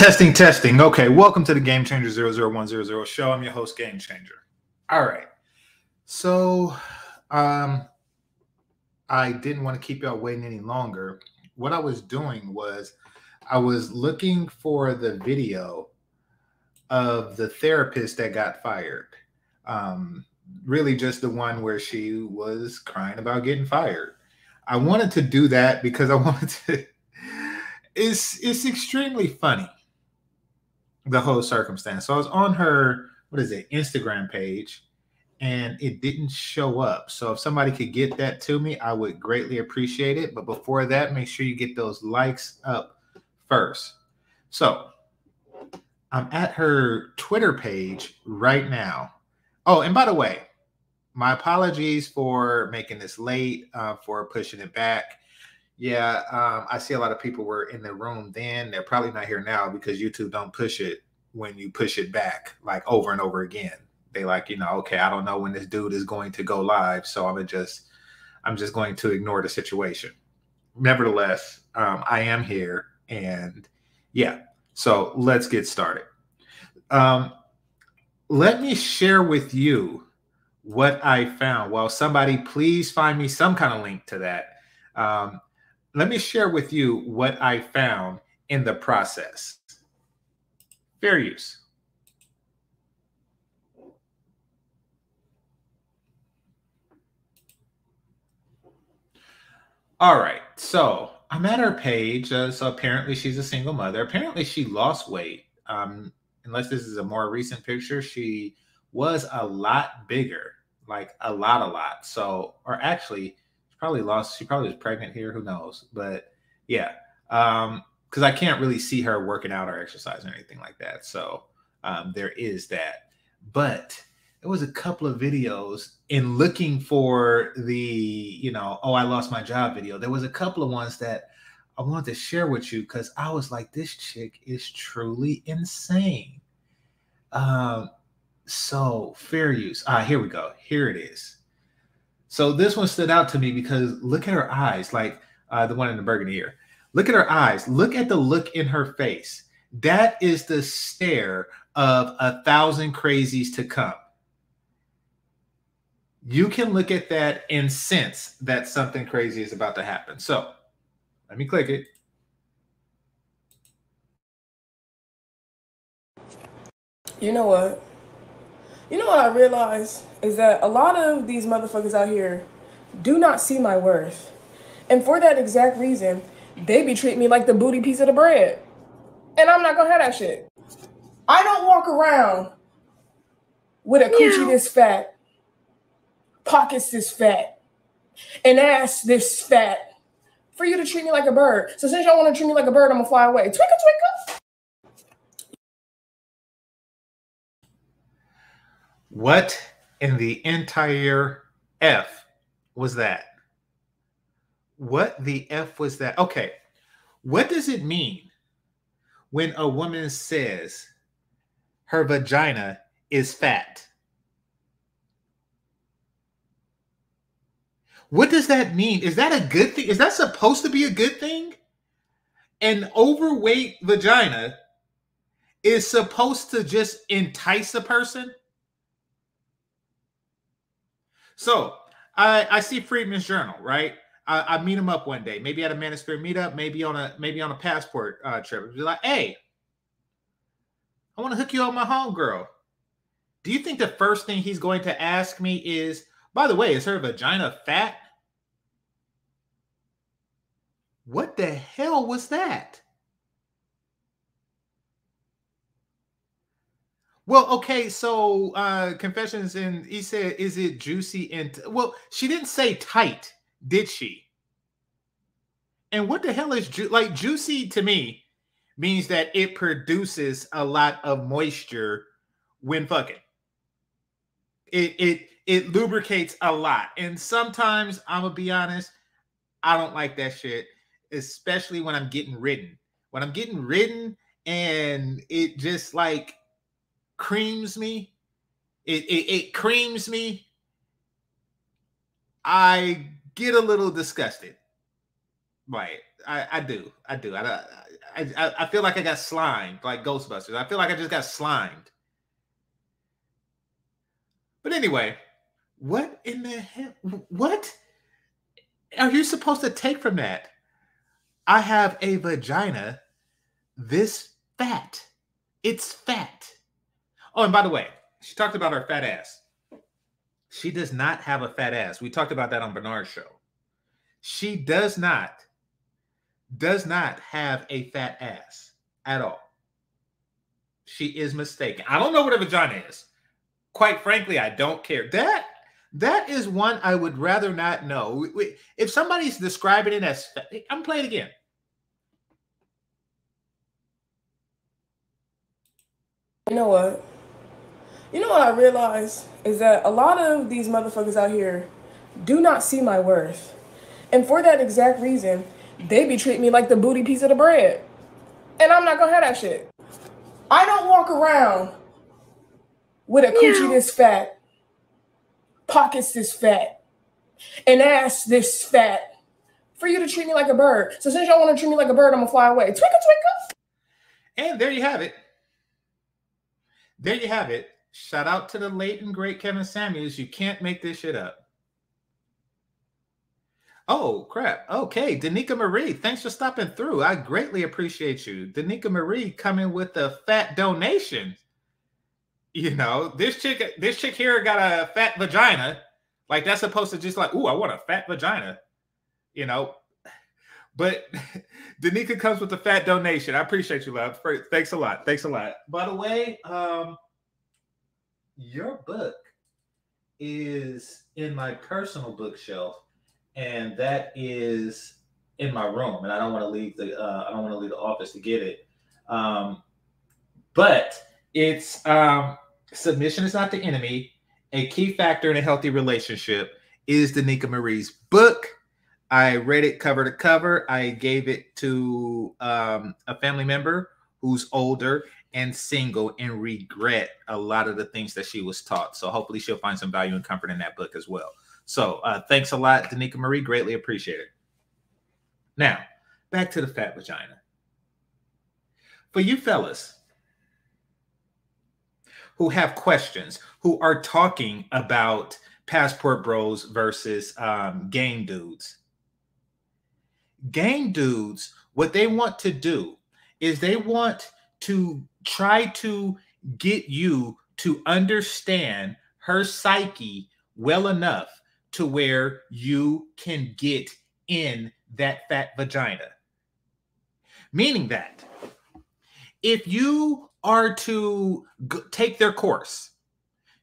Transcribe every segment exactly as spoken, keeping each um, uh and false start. Testing, testing. Okay, welcome to the Game Changer zero zero one zero zero show. I'm your host, Game Changer. All right. So um, I didn't want to keep y'all waiting any longer. What I was doing was I was looking for the video of the therapist that got fired. Um, really just the one where she was crying about getting fired. I wanted to do that because I wanted to... It's, it's extremely funny, the whole circumstance. So I was on her, what is it, Instagram page, and it didn't show up. So if somebody could get that to me, I would greatly appreciate it. But before that, make sure you get those likes up first. So I'm at her Twitter page right now. Oh, and by the way, my apologies for making this late, uh, for pushing it back. Yeah, um, I see a lot of people were in the room then. They're probably not here now because YouTube don't push it when you push it back, like over and over again. They like, you know, okay, I don't know when this dude is going to go live, so I'm just, I'm just going to ignore the situation. Nevertheless, um, I am here, and yeah, so let's get started. Um, let me share with you what I found. Well, somebody please find me some kind of link to that. Um, Let me share with you what I found in the process. Fair use. All right, so I'm at her page. Uh, so apparently she's a single mother. Apparently she lost weight. Um, unless this is a more recent picture, she was a lot bigger, like a lot, a lot. So, or actually... Probably lost. She probably was pregnant here. Who knows? But yeah, um, because I can't really see her working out or exercising or anything like that. So um, there is that. But there was a couple of videos in looking for the, you know, oh, I lost my job video. There was a couple of ones that I wanted to share with you because I was like, this chick is truly insane. Um, so fair use. Ah, here we go. Here it is. So this one stood out to me because look at her eyes, like uh, the one in the burgundy here. Look at her eyes. Look at the look in her face. That is the stare of a thousand crazies to come. You can look at that and sense that something crazy is about to happen. So let me click it. You know what? You know what I realized is that a lot of these motherfuckers out here do not see my worth. And for that exact reason, they be treating me like the booty piece of the bread. And I'm not gonna have that shit. I don't walk around with a coochie this fat, pockets this fat, an ass this fat, for you to treat me like a bird. So since y'all wanna treat me like a bird, I'm gonna fly away. Twinkle, twinkle. What in the entire F was that? What the F was that? Okay. What does it mean when a woman says her vagina is fat? What does that mean? Is that a good thing? Is that supposed to be a good thing? An overweight vagina is supposed to just entice a person? So I, I see Freedman's Journal, right? I, I meet him up one day, maybe at a Manosphere meetup, maybe on a maybe on a passport uh, trip. Be like, hey, I want to hook you up, my homegirl. Do you think the first thing he's going to ask me is, by the way, is her vagina fat? What the hell was that? Well, okay, so uh, Confessions, and he said, is it juicy and... Well, she didn't say tight, did she? And what the hell is... Ju like, juicy to me means that it produces a lot of moisture when fucking. It, it, it lubricates a lot. And sometimes, I'm going to be honest, I don't like that shit, especially when I'm getting ridden. When I'm getting ridden and it just, like... creams me, it, it it creams me, I get a little disgusted Right. I, I do. I do. I, I, I, I feel like I got slimed, like Ghostbusters. I feel like I just got slimed. But anyway, what in the hell? What are you supposed to take from that? I have a vagina this fat. It's fat. Oh, and by the way, she talked about her fat ass. She does not have a fat ass. We talked about that on Bernard's show. She does not, does not have a fat ass at all. She is mistaken. I don't know what a vagina is. Quite frankly, I don't care. That, that is one I would rather not know. We, we, if somebody's describing it as, I'm playing again. You know what? You know what I realize is that a lot of these motherfuckers out here do not see my worth. And for that exact reason, they be treating me like the booty piece of the bread. And I'm not gonna have that shit. I don't walk around with a coochie this fat, pockets this fat, an ass this fat, for you to treat me like a bird. So since y'all want to treat me like a bird, I'm gonna fly away. Twinkle, twinkle. And there you have it. There you have it. Shout out to the late and great Kevin Samuels. You can't make this shit up. Oh, crap. Okay, Danica Marie, thanks for stopping through. I greatly appreciate you. Danica Marie coming with a fat donation. You know, this chick, this chick here got a fat vagina. Like, that's supposed to just like, ooh, I want a fat vagina. You know, but Danica comes with a fat donation. I appreciate you, love. Thanks a lot. Thanks a lot. By the way, um, your book is in my personal bookshelf. And that is in my room, and I don't want to leave the uh, I don't want to leave the office to get it. Um, but it's um, Submission Is Not the Enemy: A Key Factor in a Healthy Relationship is Danica Marie's book. I read it cover to cover. I gave it to um, a family member who's older and single and regret a lot of the things that she was taught. So hopefully she'll find some value and comfort in that book as well. So uh, thanks a lot, Danica Marie. Greatly appreciate it. Now, back to the fat vagina. For you fellas who have questions, who are talking about Passport Bros versus um, Game Dudes. Game Dudes, what they want to do is they want to try to get you to understand her psyche well enough to where you can get in that fat vagina. Meaning that if you are to g- take their course,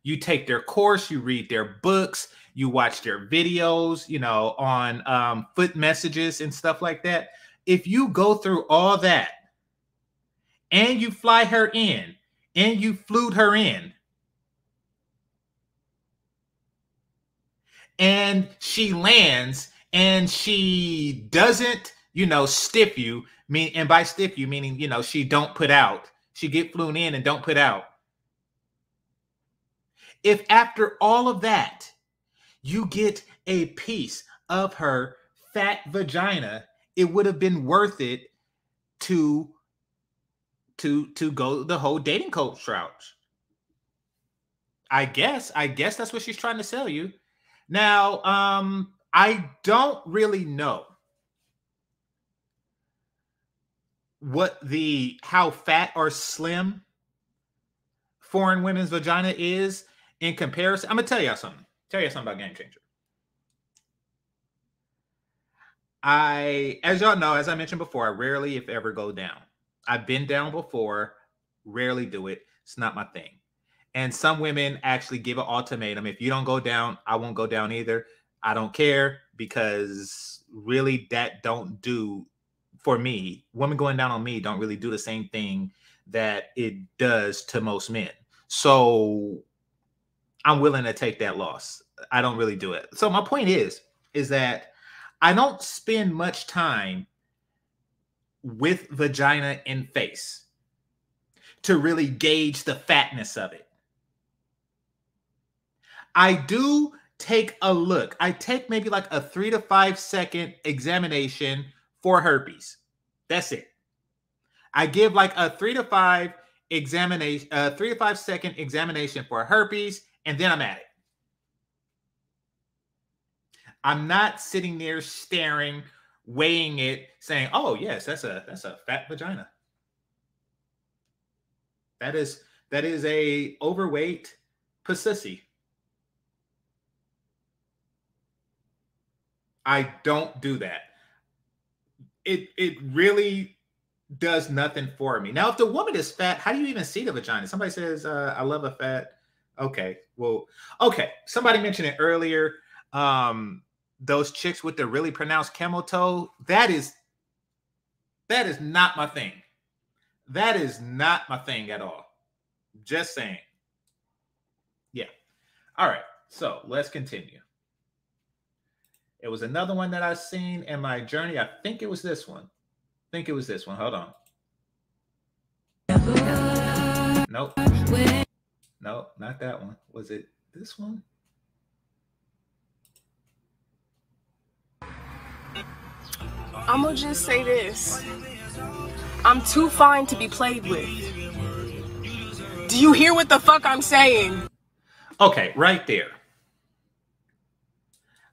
you take their course, you read their books, you watch their videos, you know, on um, foot messages and stuff like that. If you go through all that and you fly her in and you flew her in, and she lands and she doesn't, you know, stiff you. Mean, and by stiff you, meaning, you know, she don't put out. She get flown in and don't put out. If after all of that, you get a piece of her fat vagina, it would have been worth it to, to, to go the whole dating coach route. I guess, I guess that's what she's trying to sell you. Now, um, I don't really know what the, how fat or slim foreign women's vagina is in comparison. I'm going to tell y'all something. Tell y'all something about Game Changer. I, as y'all know, as I mentioned before, I rarely, if ever, go down. I've been down before, rarely do it. It's not my thing. And some women actually give an ultimatum. If you don't go down, I won't go down either. I don't care, because really that don't do for me. Women going down on me don't really do the same thing that it does to most men. So I'm willing to take that loss. I don't really do it. So my point is, is that I don't spend much time with vagina and face to really gauge the fatness of it. I do take a look. I take maybe like a three to five second examination for herpes. That's it. I give like a three to five examination, uh, three to five second examination for herpes, and then I'm at it. I'm not sitting there staring, weighing it, saying, "Oh yes, that's a that's a fat vagina. That is that is a overweight pussy." I don't do that. It it really does nothing for me. Now, if the woman is fat, how do you even see the vagina? Somebody says, uh, "I love a fat." Okay, well, okay. Somebody mentioned it earlier. Um, those chicks with the really pronounced camel toe, that is, that is not my thing. That is not my thing at all. Just saying. Yeah. All right. So let's continue. It was another one that I've seen in my journey. I think it was this one. I think it was this one. Hold on. Nope. Nope. Not that one. Was it this one? I'm gonna just say this. I'm too fine to be played with. Do you hear what the fuck I'm saying? Okay, right there.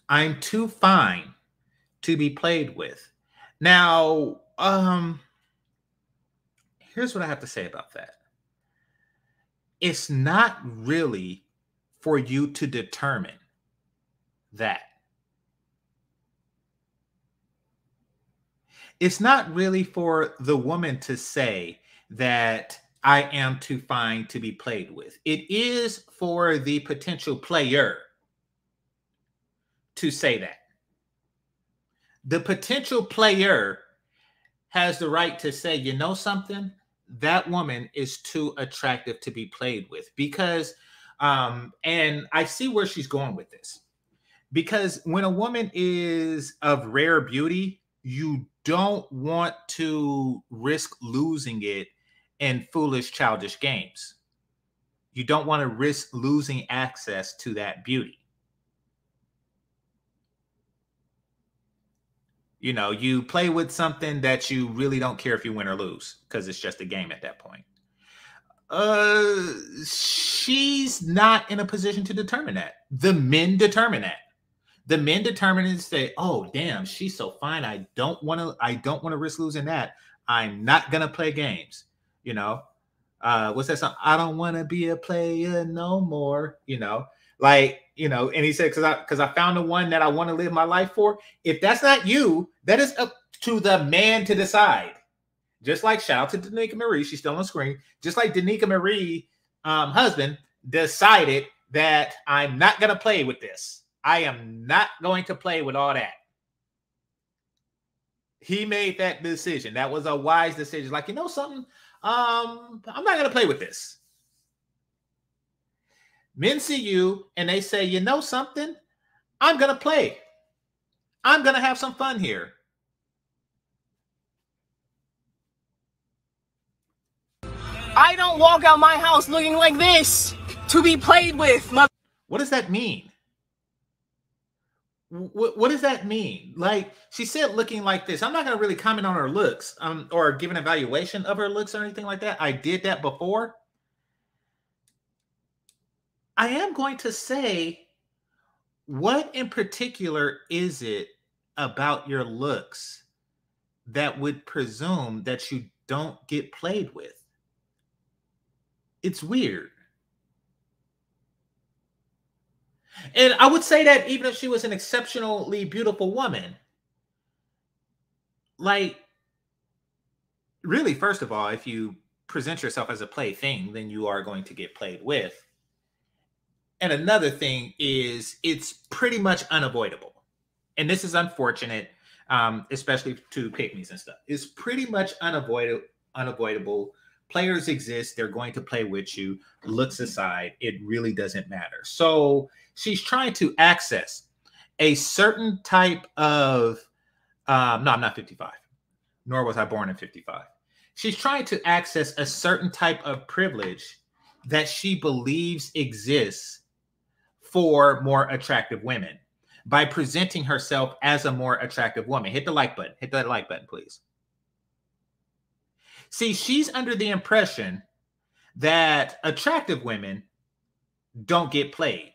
I'm too fine to be played with. Now, um, here's what I have to say about that. It's not really for you to determine that. It's not really for the woman to say that I am too fine to be played with. It is for the potential player to say that. The potential player has the right to say, you know something? That woman is too attractive to be played with. Because, um, and I see where she's going with this. Because when a woman is of rare beauty, you don't want to risk losing it in foolish, childish games. You don't want to risk losing access to that beauty. You know, you play with something that you really don't care if you win or lose because it's just a game at that point. Uh, she's not in a position to determine that. The men determine that. The men determine and say, "Oh, damn, she's so fine. I don't want to. I don't want to risk losing that. I'm not gonna play games." You know, uh, what's that song? I don't want to be a player no more. You know. Like, you know, and he said, because I because I found the one that I want to live my life for. If that's not you, that is up to the man to decide. Just like, shout out to Danica Marie. She's still on screen. Just like Danica Marie, um, husband decided that I'm not going to play with this. I am not going to play with all that. He made that decision. That was a wise decision. Like, you know something? Um, I'm not going to play with this. Men see you and they say, you know something? I'm going to play. I'm going to have some fun here. I don't walk out my house looking like this to be played with. My what does that mean? What, what does that mean? Like, she said looking like this. I'm not going to really comment on her looks um, or give an evaluation of her looks or anything like that. I did that before. I am going to say, what in particular is it about your looks that would presume that you don't get played with? It's weird. And I would say that even if she was an exceptionally beautiful woman, like, really, first of all, if you present yourself as a plaything, then you are going to get played with. And another thing is, it's pretty much unavoidable. And this is unfortunate, um, especially to pick-me's and stuff. It's pretty much unavoidable. unavoidable. Players exist. They're going to play with you. Looks aside, it really doesn't matter. So she's trying to access a certain type of... Um, no, I'm not fifty-five. Nor was I born in fifty-five. She's trying to access a certain type of privilege that she believes exists for more attractive women. by presenting herself as a more attractive woman. Hit the like button. Hit that like button, please. See, she's under the impression that attractive women don't get played.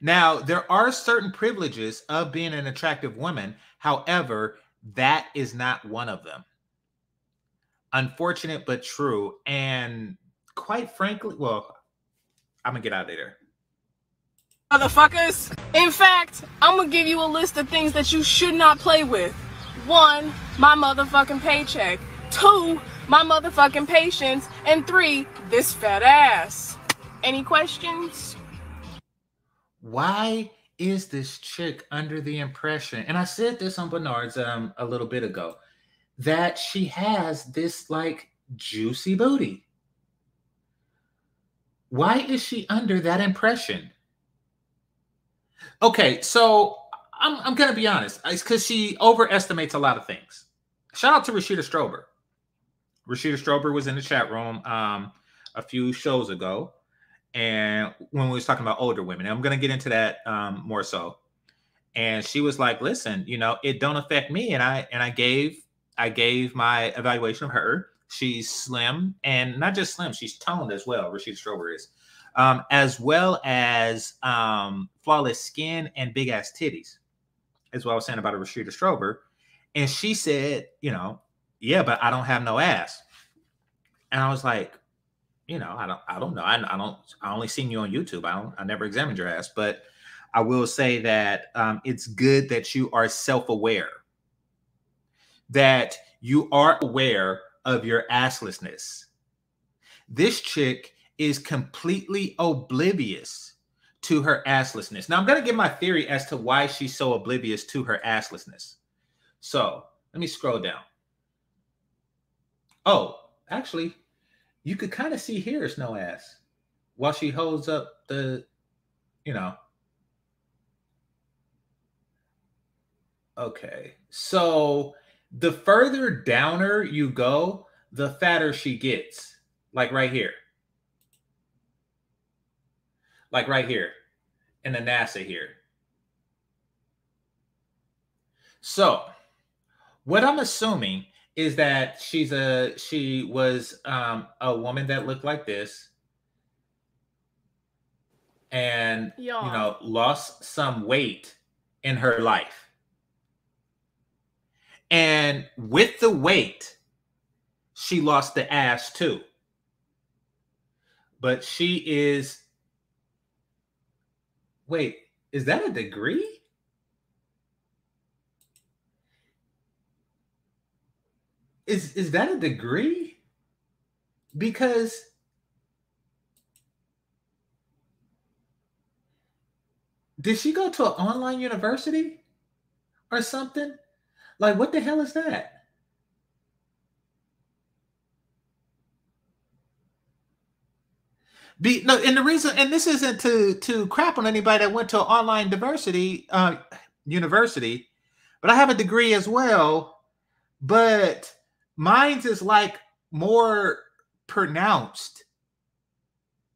Now, there are certain privileges of being an attractive woman. However, that is not one of them. Unfortunate, but true. And quite frankly, well, I'm going to get out of there. Motherfuckers. In fact, I'm going to give you a list of things that you should not play with. One, my motherfucking paycheck. Two, my motherfucking patience. And three, this fat ass. Any questions? Why is this chick under the impression, and I said this on Bernard's um, a little bit ago, that she has this like juicy booty? Why is she under that impression? Okay, so I'm, I'm going to be honest. It's because she overestimates a lot of things. Shout out to Rashida Strober. Rashida Strober was in the chat room um, a few shows ago, and when we was talking about older women, and I'm going to get into that um, more so. And she was like, listen, you know, it don't affect me. And I and I gave I gave my evaluation of her. She's slim, and not just slim, she's toned as well. Rashida Strober is, um, as well as um, flawless skin and big ass titties. Is what I was saying about Rashida Strober. And she said, you know, yeah, but I don't have no ass. And I was like, you know, I don't, I don't know. I, I don't, I only seen you on YouTube. I don't, I never examined your ass, but I will say that um, it's good that you are self-aware, that you are aware of your asslessness. This chick is completely oblivious to her asslessness. Now I'm going to give my theory as to why she's so oblivious to her asslessness. So let me scroll down. Oh, actually, you could kind of see here's no ass while she holds up the, you know. Okay, so the further downer you go, the fatter she gets. Like right here. Like right here. And the NASA here. So what I'm assuming is that she's a she was um, a woman that looked like this, and yeah. you know lost some weight in her life, and with the weight, she lost the ass too. But she is. Wait, is that a degree? Is is that a degree? Because did she go to an online university or something? Like, what the hell is that? Be, no, and the reason, and this isn't to to crap on anybody that went to an online diversity uh, university, but I have a degree as well, but mine's is like more pronounced,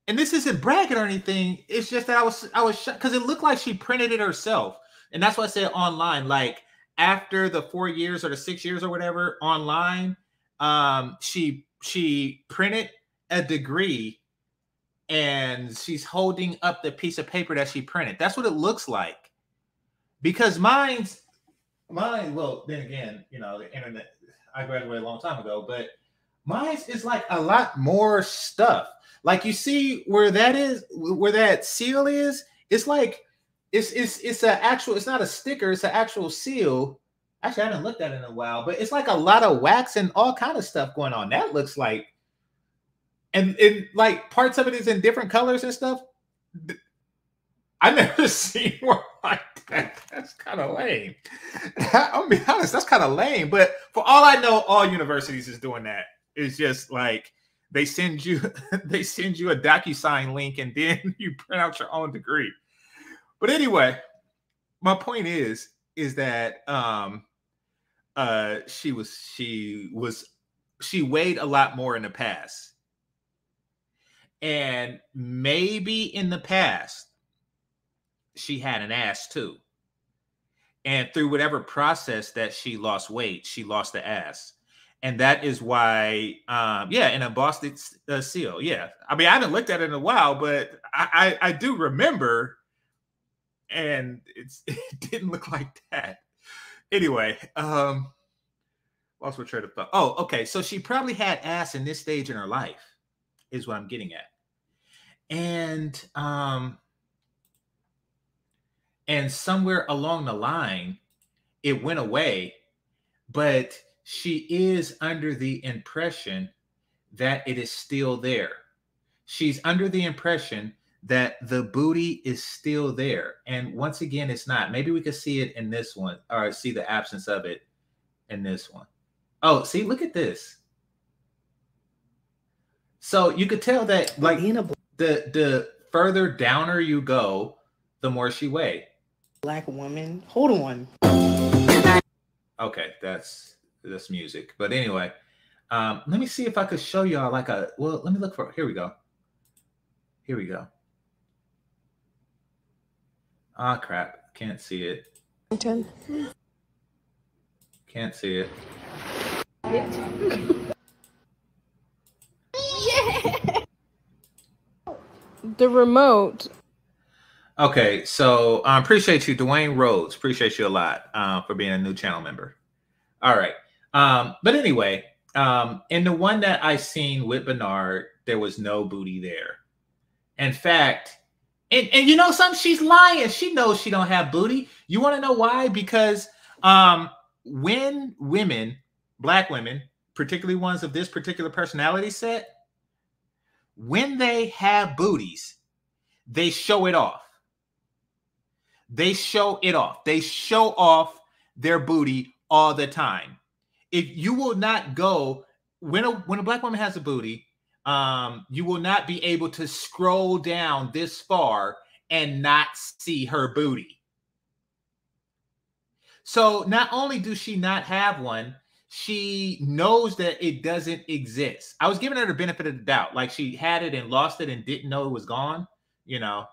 and this isn't bragging or anything. It's just that I was, I was, because it looked like she printed it herself, and that's why I said online. Like after the four years or the six years or whatever online, um, she she printed a degree, and she's holding up the piece of paper that she printed. That's what it looks like, because mine's mine. Well, then again, you know, the internet. I graduated a long time ago, but mine is like a lot more stuff. Like you see where that is, where that seal is. It's like it's it's it's an actual. It's not a sticker. It's an actual seal. Actually, I haven't looked at it in a while, but it's like a lot of wax and all kind of stuff going on. That looks like, and it like parts of it is in different colors and stuff. I never seen one like that. That's kind of lame. I'll be honest, that's kind of lame. But for all I know, all universities is doing that. It's just like they send you, they send you a DocuSign link, and then you print out your own degree. But anyway, my point is, is that um, uh, she was, she was, she weighed a lot more in the past, And maybe in the past, she had an ass too. And through whatever process that she lost weight, she lost the ass. And that is why, um, yeah, in a Boston uh, seal. Yeah. I mean, I haven't looked at it in a while, but I, I, I do remember. And it's, it didn't look like that. Anyway, um, lost my train of thought. Oh, okay. So she probably had ass in this stage in her life, is what I'm getting at. And, um, and somewhere along the line, it went away, but she is under the impression that it is still there. She's under the impression that the booty is still there. And once again, it's not. Maybe we could see it in this one, or see the absence of it in this one. Oh, see, look at this. So you could tell that, like, the, the further downer you go, the more she weighed. Black woman. Hold on. Okay, that's that's music. But anyway, um, let me see if I could show y'all like a, well, let me look for, here we go. Here we go. Ah, oh, crap. Can't see it. Can't see it. Yeah. The remote. Okay, so I um, appreciate you, Dwayne Rhodes. Appreciate you a lot uh, for being a new channel member. All right. Um, but anyway, um, in the one that I seen with Bernard, there was no booty there. In fact, and, and you know something? She's lying. She knows she don't have booty. You want to know why? Because um, when women, black women, particularly ones of this particular personality set, when they have booties, they show it off. They show it off. They show off their booty all the time. If you will not go, when a, when a black woman has a booty, um, you will not be able to scroll down this far and not see her booty. So not only does she not have one, she knows that it doesn't exist. I was giving her the benefit of the doubt. Like she had it and lost it and didn't know it was gone, you know.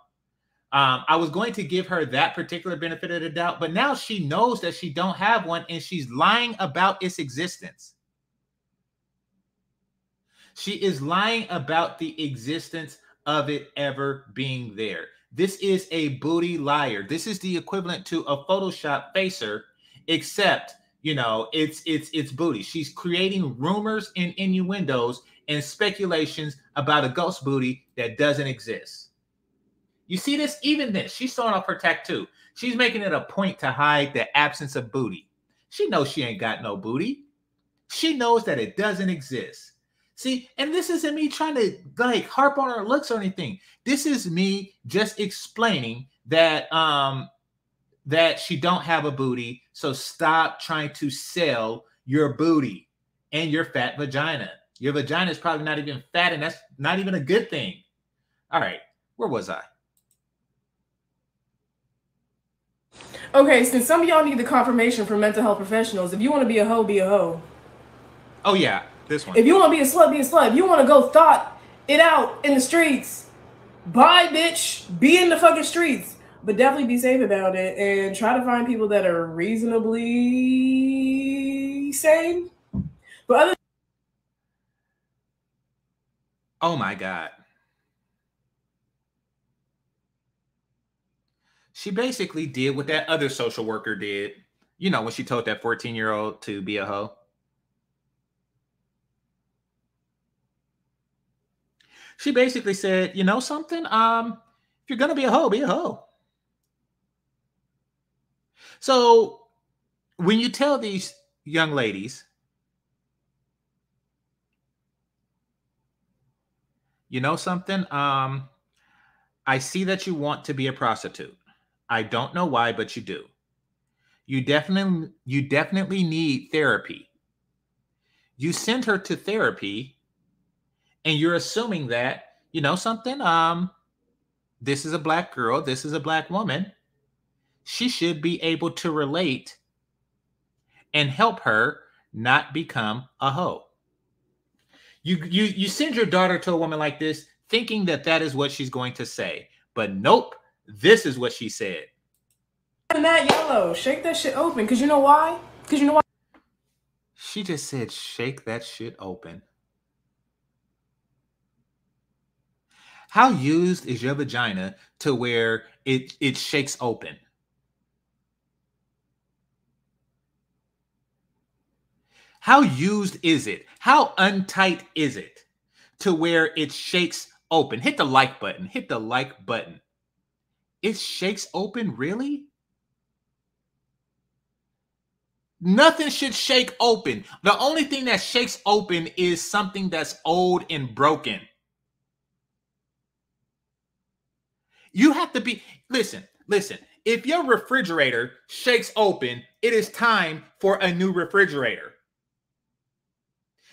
Um, I was going to give her that particular benefit of the doubt, but now she knows that she don't have one and she's lying about its existence. She is lying about the existence of it ever being there. This is a booty liar. This is the equivalent to a Photoshop facer, except, you know, it's, it's, it's booty. She's creating rumors and innuendos and speculations about a ghost booty that doesn't exist. You see this? Even this. She's showing off her tattoo. She's making it a point to hide the absence of booty. She knows she ain't got no booty. She knows that it doesn't exist. See, and this isn't me trying to like harp on her looks or anything. This is me just explaining that um, that she don't have a booty. So stop trying to sell your booty and your fat vagina. Your vagina is probably not even fat, and that's not even a good thing. All right, where was I? Okay, since some of y'all need the confirmation from mental health professionals, if you want to be a hoe, be a hoe. Oh, yeah, this one. If you want to be a slut, be a slut. If you want to go thought it out in the streets, bye, bitch. Be in the fucking streets. But definitely be safe about it and try to find people that are reasonably sane. But other. Oh, my God. She basically did what that other social worker did, you know, when she told that fourteen-year-old to be a hoe. She basically said, you know something? Um, if you're going to be a hoe, be a hoe. So when you tell these young ladies, you know something? Um, I see that you want to be a prostitute. I don't know why, but you do. You definitely, you definitely need therapy. You send her to therapy and you're assuming that, you know something, um, this is a black girl, this is a black woman. She should be able to relate and help her not become a hoe. You, you, you send your daughter to a woman like this thinking that that is what she's going to say. But nope, this is what she said. That yellow, shake that shit open. Because you know why? Because you know why? She just said, shake that shit open. How used is your vagina to where it, it shakes open? How used is it? How untight is it to where it shakes open? Hit the like button. Hit the like button. It shakes open, really? Nothing should shake open. The only thing that shakes open is something that's old and broken. You have to be, listen, listen. If your refrigerator shakes open, it is time for a new refrigerator.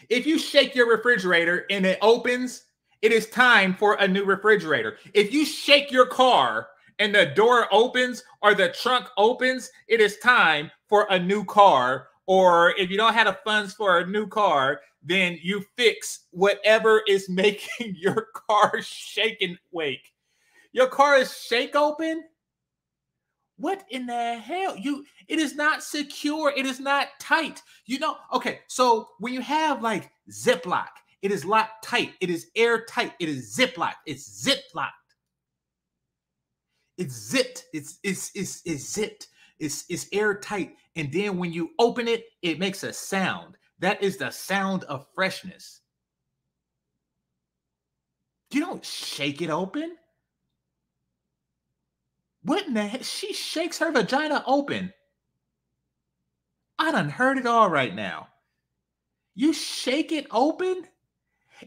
If you shake your refrigerator and it opens, it is time for a new refrigerator. If you shake your car and the door opens or the trunk opens, it is time for a new car. Or if you don't have the funds for a new car, then you fix whatever is making your car shake and wake. Your car is shake open? What in the hell? You, it is not secure. It is not tight. You know, okay, so when you have like Ziploc, it is locked tight. It is airtight. It is Ziploc. It's Ziploc. It's zipped. It's, it's, it's, it's zipped. It's, it's airtight. And then when you open it, it makes a sound. That is the sound of freshness. You don't shake it open. What in the heck? She shakes her vagina open. I done heard it all right now. You shake it open?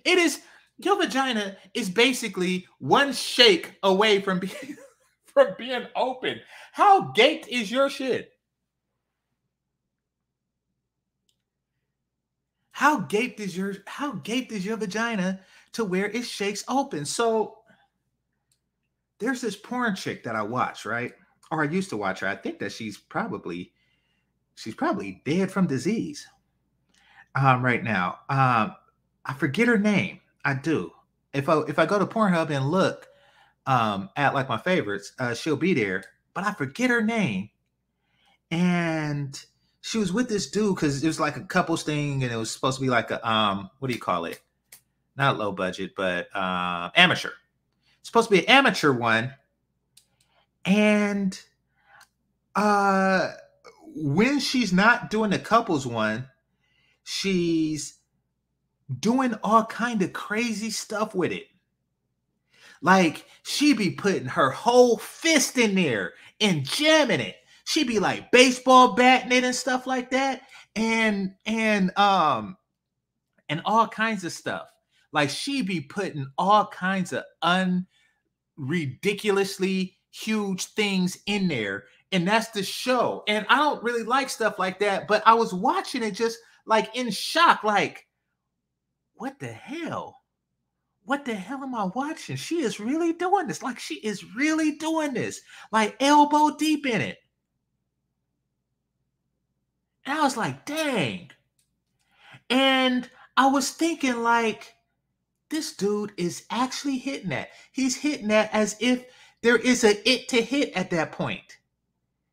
It is, your vagina is basically one shake away from being, from being open. How gaped is your shit? How gaped is your, how gaped is your vagina to where it shakes open? So, there's this porn chick that I watch, right? Or I used to watch her. I think that she's probably, she's probably dead from disease um, right now. Um, I forget her name. I do. If I, if I go to Pornhub and look um, at like my favorites, uh, she'll be there. But I forget her name. And she was with this dude because it was like a couples thing. And it was supposed to be like a, um, what do you call it? Not low budget, but uh, amateur. Supposed to be an amateur one. And uh, when she's not doing the couples one, she's doing all kind of crazy stuff with it. Like she be putting her whole fist in there and jamming it. She be like baseball batting it and stuff like that. And, and, um, and all kinds of stuff. Like she be putting all kinds of un ridiculously huge things in there. And that's the show. And I don't really like stuff like that, but I was watching it just like in shock, like, what the hell? What the hell am I watching? She is really doing this. Like she is really doing this, like elbow deep in it. And I was like, dang. And I was thinking like, this dude is actually hitting that. He's hitting that as if there is an it to hit at that point.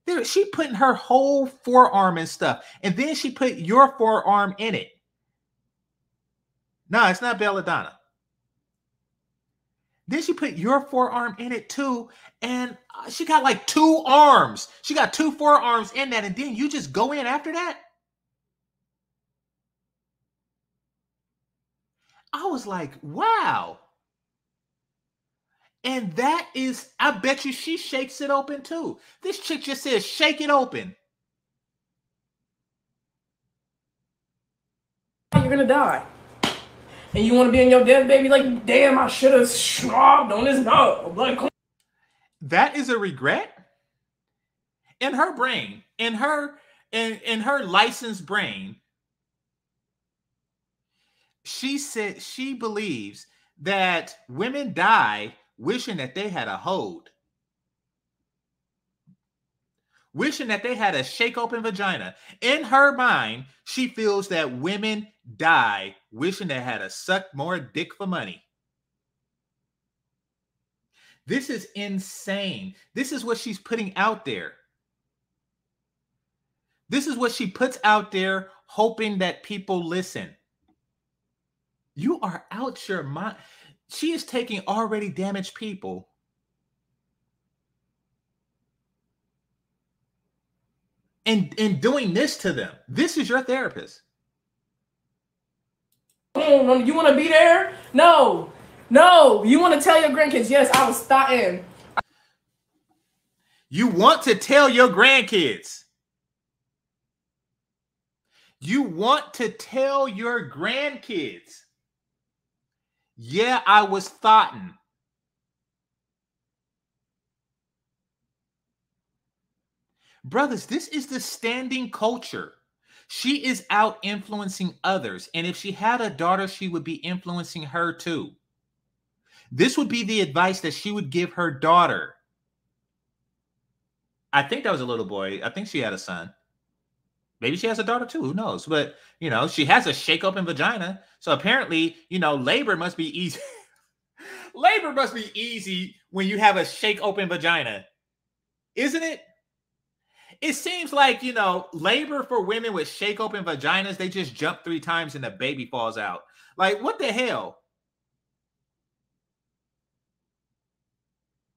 There, she putting her whole forearm and stuff. And then she put your forearm in it. No, it's not Belladonna. Then she put your forearm in it too. And she got like two arms. She got two forearms in that. And then you just go in after that? I was like, wow. And that is, I bet you she shakes it open too. This chick just says, shake it open. You're going to die. And you want to be in your death, baby? Like, damn, I should have shrubbed on this dog. Like, that is a regret? In her brain, in her, in, in her licensed brain, she said she believes that women die wishing that they had a hold. Wishing that they had a shake open vagina. In her mind, she feels that women die wishing they had a suck more dick for money. This is insane. This is what she's putting out there. This is what she puts out there, hoping that people listen. You are out your mind. She is taking already damaged people and, and doing this to them. This is your therapist. You want to be there? No. No. You want to tell your grandkids, yes, I was starting. You want to tell your grandkids. You want to tell your grandkids, yeah, I was thottin'. Brothers, this is the standing culture. She is out influencing others. And if she had a daughter, she would be influencing her too. This would be the advice that she would give her daughter. I think that was a little boy. I think she had a son. Maybe she has a daughter too. Who knows? But, you know, she has a shake open vagina. So apparently, you know, labor must be easy. Labor must be easy when you have a shake open vagina. Isn't it? It seems like, you know, labor for women with shake open vaginas, they just jump three times and the baby falls out. Like, what the hell?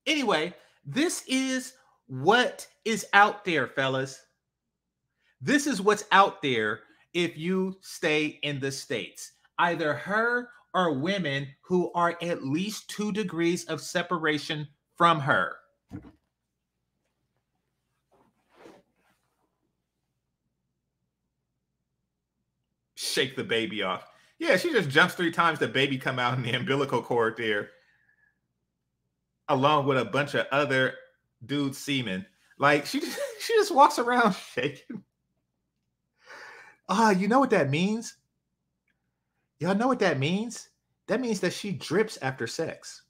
Anyway, this is what is out there, fellas. This is what's out there if you stay in the States. Either her or women who are at least two degrees of separation from her. Shake the baby off. Yeah, she just jumps three times. The baby come out in the umbilical cord there. Along with a bunch of other dude semen. Like, she just, she just walks around shaking. Ah, uh, you know what that means? Y'all know what that means? That means that she drips after sex.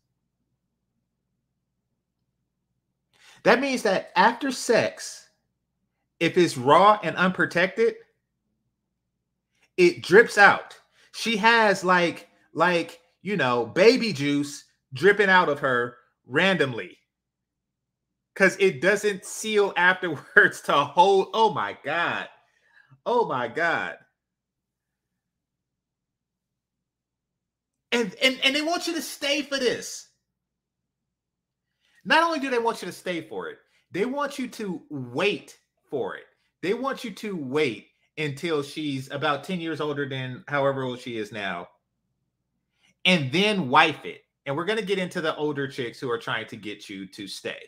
That means that after sex, if it's raw and unprotected, it drips out. She has like, like, you know, baby juice dripping out of her randomly. Because it doesn't seal afterwards to hold. Oh, my God. Oh my God. And, and and they want you to stay for this. Not only do they want you to stay for it, they want you to wait for it. They want you to wait until she's about ten years older than however old she is now. And then wife it. And we're going to get into the older chicks who are trying to get you to stay.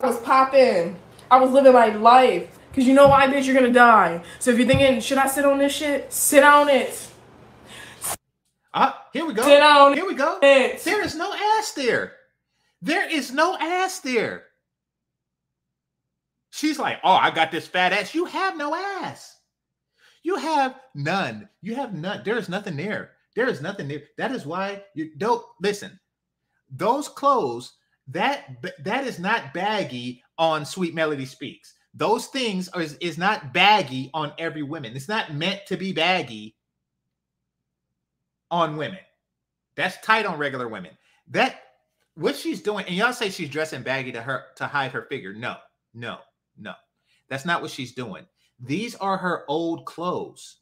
I was popping. I was living my life. Because you know why, bitch? You're going to die. So if you're thinking, should I sit on this shit? Sit on it. Uh, here we go. Sit on here we go. It. There is no ass there. There is no ass there. She's like, oh, I got this fat ass. You have no ass. You have none. You have none. There is nothing there. There is nothing there. That is why you don't listen. Those clothes... That that is not baggy on Sweet Melody Speaks. Those things are is, is not baggy on every woman. It's not meant to be baggy on women. That's tight on regular women. That what she's doing, and y'all say she's dressing baggy to her to hide her figure. No, no, no. That's not what she's doing. These are her old clothes.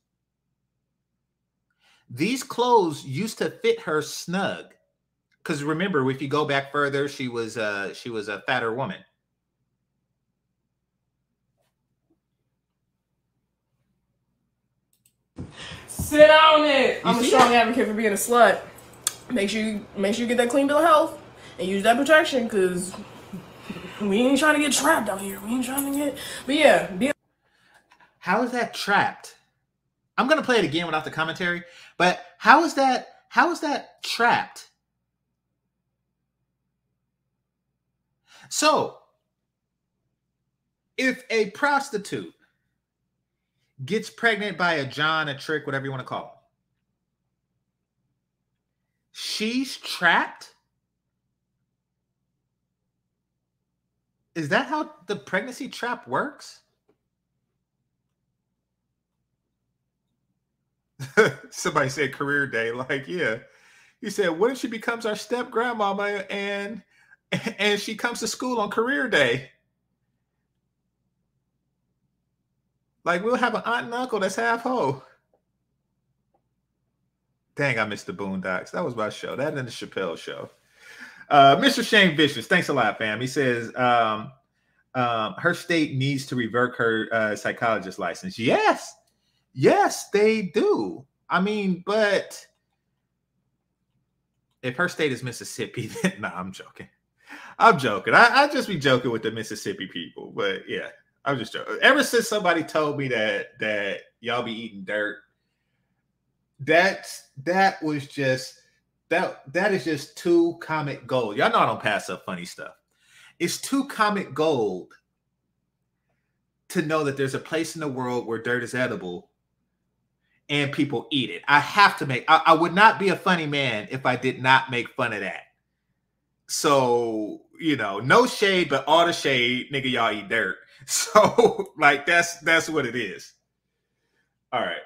These clothes used to fit her snug. Because remember, if you go back further, she was uh, she was a fatter woman. Sit on it. I'm a strong advocate for being a slut. Make sure you make sure you get that clean bill of health and use that protection, because we ain't trying to get trapped out here. We ain't trying to get. But yeah, be a how is that trapped? I'm gonna play it again without the commentary. But how is that? How is that trapped? So, if a prostitute gets pregnant by a John, a trick, whatever you want to call it, she's trapped? Is that how the pregnancy trap works? somebody said career day. Like, yeah. He said, what if she becomes our step-grandmama and, and she comes to school on career day? Like, we'll have an aunt and uncle that's half ho. Dang, I missed the Boondocks. That was my show. That and the Chappelle show. Uh, Mister Shane Vicious, thanks a lot, fam. He says, um, um, her state needs to revoke her uh, psychologist license. Yes. Yes, they do. I mean, but if her state is Mississippi, then nah, I'm joking. I'm joking. I, I just be joking with the Mississippi people. But yeah, I'm just joking. Ever since somebody told me that that y'all be eating dirt, that's that was just that that is just too comic gold. Y'all know I don't pass up funny stuff. It's too comic gold to know that there's a place in the world where dirt is edible and people eat it. I have to make, I, I would not be a funny man if I did not make fun of that. So, you know, no shade, but all the shade, nigga, y'all eat dirt. So like, that's, that's what it is. All right.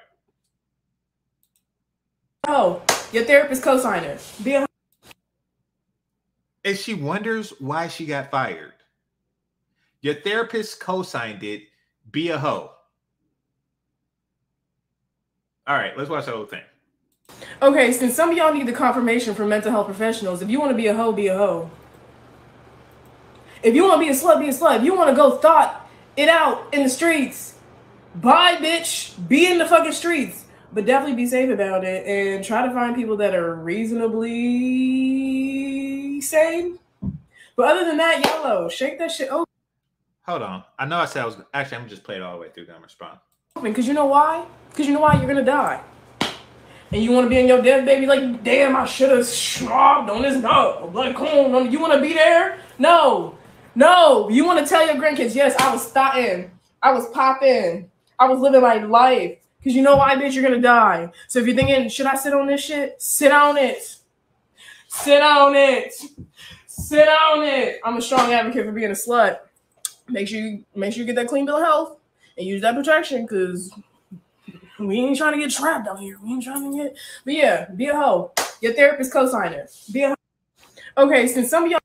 Oh, your therapist co-signer. And she wonders why she got fired. Your therapist co-signed it. Be a hoe. All right, let's watch the whole thing. Okay, since some of y'all need the confirmation from mental health professionals, if you want to be a hoe, be a hoe. If you want to be a slut, be a slut. If you want to go thought it out in the streets, bye, bitch. Be in the fucking streets. But definitely be safe about it and try to find people that are reasonably sane. But other than that, YOLO, shake that shit over. Hold on. I know I said I was actually, I'm gonna just play it all the way through. Then I'm respond. Because you know why? Because you know why? You're going to die. And you want to be in your death, baby, like, damn, I should have shrugged on this note. Like, come on. You want to be there? No. No. You want to tell your grandkids, yes, I was starting. I was popping. I was living my life. Because you know why, bitch? You're going to die. So if you're thinking, should I sit on this shit? Sit on it. Sit on it. Sit on it. I'm a strong advocate for being a slut. Make sure you make sure you get that clean bill of health and use that protection, because we ain't trying to get trapped out here. We ain't trying to get, but yeah, be a hoe. Your therapist co-signer. Be a hoe. Okay, since some of y'all.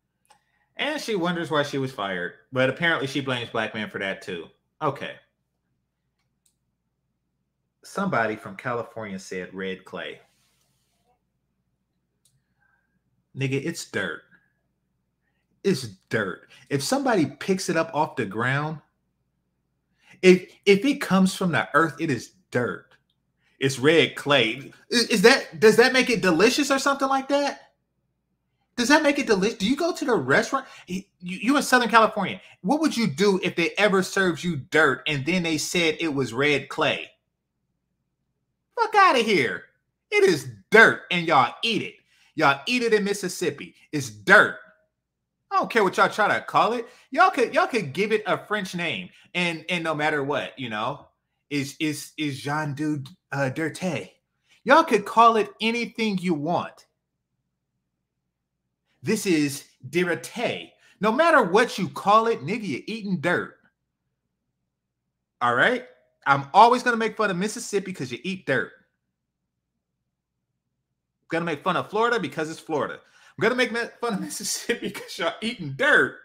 And she wonders why she was fired, but apparently she blames black men for that too. Okay. Somebody from California said red clay. Nigga, it's dirt. It's dirt. If somebody picks it up off the ground, if if it comes from the earth, it is dirt. It's red clay. Is, is that does that make it delicious or something like that? Does that make it delicious? Do you go to the restaurant? You, you in Southern California? What would you do if they ever served you dirt and then they said it was red clay? Fuck out of here! It is dirt, and y'all eat it. Y'all eat it in Mississippi. It's dirt. I don't care what y'all try to call it. Y'all could y'all could give it a French name, and and no matter what, you know, is is is Jean du uh, Dirté. Y'all could call it anything you want. This is Dirté. No matter what you call it, nigga, you're eating dirt. All right, I'm always gonna make fun of Mississippi because you eat dirt. I'm gonna make fun of Florida because it's Florida. I'm gonna make fun of Mississippi because y'all eating dirt.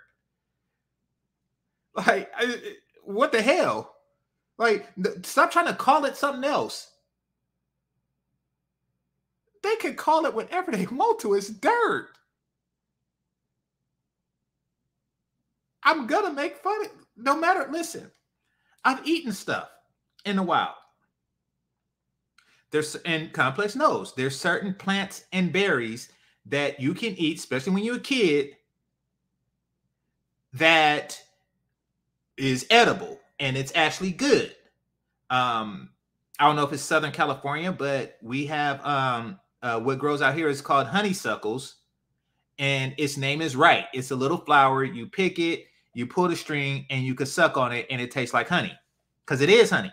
Like, I, what the hell? Like, stop trying to call it something else. They can call it whatever they want to. It's dirt. I'm gonna make fun of it. No matter, listen, I've eaten stuff in the wild. There's, and Complex knows, there's certain plants and berries that you can eat, especially when you're a kid, that is edible and it's actually good. Um, I don't know if it's Southern California, but we have um, uh, what grows out here is called honeysuckles, and its name is right. It's a little flower. You pick it, you pull the string, and you can suck on it, and it tastes like honey because it is honey.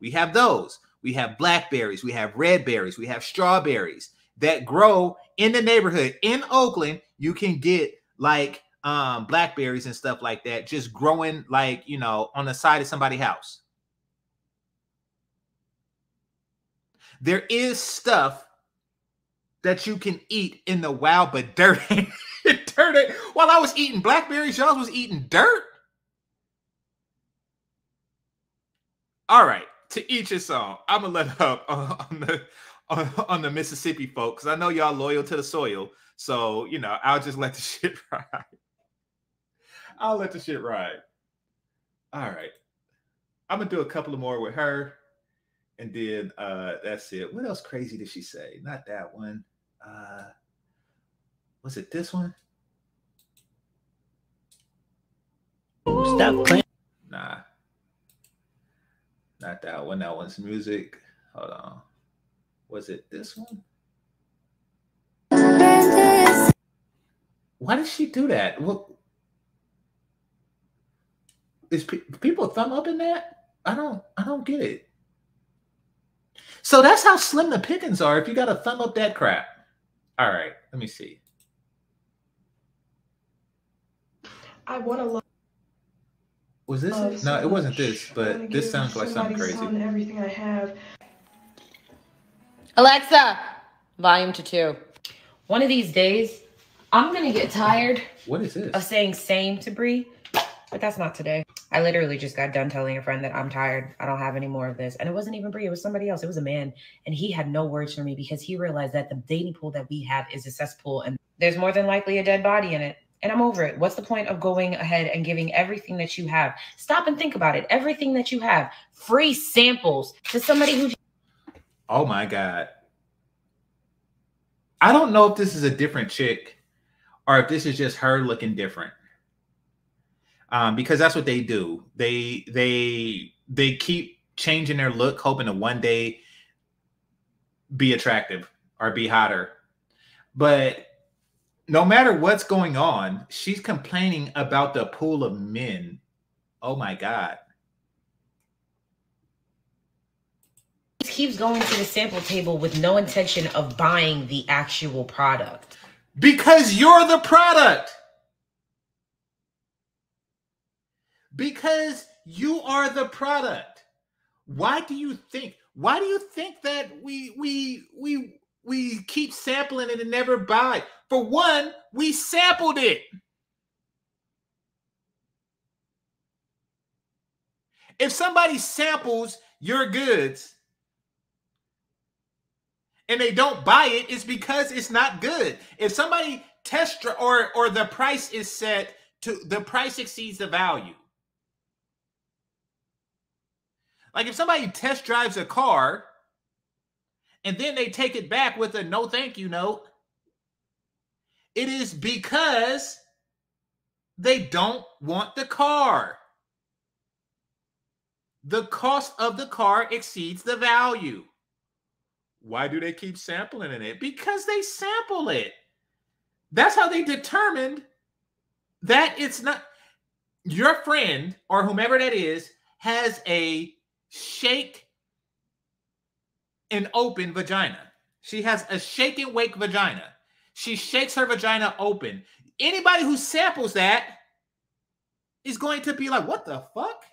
We have those. We have blackberries. We have red berries. We have strawberries that grow in the neighborhood. In Oakland, you can get like um, blackberries and stuff like that, just growing like, you know, on the side of somebody's house. There is stuff that you can eat in the wild, but dirt ain't dirt ain't. While I was eating blackberries, y'all was eating dirt. All right, to each his own. I'm gonna let up on the on, on the Mississippi folks. I know y'all loyal to the soil, so you know I'll just let the shit ride. I'll let the shit ride. All right, I'm gonna do a couple of more with her, and then uh, that's it. What else crazy did she say? Not that one. Uh, was it this one? Stop playing. Nah. Not that one. That one's music. Hold on. Was it this one? Why did she do that? What? Is pe people thumb up in that? I don't. I don't get it. So that's how slim the pickings are. If you got to thumb up that crap. All right. Let me see. I want to. Was this oh, it? So no, it wasn't this, but this sounds like something crazy. Everything I have. Alexa, volume to two. One of these days, I'm going to get tired what is this? of saying same to Bree, but that's not today. I literally just got done telling a friend that I'm tired. I don't have any more of this. And it wasn't even Bree. It was somebody else. It was a man. And he had no words for me because he realized that the dating pool that we have is a cesspool. And there's more than likely a dead body in it. And I'm over it. What's the point of going ahead and giving everything that you have? Stop and think about it. Everything that you have, free samples to somebody who. Oh my God. I don't know if this is a different chick or if this is just her looking different. Um, because that's what they do. They they they keep changing their look, hoping to one day be attractive or be hotter. But no matter what's going on, she's complaining about the pool of men. Oh my God. She keeps going to the sample table with no intention of buying the actual product. Because you're the product. Because you are the product. Why do you think, why do you think that we, we, we, we keep sampling it and never buy? For one, we sampled it. If somebody samples your goods and they don't buy it, it's because it's not good. If somebody tests or or the price is set to the price exceeds the value. Like if somebody test drives a car and then they take it back with a no thank you note, it is because they don't want the car. The cost of the car exceeds the value. Why do they keep sampling in it? Because they sample it. That's how they determined that it's not. Your friend or whomever that is has a shake and open vagina. She has a shake and wake vagina. She shakes her vagina open. Anybody who samples that is going to be like, what the fuck?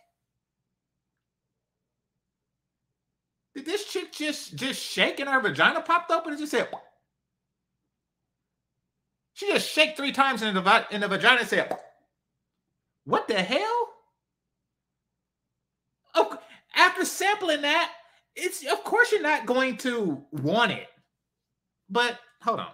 Did this chick just, just shake and her vagina popped open and just said, what? She just shake three times in the, in the vagina and said, what the hell? Oh, after sampling that, it's of course you're not going to want it. But hold on.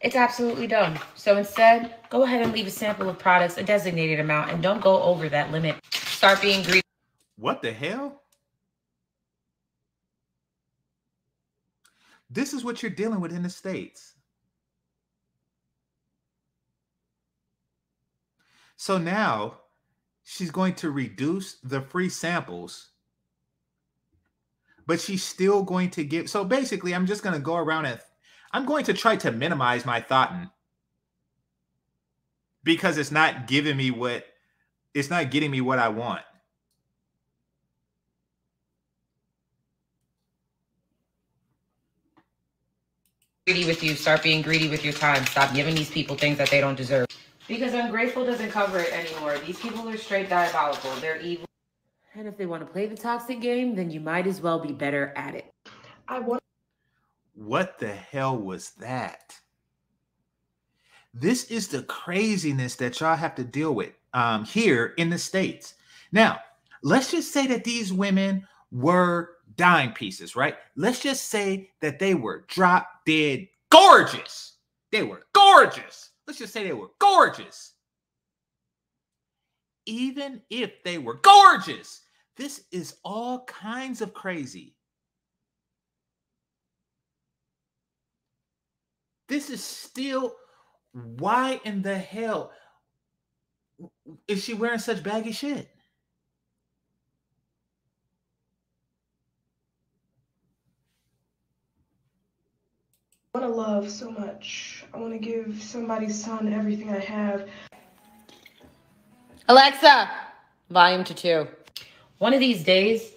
It's absolutely dumb. So instead, go ahead and leave a sample of products, a designated amount, and don't go over that limit. Start being greedy. What the hell? This is what you're dealing with in the States. So now she's going to reduce the free samples, but she's still going to give. So basically, I'm just going to go around and I'm going to try to minimize my thoughtin' because it's not giving me what, it's not getting me what I want. Greedy with you. Start being greedy with your time. Stop giving these people things that they don't deserve. Because ungrateful doesn't cover it anymore. These people are straight diabolical. They're evil. And if they want to play the toxic game, then you might as well be better at it. I want. What the hell was that? This is the craziness that y'all have to deal with um, here in the States. Now, let's just say that these women were dime pieces, right? Let's just say that they were drop dead gorgeous. They were gorgeous. Let's just say they were gorgeous. Even if they were gorgeous, this is all kinds of crazy. This is still... Why in the hell is she wearing such baggy shit? I want to love so much. I want to give somebody's son everything I have. Alexa, volume to two. One of these days,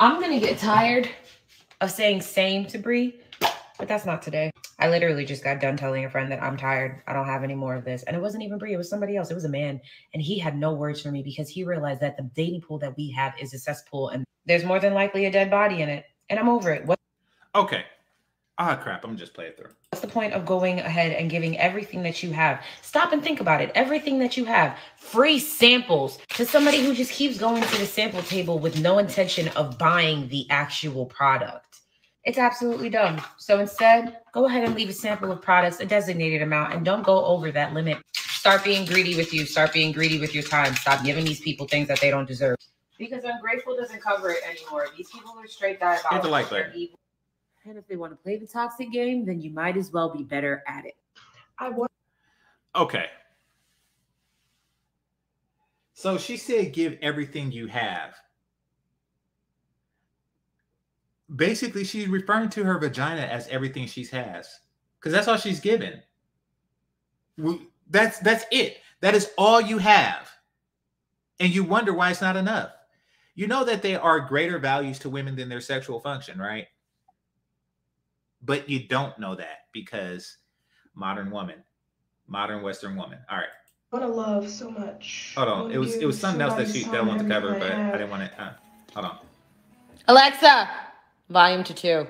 I'm going to get tired of saying same to Bree, but that's not today. I literally just got done telling a friend that I'm tired. I don't have any more of this. And it wasn't even Bree. It was somebody else. It was a man. And he had no words for me because he realized that the dating pool that we have is a cesspool. And there's more than likely a dead body in it. And I'm over it. What? Okay. Ah, crap. I'm just playing through. What's the point of going ahead and giving everything that you have? Stop and think about it. Everything that you have. Free samples to somebody who just keeps going to the sample table with no intention of buying the actual product. It's absolutely dumb. So instead, go ahead and leave a sample of products, a designated amount, and don't go over that limit. Start being greedy with you. Start being greedy with your time. Stop giving these people things that they don't deserve. Because ungrateful doesn't cover it anymore. These people are straight diabolical. Hit the like button. And if they want to play the toxic game, then you might as well be better at it. I want. Okay. So she said, give everything you have. Basically, she's referring to her vagina as everything she has, because that's all she's given. That's that's it. That is all you have. And you wonder why it's not enough. You know that there are greater values to women than their sexual function, right? But you don't know that because modern woman, modern Western woman. All right. I want to love so much. Hold on. It was it was something else that she that I wanted to cover, but I didn't want it. Uh, hold on. Alexa. Volume to two.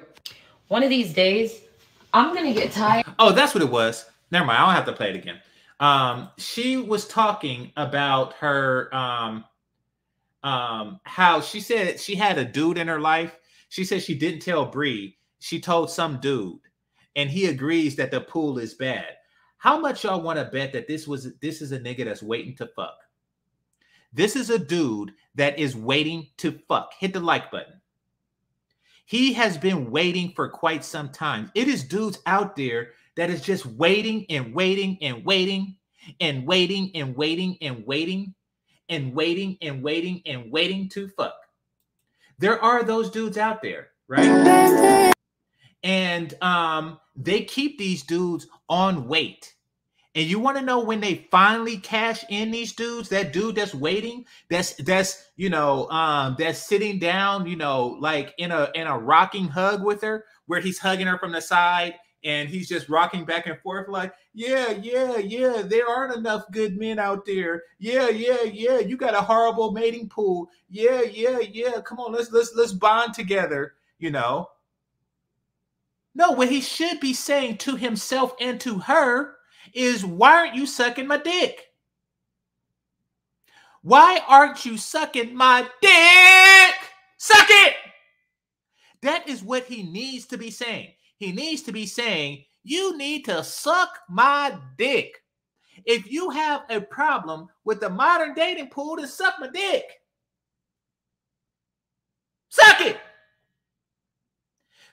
One of these days, I'm going to get tired. Oh, that's what it was. Never mind. I don't have to play it again. Um, she was talking about her, um, um, how she said she had a dude in her life. She said she didn't tell Bree. She told some dude and he agrees that the pool is bad. How much y'all want to bet that this was, this is a nigga that's waiting to fuck. This is a dude that is waiting to fuck. Hit the like button. He has been waiting for quite some time. It is dudes out there that is just waiting and waiting and waiting and waiting and waiting and waiting and waiting and waiting and waiting to fuck. There are those dudes out there, right? And um, they keep these dudes on wait. And you want to know when they finally cash in these dudes, that dude that's waiting, that's, that's, you know, um, that's sitting down, you know, like in a, in a rocking hug with her, where he's hugging her from the side and he's just rocking back and forth. Like, yeah, yeah, yeah. There aren't enough good men out there. Yeah, yeah, yeah. You got a horrible mating pool. Yeah, yeah, yeah. Come on. Let's, let's, let's bond together. You know, no, what he should be saying to himself and to her is, why aren't you sucking my dick? Why aren't you sucking my dick? Suck it! That is what he needs to be saying. He needs to be saying, you need to suck my dick. If you have a problem with the modern dating pool, then suck my dick. Suck it!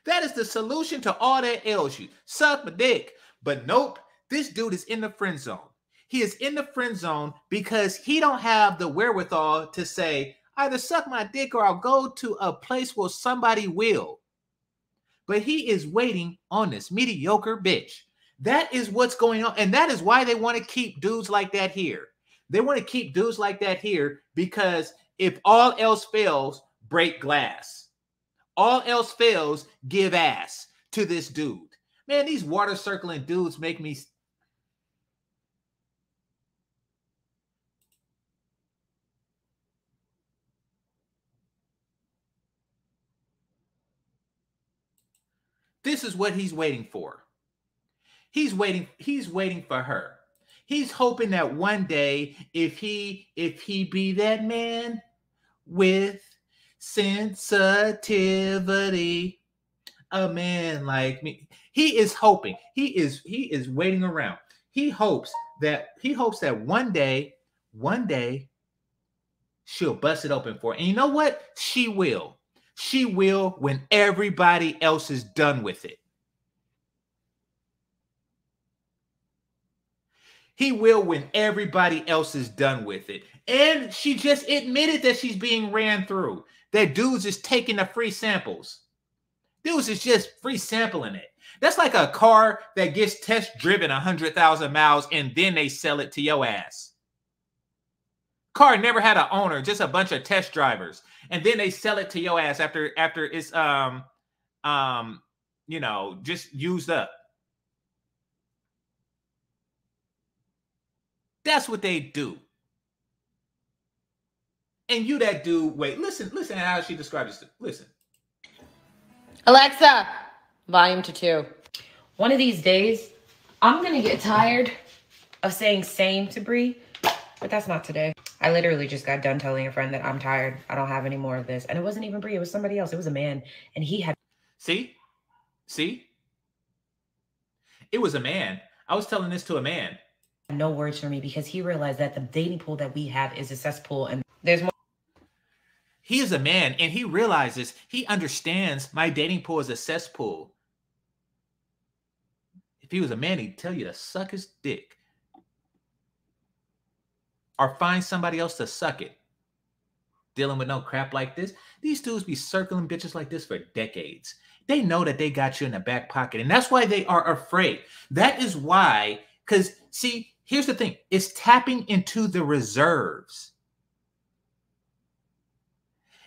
That is the solution to all that ails you. Suck my dick. But nope. This dude is in the friend zone. He is in the friend zone because he don't have the wherewithal to say, either suck my dick or I'll go to a place where somebody will. But he is waiting on this mediocre bitch. That is what's going on. And that is why they want to keep dudes like that here. They want to keep dudes like that here because if all else fails, break glass. All else fails, give ass to this dude. Man, these water circling dudes make me... this is what he's waiting for. He's waiting, he's waiting for her. He's hoping that one day, if he, if he be that man with sensitivity, a man like me, he is hoping, he is, he is waiting around. He hopes that, he hopes that one day, one day she'll bust it open for him. And you know what? She will. She will when everybody else is done with it. He will when everybody else is done with it. And she just admitted that she's being ran through. That dude's just taking the free samples. Dudes is just free sampling it. That's like a car that gets test driven one hundred thousand miles and then they sell it to your ass. Car never had an owner, just a bunch of test drivers. And then they sell it to your ass after, after it's, um, um, you know, just used up. That's what they do. And you that dude, wait, listen, listen how she describes this. Listen. Alexa, volume to two. One of these days, I'm going to get tired of saying same to Bree, but that's not today. I literally just got done telling a friend that I'm tired. I don't have any more of this. And it wasn't even Bree. It was somebody else. It was a man. And he had... See? See? It was a man. I was telling this to a man. No words for me because he realized that the dating pool that we have is a cesspool and there's more. He is a man and he realizes, he understands my dating pool is a cesspool. If he was a man, he'd tell you to suck his dick or find somebody else to suck it. Dealing with no crap like this. These dudes be circling bitches like this for decades. They know that they got you in the back pocket and that's why they are afraid. That is why, because see, here's the thing. It's tapping into the reserves.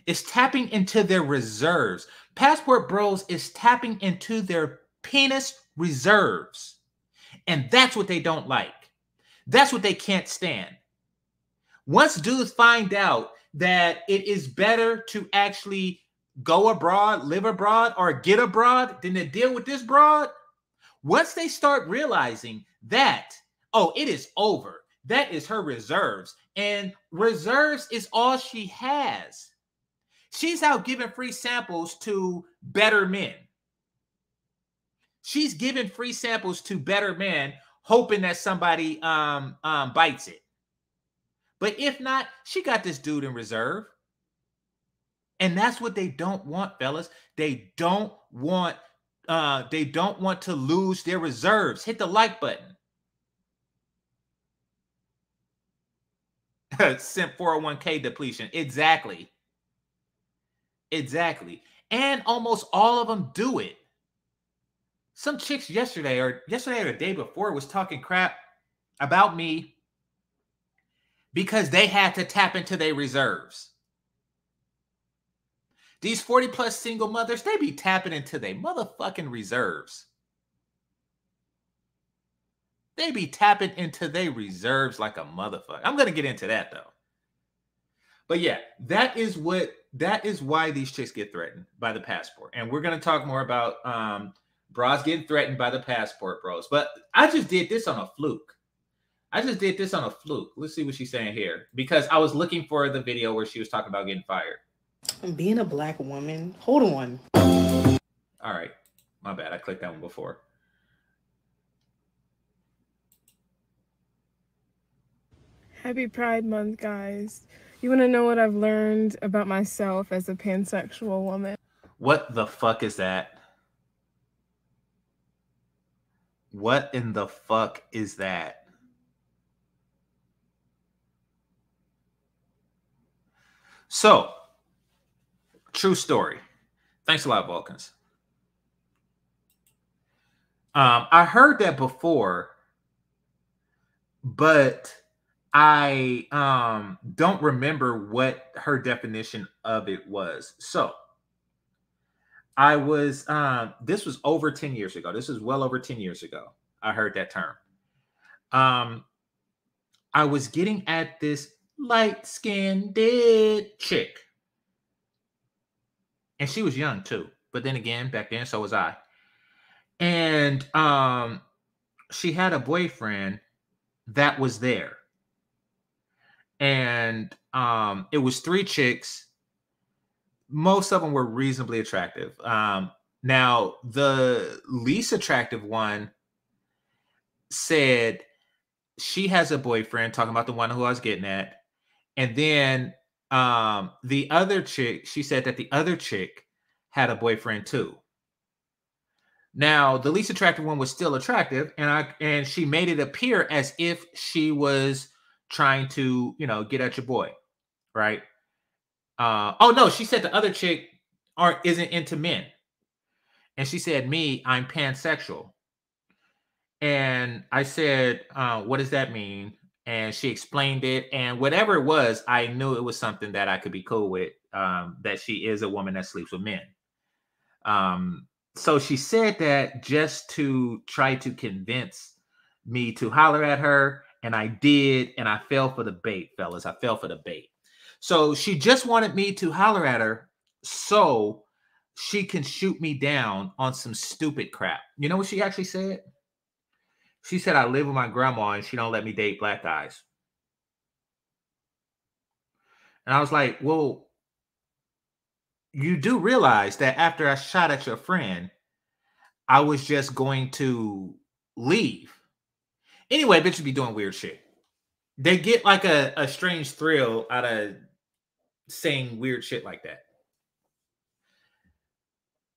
It's tapping into their reserves. Passport Bros is tapping into their penis reserves. And that's what they don't like. That's what they can't stand. Once dudes find out that it is better to actually go abroad, live abroad, or get abroad than to deal with this broad, once they start realizing that, oh, it is over. That is her reserves. And reserves is all she has. She's out giving free samples to better men. She's giving free samples to better men, hoping that somebody um, um, bites it. But if not, she got this dude in reserve. And that's what they don't want, fellas. They don't want, uh, they don't want to lose their reserves. Hit the like button. Simp four oh one K depletion. Exactly. Exactly. And almost all of them do it. Some chicks yesterday or yesterday or the day before was talking crap about me because they had to tap into their reserves. These forty plus single mothers, they be tapping into their motherfucking reserves. They be tapping into their reserves like a motherfucker. I'm going to get into that though. But yeah, that is what, that is why these chicks get threatened by the passport. And we're going to talk more about um, bras getting threatened by the passport bros. But I just did this on a fluke. I just did this on a fluke. Let's see what she's saying here. Because I was looking for the video where she was talking about getting fired. Being a black woman. Hold on. All right. My bad. I clicked that one before. Happy Pride Month, guys. You want to know what I've learned about myself as a pansexual woman? What the fuck is that? What in the fuck is that? So, true story. Thanks a lot, Vulcans. Um, I heard that before, but... I um, don't remember what her definition of it was. So I was, um, this was over ten years ago. This is well over ten years ago. I heard that term. Um, I was getting at this light-skinned chick. And she was young too. But then again, back then, so was I. And um, she had a boyfriend that was there. And um, it was three chicks. Most of them were reasonably attractive. Um, now, the least attractive one said she has a boyfriend, talking about the one who I was getting at. And then um, the other chick, she said that the other chick had a boyfriend too. Now, the least attractive one was still attractive, and I and she made it appear as if she was trying to, you know, get at your boy, right? Uh, oh no, she said the other chick aren't isn't into men, and she said, "Me, I'm pansexual." And I said, uh, "What does that mean?" And she explained it, and whatever it was, I knew it was something that I could be cool with. Um, that she is a woman that sleeps with men. Um, so she said that just to try to convince me to holler at her, and I did, and I fell for the bait, fellas. I fell for the bait. So she just wanted me to holler at her so she can shoot me down on some stupid crap. You know what she actually said? She said, I live with my grandma and she don't let me date black guys. And I was like, well, you do realize that after I shot at your friend, I was just going to leave. Anyway, bitches be doing weird shit. They get like a, a strange thrill out of saying weird shit like that.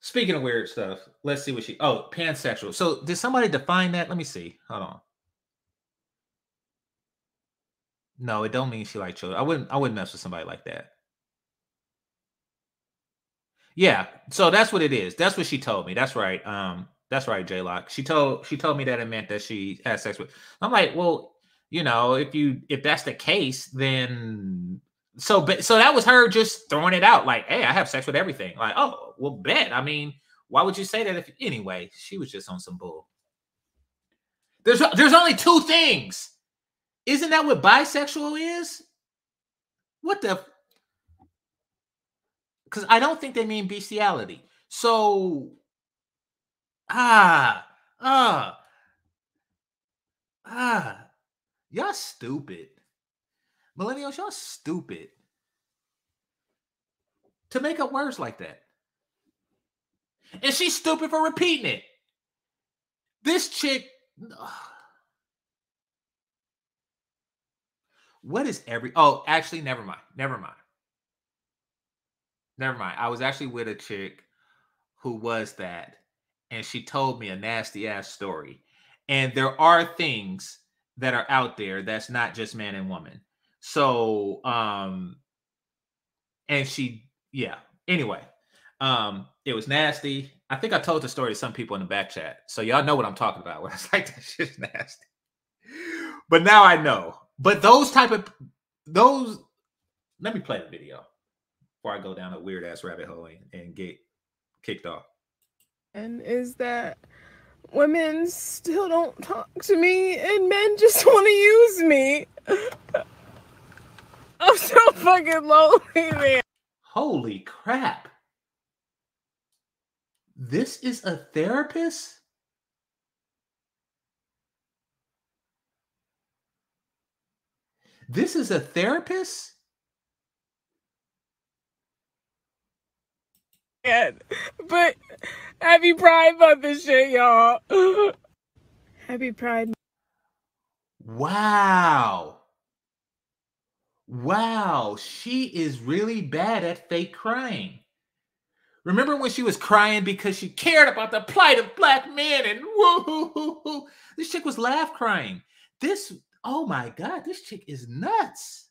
Speaking of weird stuff, let's see what she... Oh, pansexual. So did somebody define that? Let me see. Hold on. No, it don't mean she likes children. I wouldn't, I wouldn't mess with somebody like that. Yeah, so that's what it is. That's what she told me. That's right. Um, that's right, J-Lock. She told, she told me that it meant that she had sex with... I'm like, well... You know, if you if that's the case, then so but so that was her just throwing it out like, hey, I have sex with everything. Like, oh, well, bet. I mean, why would you say that? If anyway, she was just on some bull. There's there's only two things. Isn't that what bisexual is? What the? Because I don't think they mean bestiality. So ah ah ah. Y'all stupid. Millennials, y'all stupid. To make up words like that. And she's stupid for repeating it. This chick. Ugh. What is every... Oh, actually, never mind. Never mind. Never mind. I was actually with a chick who was that. And she told me a nasty ass story. And there are things that are out there that's not just man and woman. So, um, and she, yeah. Anyway, um, it was nasty. I think I told the story to some people in the back chat. So y'all know what I'm talking about. When I was like, that shit's nasty. But now I know. But those type of, those, let me play the video before I go down a weird ass rabbit hole and, and get kicked off. And is that... Women still don't talk to me, and men just want to use me. I'm so fucking lonely, man. Holy crap. This is a therapist? This is a therapist? Yeah, but happy Pride Month and shit, y'all. Happy Pride Month. Wow. Wow, she is really bad at fake crying. Remember when she was crying because she cared about the plight of black men and woo-hoo-hoo-hoo. This chick was laugh crying. This, oh my God, this chick is nuts.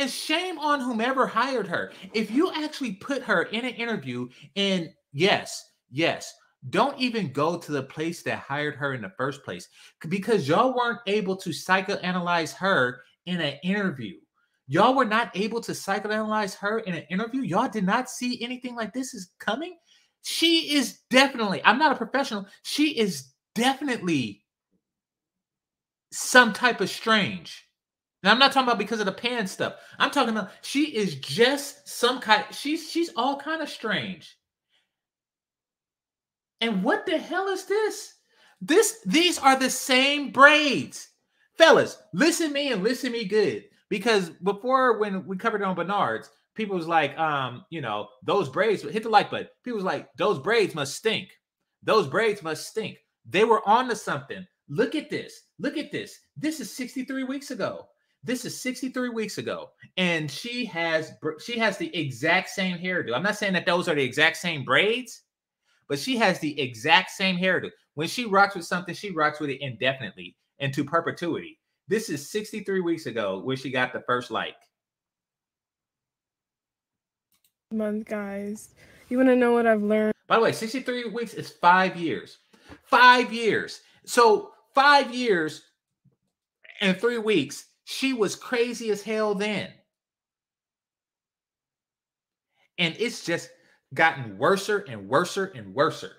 And shame on whomever hired her. If you actually put her in an interview, and yes, yes, don't even go to the place that hired her in the first place, because y'all weren't able to psychoanalyze her in an interview. Y'all were not able to psychoanalyze her in an interview. Y'all did not see anything like this is coming. She is definitely, I'm not a professional, she is definitely some type of strange. Now, I'm not talking about because of the pan stuff. I'm talking about she is just some kind. She's she's all kind of strange. And what the hell is this? This, these are the same braids. Fellas, listen me and listen me good. Because before, when we covered it on Bernard's, people was like, um, you know, those braids, hit the like button. People was like, those braids must stink. Those braids must stink. They were on to something. Look at this. Look at this. This is sixty-three weeks ago. This is sixty-three weeks ago. And she has, she has the exact same hairdo. I'm not saying that those are the exact same braids, but she has the exact same hairdo. When she rocks with something, she rocks with it indefinitely and to perpetuity. This is sixty-three weeks ago where she got the first like. Month, guys. You want to know what I've learned? By the way, sixty-three weeks is five years. Five years. So five years and three weeks, she was crazy as hell then. And it's just gotten worser and worser and worser.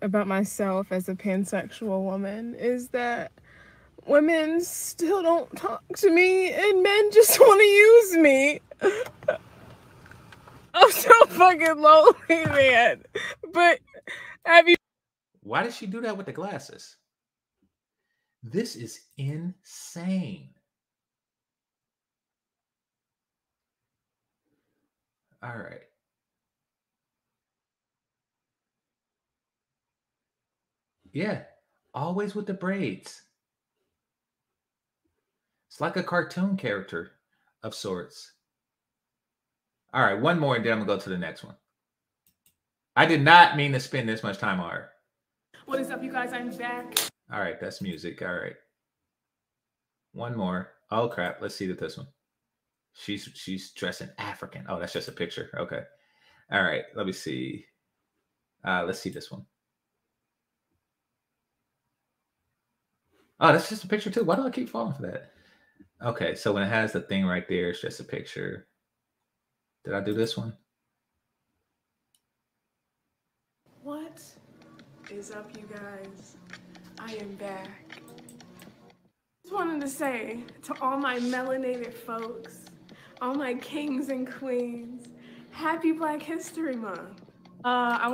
About myself as a pansexual woman is that women still don't talk to me and men just want to use me. I'm so fucking lonely, man. But have you... Why did she do that with the glasses? This is insane. All right. Yeah, always with the braids. It's like a cartoon character of sorts. All right, one more and then I'm going to go to the next one. I did not mean to spend this much time on her. What is up, you guys? I'm back. All right, that's music. All right. One more. Oh, crap. Let's see that this one. She's, she's dressing African. Oh, that's just a picture. Okay. All right, let me see. Uh, let's see this one. Oh, that's just a picture too. Why do I keep falling for that? Okay, so when it has the thing right there, it's just a picture. Did I do this one? What is up, you guys? I am back. Just wanted to say to all my melanated folks, all my kings and queens, happy Black History Month. Uh,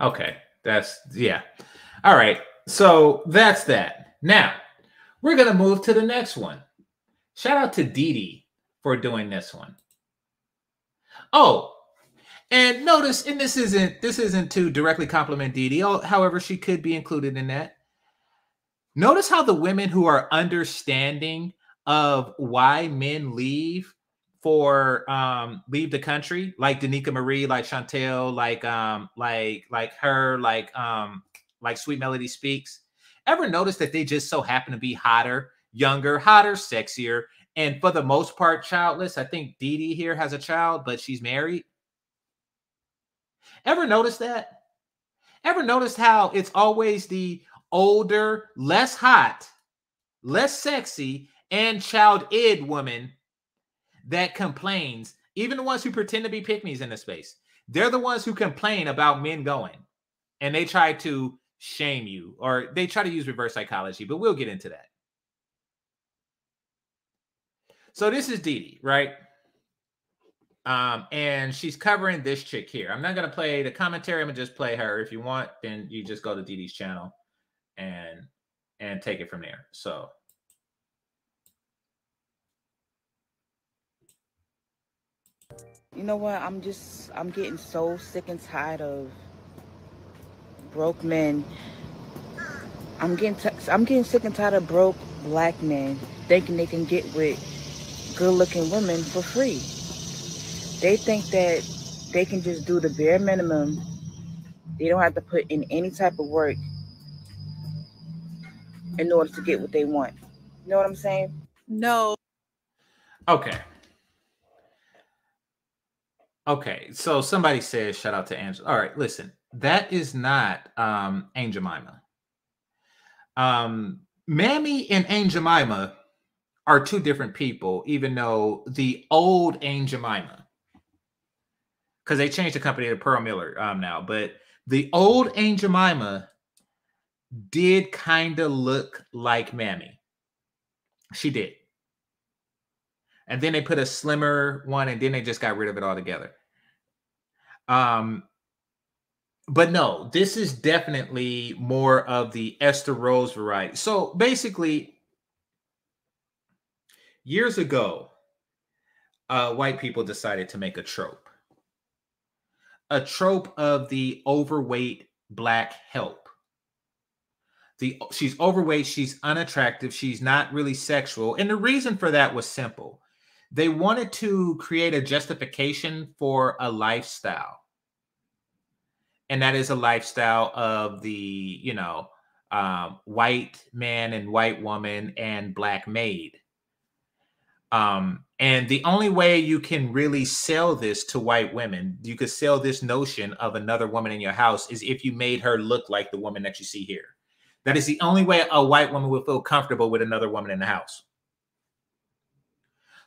I okay, that's, yeah. All right, so that's that. Now, we're going to move to the next one. Shout out to Dee Dee for doing this one. Oh, and notice, and this isn't, this isn't to directly compliment Dee Dee, however, she could be included in that. Notice how the women who are understanding of why men leave for, um, leave the country, like Danica Marie, like Chantel, like, um, like, like her, like, um, like Sweet Melody Speaks. Ever notice that they just so happen to be hotter, younger, hotter, sexier, and for the most part childless? I think Dee Dee here has a child, but she's married. Ever notice that? Ever notice how it's always the older, less hot, less sexy, and child-ed woman that complains? Even the ones who pretend to be pick-me's in the space. They're the ones who complain about men going, and they try to shame you, or they try to use reverse psychology, but we'll get into that. So this is Dee Dee, right? Um, and she's covering this chick here. I'm not going to play the commentary. I'm going to just play her. If you want, then you just go to Dee Dee's channel and, and take it from there. So. You know what? I'm just, I'm getting so sick and tired of broke men. I'm getting t I'm getting sick and tired of broke black men thinking they can get with good-looking women for free. They think that they can just do the bare minimum. They don't have to put in any type of work in order to get what they want. You know what I'm saying? No. Okay. Okay. So somebody says, shout out to Angela. All right, listen. That is not um, Aunt Jemima. Um, Mammy and Aunt Jemima are two different people, even though the old Aunt Jemima, because they changed the company to Pearl Miller um, now, but the old Aunt Jemima did kind of look like Mammy. She did. And then they put a slimmer one, and then they just got rid of it altogether. Um, but no, this is definitely more of the Esther Rose variety. So basically, years ago, uh, white people decided to make a trope. A trope of the overweight black help. The, she's overweight, she's unattractive, she's not really sexual. And the reason for that was simple. They wanted to create a justification for a lifestyle. And that is a lifestyle of the, you know, um, white man and white woman and black maid. Um, and the only way you can really sell this to white women, you could sell this notion of another woman in your house, is if you made her look like the woman that you see here. That is the only way a white woman will feel comfortable with another woman in the house.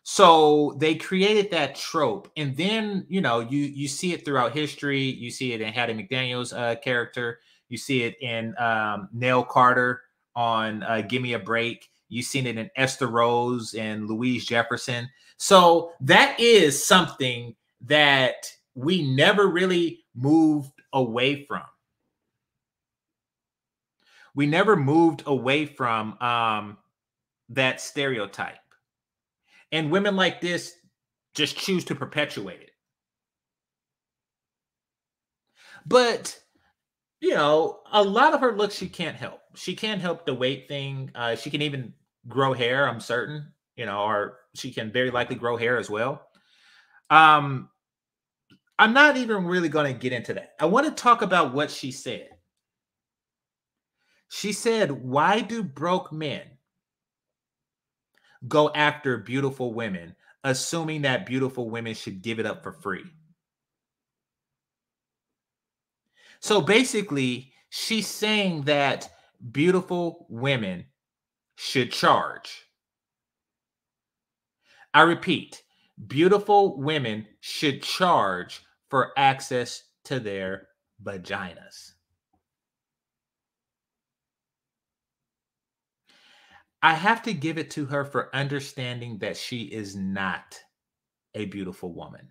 So they created that trope. And then, you know, you, you see it throughout history. You see it in Hattie McDaniel's uh, character. You see it in um, Nell Carter on uh, Give Me a Break. You've seen it in Esther Rose and Louise Jefferson. So that is something that we never really moved away from. We never moved away from um, that stereotype. And women like this just choose to perpetuate it. But, you know, a lot of her looks she can't help. She can't help the weight thing. Uh, she can even grow hair, I'm certain, you know, or she can very likely grow hair as well. Um, I'm not even really going to get into that. I want to talk about what she said. She said, why do broke men go after beautiful women, assuming that beautiful women should give it up for free? So basically, she's saying that beautiful women should charge. I repeat, beautiful women should charge for access to their vaginas. I have to give it to her for understanding that she is not a beautiful woman.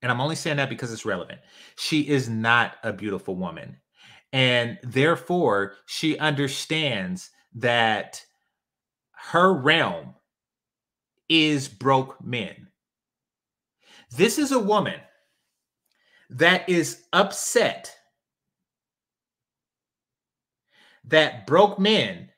And I'm only saying that because it's relevant. She is not a beautiful woman. And therefore, she understands that her realm is broke men. This is a woman that is upset that broke men,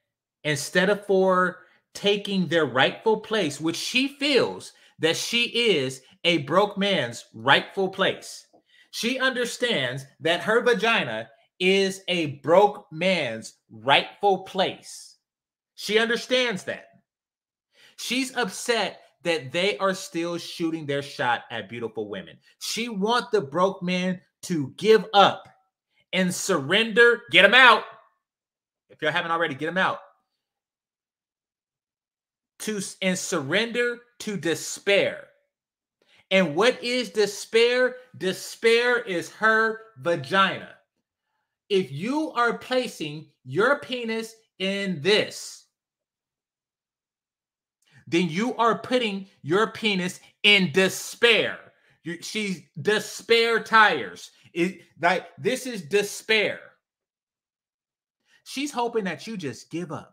instead of for taking their rightful place, which she feels that she is a broke man's rightful place. She understands that her vagina is a broke man's rightful place. She understands that. She's upset that they are still shooting their shot at beautiful women. She wants the broke men to give up and surrender. Get them out. If y'all haven't already, get them out. To, and surrender to despair. And what is despair? Despair is her vagina. If you are placing your penis in this, then you are putting your penis in despair. You, she's despair tires. It, like, this is despair. She's hoping that you just give up.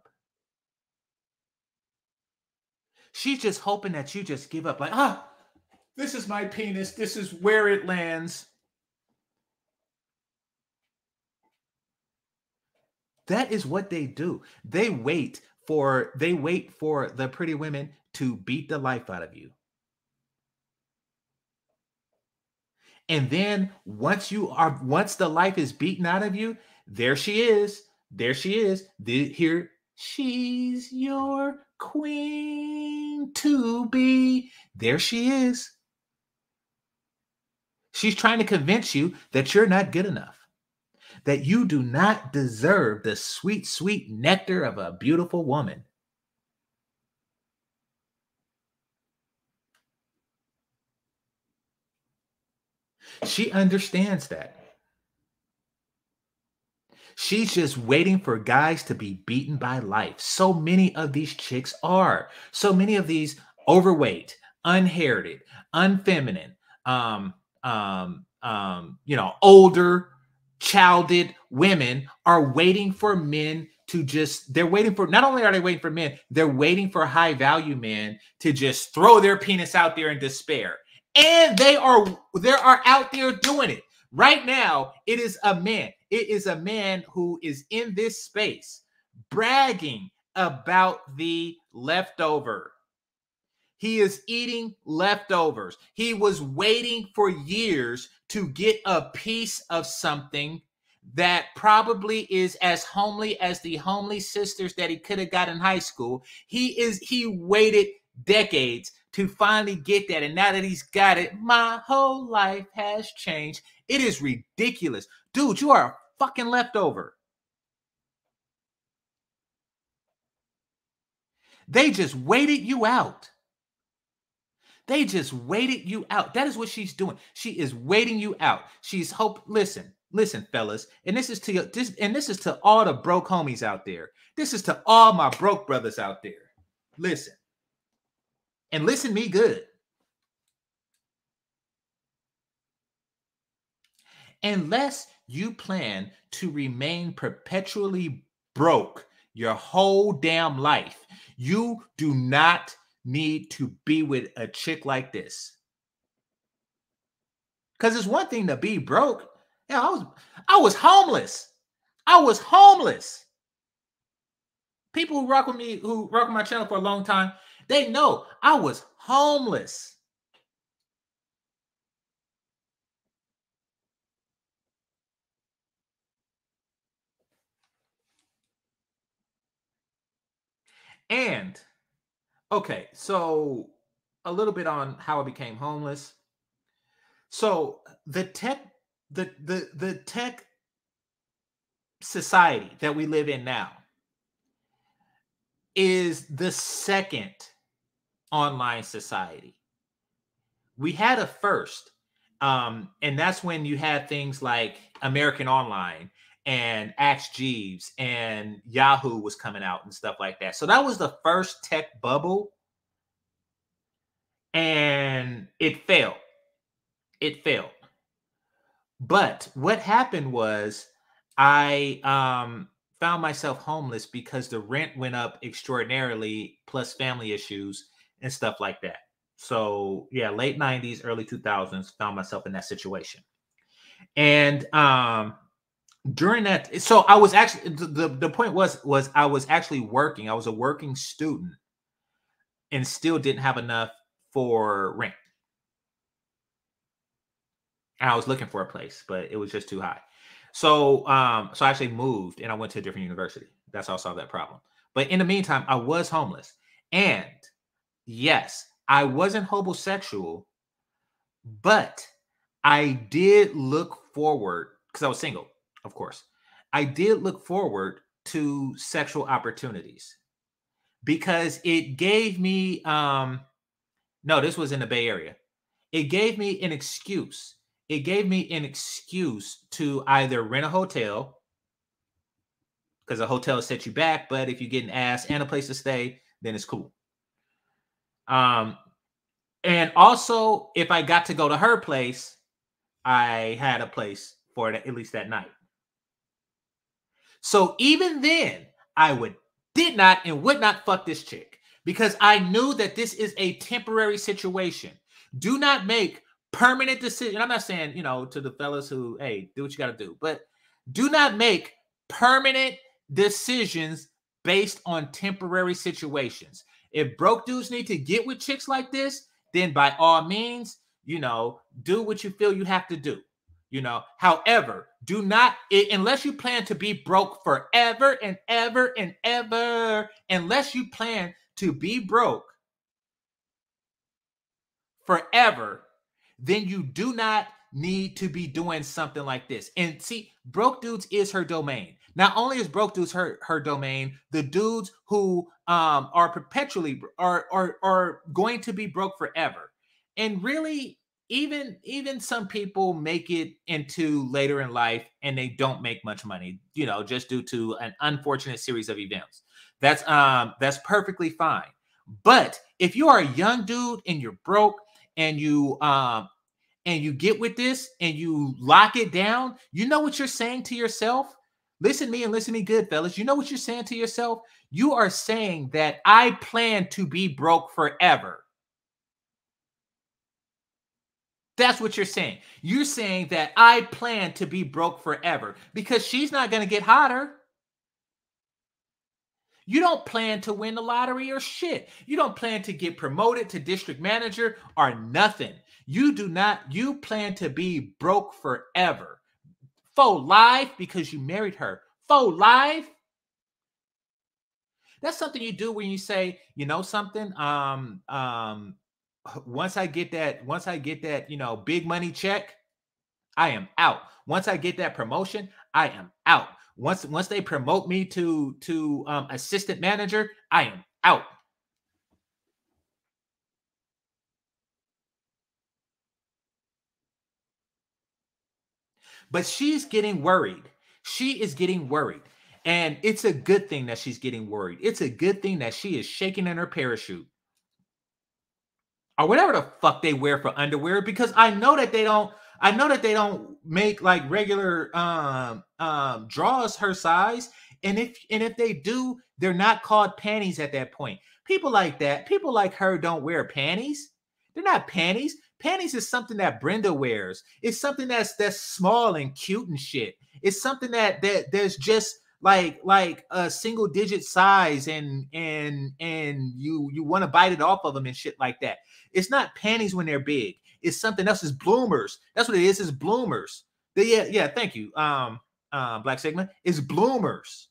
She's just hoping that you just give up. Like, ah, this is my penis. This is where it lands. That is what they do. They wait for, they wait for the pretty women to beat the life out of you. And then once you are, once the life is beaten out of you, there she is. There she is. The, here, she's your queen to be. There she is. She's trying to convince you that you're not good enough, that you do not deserve the sweet, sweet nectar of a beautiful woman. She understands that. She's just waiting for guys to be beaten by life. So many of these chicks are. So many of these overweight, unherited, unfeminine, um, um, um, you know, older, childed women are waiting for men to just, they're waiting for, not only are they waiting for men, they're waiting for high value men to just throw their penis out there in despair. And they are, they are out there doing it right now. It is a man. It is a man who is in this space bragging about the leftover. He is eating leftovers. He was waiting for years to get a piece of something that probably is as homely as the homely sisters that he could have got in high school. He is, he waited decades to finally get that. And now that he's got it, my whole life has changed. It is ridiculous. Dude, you are a fucking leftover. They just waited you out. They just waited you out. That is what she's doing. She is waiting you out. She's hope. Listen, listen, fellas. And this is to this, and this is to all the broke homies out there. This is to all my broke brothers out there. Listen. And listen me good. Unless you plan to remain perpetually broke your whole damn life, you do not need to be with a chick like this. Because it's one thing to be broke. Yeah, I was I was homeless. I was homeless. People who rock with me, who rock with my channel for a long time, they know I was homeless. And okay, so a little bit on how I became homeless. So the tech, the the the tech society that we live in now is the second online society. We had a first, um, and that's when you had things like American Online and Axe Jeeves and Yahoo was coming out and stuff like that. So that was the first tech bubble, and it failed. It failed. But what happened was I um, found myself homeless because the rent went up extraordinarily, plus family issues and stuff like that. So yeah, late nineties, early two thousands, found myself in that situation. And um, during that, so I was actually, the, the point was, was I was actually working. I was a working student and still didn't have enough for rent. And I was looking for a place, but it was just too high. So, um, so I actually moved and I went to a different university. That's how I solved that problem. But in the meantime, I was homeless. And yes, I wasn't homosexual, but I did look forward, because I was single. Of course, I did look forward to sexual opportunities because it gave me, um, no, this was in the Bay Area. It gave me an excuse. It gave me an excuse to either rent a hotel, because a hotel sets you back, but if you get an ass and a place to stay, then it's cool. Um, and also, if I got to go to her place, I had a place for it, at least that night. So even then, I would did not and would not fuck this chick because I knew that this is a temporary situation. Do not make permanent decisions. I'm not saying, you know, to the fellas who, hey, do what you got to do. But do not make permanent decisions based on temporary situations. If broke dudes need to get with chicks like this, then by all means, you know, do what you feel you have to do. You know, however, do not, it, unless you plan to be broke forever and ever and ever, unless you plan to be broke forever, then you do not need to be doing something like this. And see, broke dudes is her domain. Not only is broke dudes her, her domain, the dudes who um, are perpetually, are, are, are going to be broke forever. And really, Even, even some people make it into later in life and they don't make much money, you know, just due to an unfortunate series of events. That's, um, that's perfectly fine. But if you are a young dude and you're broke and you, um, and you get with this and you lock it down, you know what you're saying to yourself? Listen to me and listen to me good, fellas. You know what you're saying to yourself? You are saying that I plan to be broke forever. That's what you're saying. You're saying that I plan to be broke forever because she's not going to get hotter. You don't plan to win the lottery or shit. You don't plan to get promoted to district manager or nothing. You do not, you plan to be broke forever. Faux life because you married her. Faux life. That's something you do when you say, you know something, um, um, once I get that, once I get that, you know, big money check, I am out. Once I get that promotion, I am out. Once, once they promote me to, to um, assistant manager, I am out. But she's getting worried. She is getting worried. And it's a good thing that she's getting worried. It's a good thing that she is shaking in her parachute. Or whatever the fuck they wear for underwear, because I know that they don't, I know that they don't make like regular um, um, draws her size. And if, and if they do, they're not called panties at that point. People like that, people like her don't wear panties. They're not panties. Panties is something that Brenda wears. It's something that's, that's small and cute and shit. It's something that, that there's just like, like a single digit size and, and, and you, you want to bite it off of them and shit like that. It's not panties when they're big. It's something else. It's bloomers. That's what it is. It's bloomers. The, yeah. Yeah. Thank you. Um, uh, Black Sigma. It's bloomers.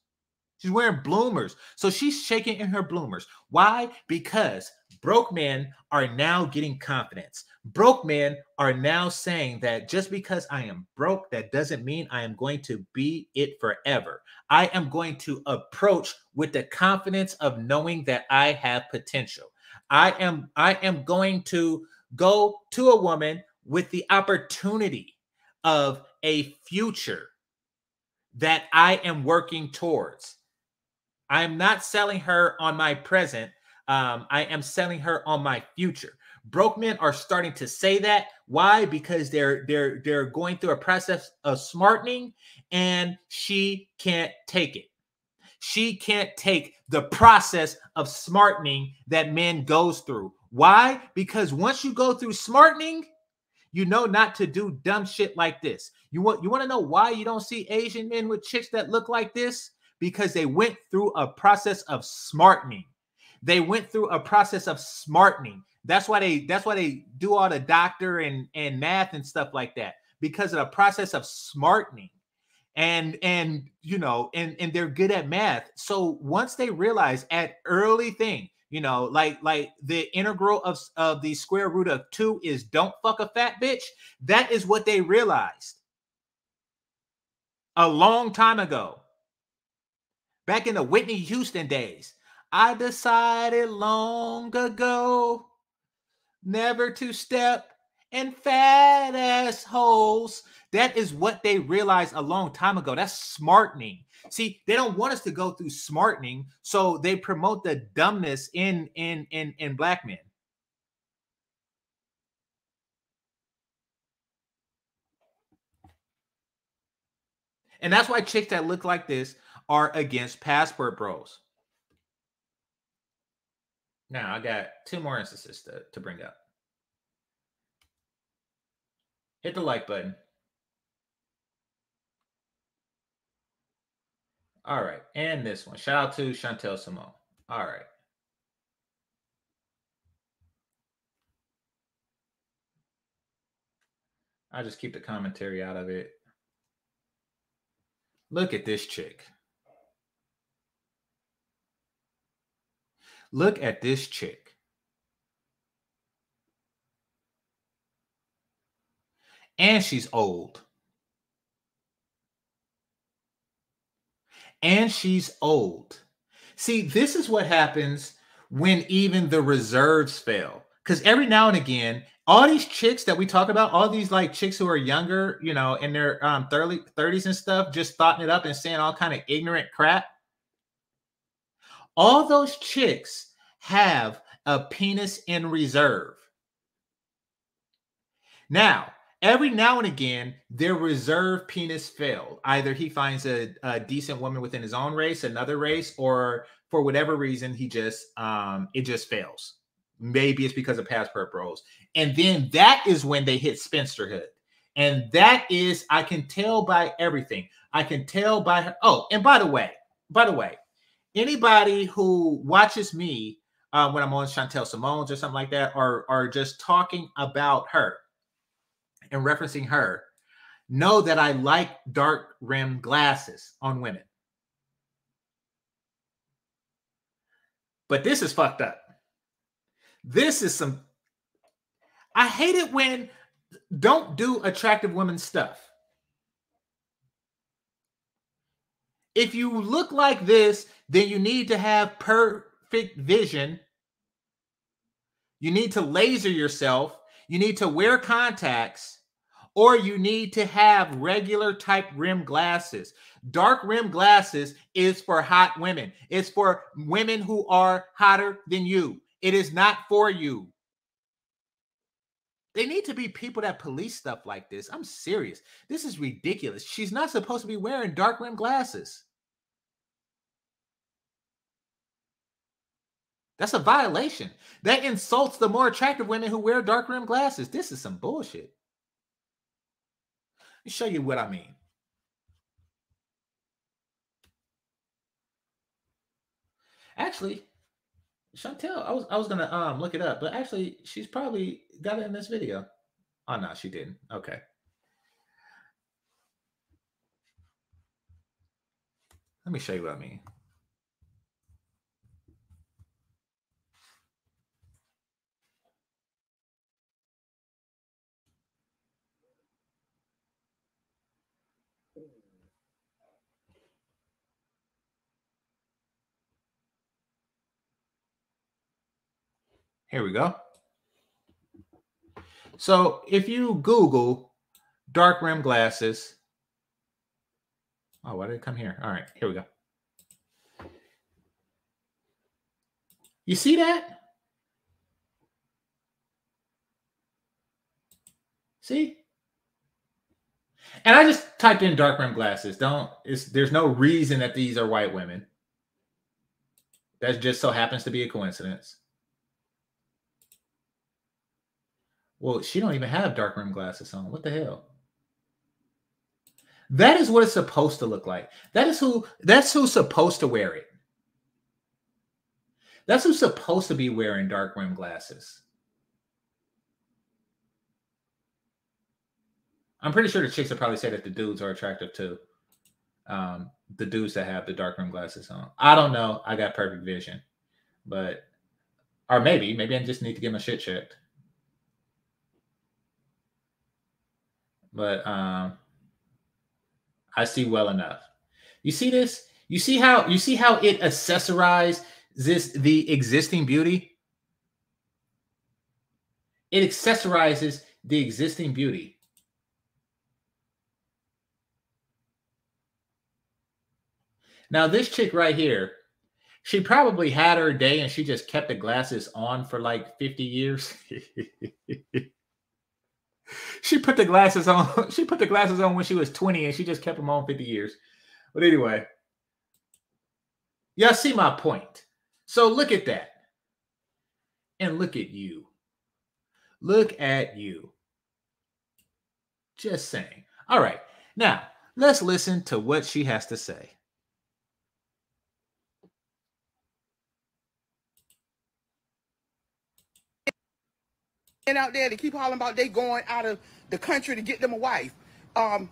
She's wearing bloomers. So she's shaking in her bloomers. Why? Because broke men are now getting confidence. Broke men are now saying that just because I am broke, that doesn't mean I am going to be it forever. I am going to approach with the confidence of knowing that I have potential. I am, I am going to go to a woman with the opportunity of a future that I am working towards. I am not selling her on my present. Um, I am selling her on my future. Broke men are starting to say that. Why? Because they're they're they're going through a process of smartening, and she can't take it. She can't take the process of smartening that men goes through. Why? Because once you go through smartening, you know not to do dumb shit like this. You want you want to know why you don't see Asian men with chicks that look like this? Because they went through a process of smartening. They went through a process of smartening. That's why they that's why they do all the doctor and and math and stuff like that, because of the process of smartening. And and you know, and and they're good at math. So once they realize at early thing, you know, like, like the integral of, of the square root of two is don't fuck a fat bitch. That is what they realized a long time ago. Back in the Whitney Houston days, I decided long ago never to step in fat assholes. That is what they realized a long time ago. That's smartening. See, they don't want us to go through smartening, so they promote the dumbness in in in in black men. And that's why chicks that look like this are against Passport Bros. Now, I got two more instances to, to bring up. Hit the like button. All right, and this one. Shout out to Chantel Simone. All right. I'll just keep the commentary out of it. Look at this chick. Look at this chick. And she's old. And she's old. See, this is what happens when even the reserves fail. Because every now and again, all these chicks that we talk about, all these like chicks who are younger, you know, in their um, thirties and stuff, just thoughting it up and saying all kind of ignorant crap. All those chicks have a penis in reserve. Now, Every now and again, their reserve penis failed. Either he finds a, a decent woman within his own race, another race, or for whatever reason, he just um, it just fails. Maybe it's because of Passport Bros. And then that is when they hit spinsterhood. And that is, I can tell by everything. I can tell by her. Oh, and by the way, by the way, anybody who watches me uh, when I'm on Chantel Simone's or something like that, or, or just talking about her and referencing her, know that I like dark rimmed glasses on women. But this is fucked up. This is some, I hate it when don't do attractive women stuff. If you look like this, then you need to have perfect vision. You need to laser yourself. You need to wear contacts, or you need to have regular type rim glasses. Dark rim glasses is for hot women. It's for women who are hotter than you. It is not for you. They need to be people that police stuff like this. I'm serious. This is ridiculous. She's not supposed to be wearing dark rim glasses. That's a violation. That insults the more attractive women who wear dark rim glasses. This is some bullshit. Let me show you what I mean. Actually, Chantel, I was I was gonna um look it up, but actually she's probably got it in this video. Oh no, she didn't. Okay. Let me show you what I mean. Here we go. So if you Google dark rim glasses, oh, why did it come here? All right, here we go. You see that? See? And I just typed in dark rim glasses. Don't, it's, there's no reason that these are white women. That just so happens to be a coincidence. Well, she don't even have dark rim glasses on. What the hell? That is what it's supposed to look like. That is who, that's who's supposed to wear it. That's who's supposed to be wearing dark rim glasses. I'm pretty sure the chicks would probably say that the dudes are attractive too. Um, the dudes that have the dark rim glasses on. I don't know. I got perfect vision. But, or maybe, maybe I just need to get my shit checked. But um, I see well enough. You see this? You see how you see how it accessorizes this the existing beauty? It accessorizes the existing beauty. Now this chick right here, she probably had her day and she just kept the glasses on for like fifty years. She put the glasses on. She put the glasses on when she was twenty, and she just kept them on fifty years. But anyway, y'all see my point. So look at that, and look at you. Look at you. Just saying. All right, now let's listen to what she has to say. Out there to keep hollering about they going out of the country to get them a wife. Um,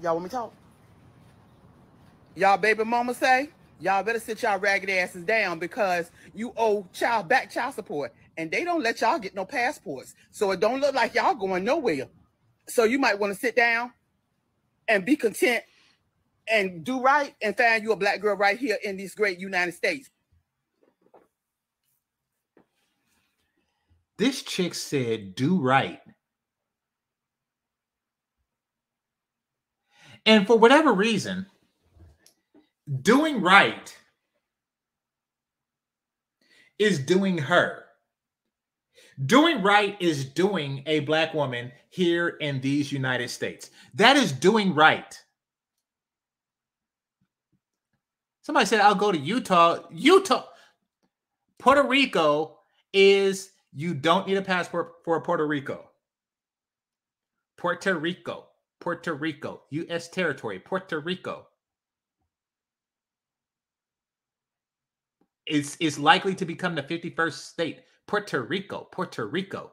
y'all want me to talk? Y'all baby mama say, y'all better sit y'all ragged asses down because you owe child back child support and they don't let y'all get no passports. So it don't look like y'all going nowhere. So you might want to sit down and be content and do right and find you a black girl right here in this great United States. This chick said, do right. And for whatever reason, doing right is doing her. Doing right is doing a Black woman here in these United States. That is doing right. Somebody said, I'll go to Utah. Utah, Puerto Rico is, you don't need a passport for Puerto Rico. Puerto Rico, Puerto Rico, U S territory, Puerto Rico. It's, it's likely to become the fifty-first state. Puerto Rico, Puerto Rico.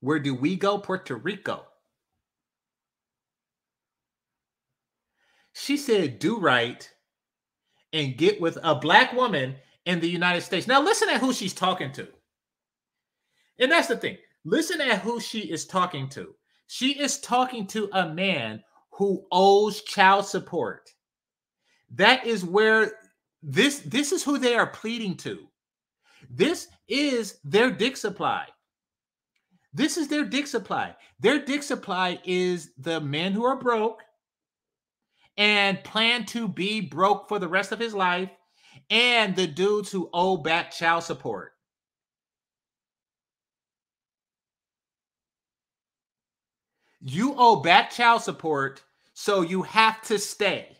Where do we go? Puerto Rico. She said, do right and get with a Black woman in the United States. Now, listen at who she's talking to. And that's the thing. Listen at who she is talking to. She is talking to a man who owes child support. That is where this, this is who they are pleading to. This is their dick supply. This is their dick supply. Their dick supply is the men who are broke and plan to be broke for the rest of his life, and the dudes who owe back child support. You owe back child support, so you have to stay.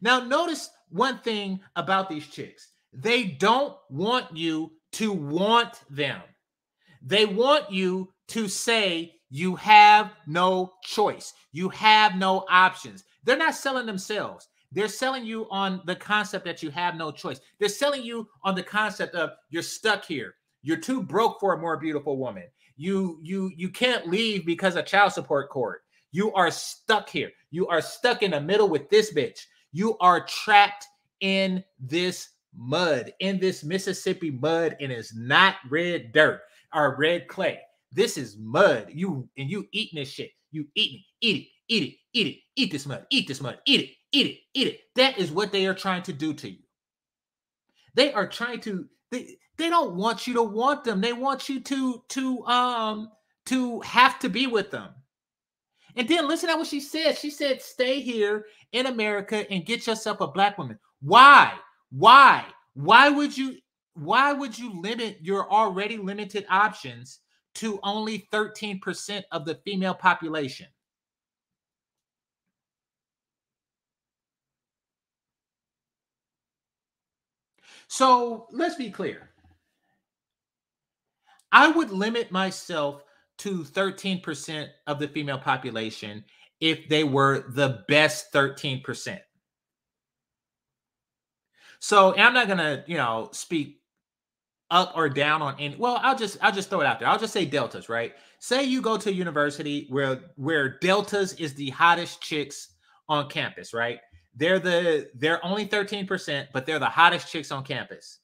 Now, notice one thing about these chicks. They don't want you to want them. They want you to say you have no choice. You have no options. They're not selling themselves. They're selling you on the concept that you have no choice. They're selling you on the concept of you're stuck here. You're too broke for a more beautiful woman. You, you, you can't leave because of child support court. You are stuck here. You are stuck in the middle with this bitch. You are trapped in this mud, in this Mississippi mud, and it's not red dirt or red clay. This is mud. You, and you eating this shit. You eating it, eat it. Eat it, eat it, eat this mud, eat this mud, eat it, eat it, eat it. That is what they are trying to do to you. They are trying to, they, they don't want you to want them. They want you to, to, um, to have to be with them. And then listen to what she said. She said, stay here in America and get yourself a Black woman. Why? Why? Why would you, why would you limit your already limited options to only thirteen percent of the female population? So let's be clear. I would limit myself to thirteen percent of the female population if they were the best thirteen percent. So I'm not gonna, you know, speak up or down on any. Well, I'll just I'll just throw it out there. I'll just say deltas, right? Say you go to a university where where deltas is the hottest chicks on campus, right? They're the, they're only thirteen percent, but they're the hottest chicks on campus.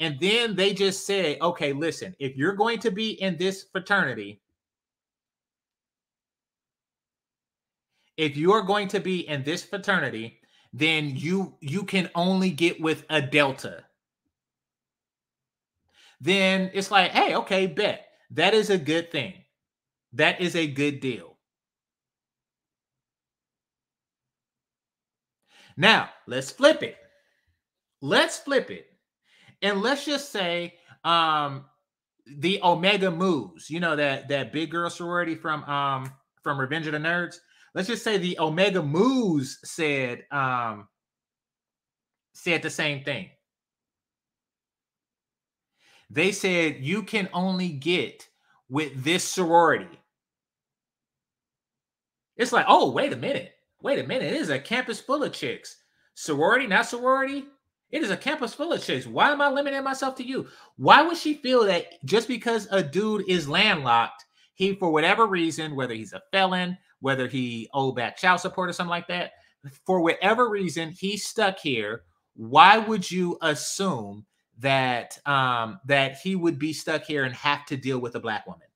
And then they just say, okay, listen, if you're going to be in this fraternity, if you are going to be in this fraternity, then you, you can only get with a Delta. Then it's like, hey, okay, bet. That is a good thing. That is a good deal. Now, let's flip it. Let's flip it. And let's just say um, the Omega Moos, you know, that, that big girl sorority from, um, from Revenge of the Nerds. Let's just say the Omega Moos said, um, said the same thing. They said, you can only get with this sorority. It's like, oh, wait a minute. Wait a minute, it is a campus full of chicks. Sorority, not sorority. It is a campus full of chicks. Why am I limiting myself to you? Why would she feel that just because a dude is landlocked, he, for whatever reason, whether he's a felon, whether he owed back child support or something like that, for whatever reason, he's stuck here. Why would you assume that, um, that he would be stuck here and have to deal with a Black woman?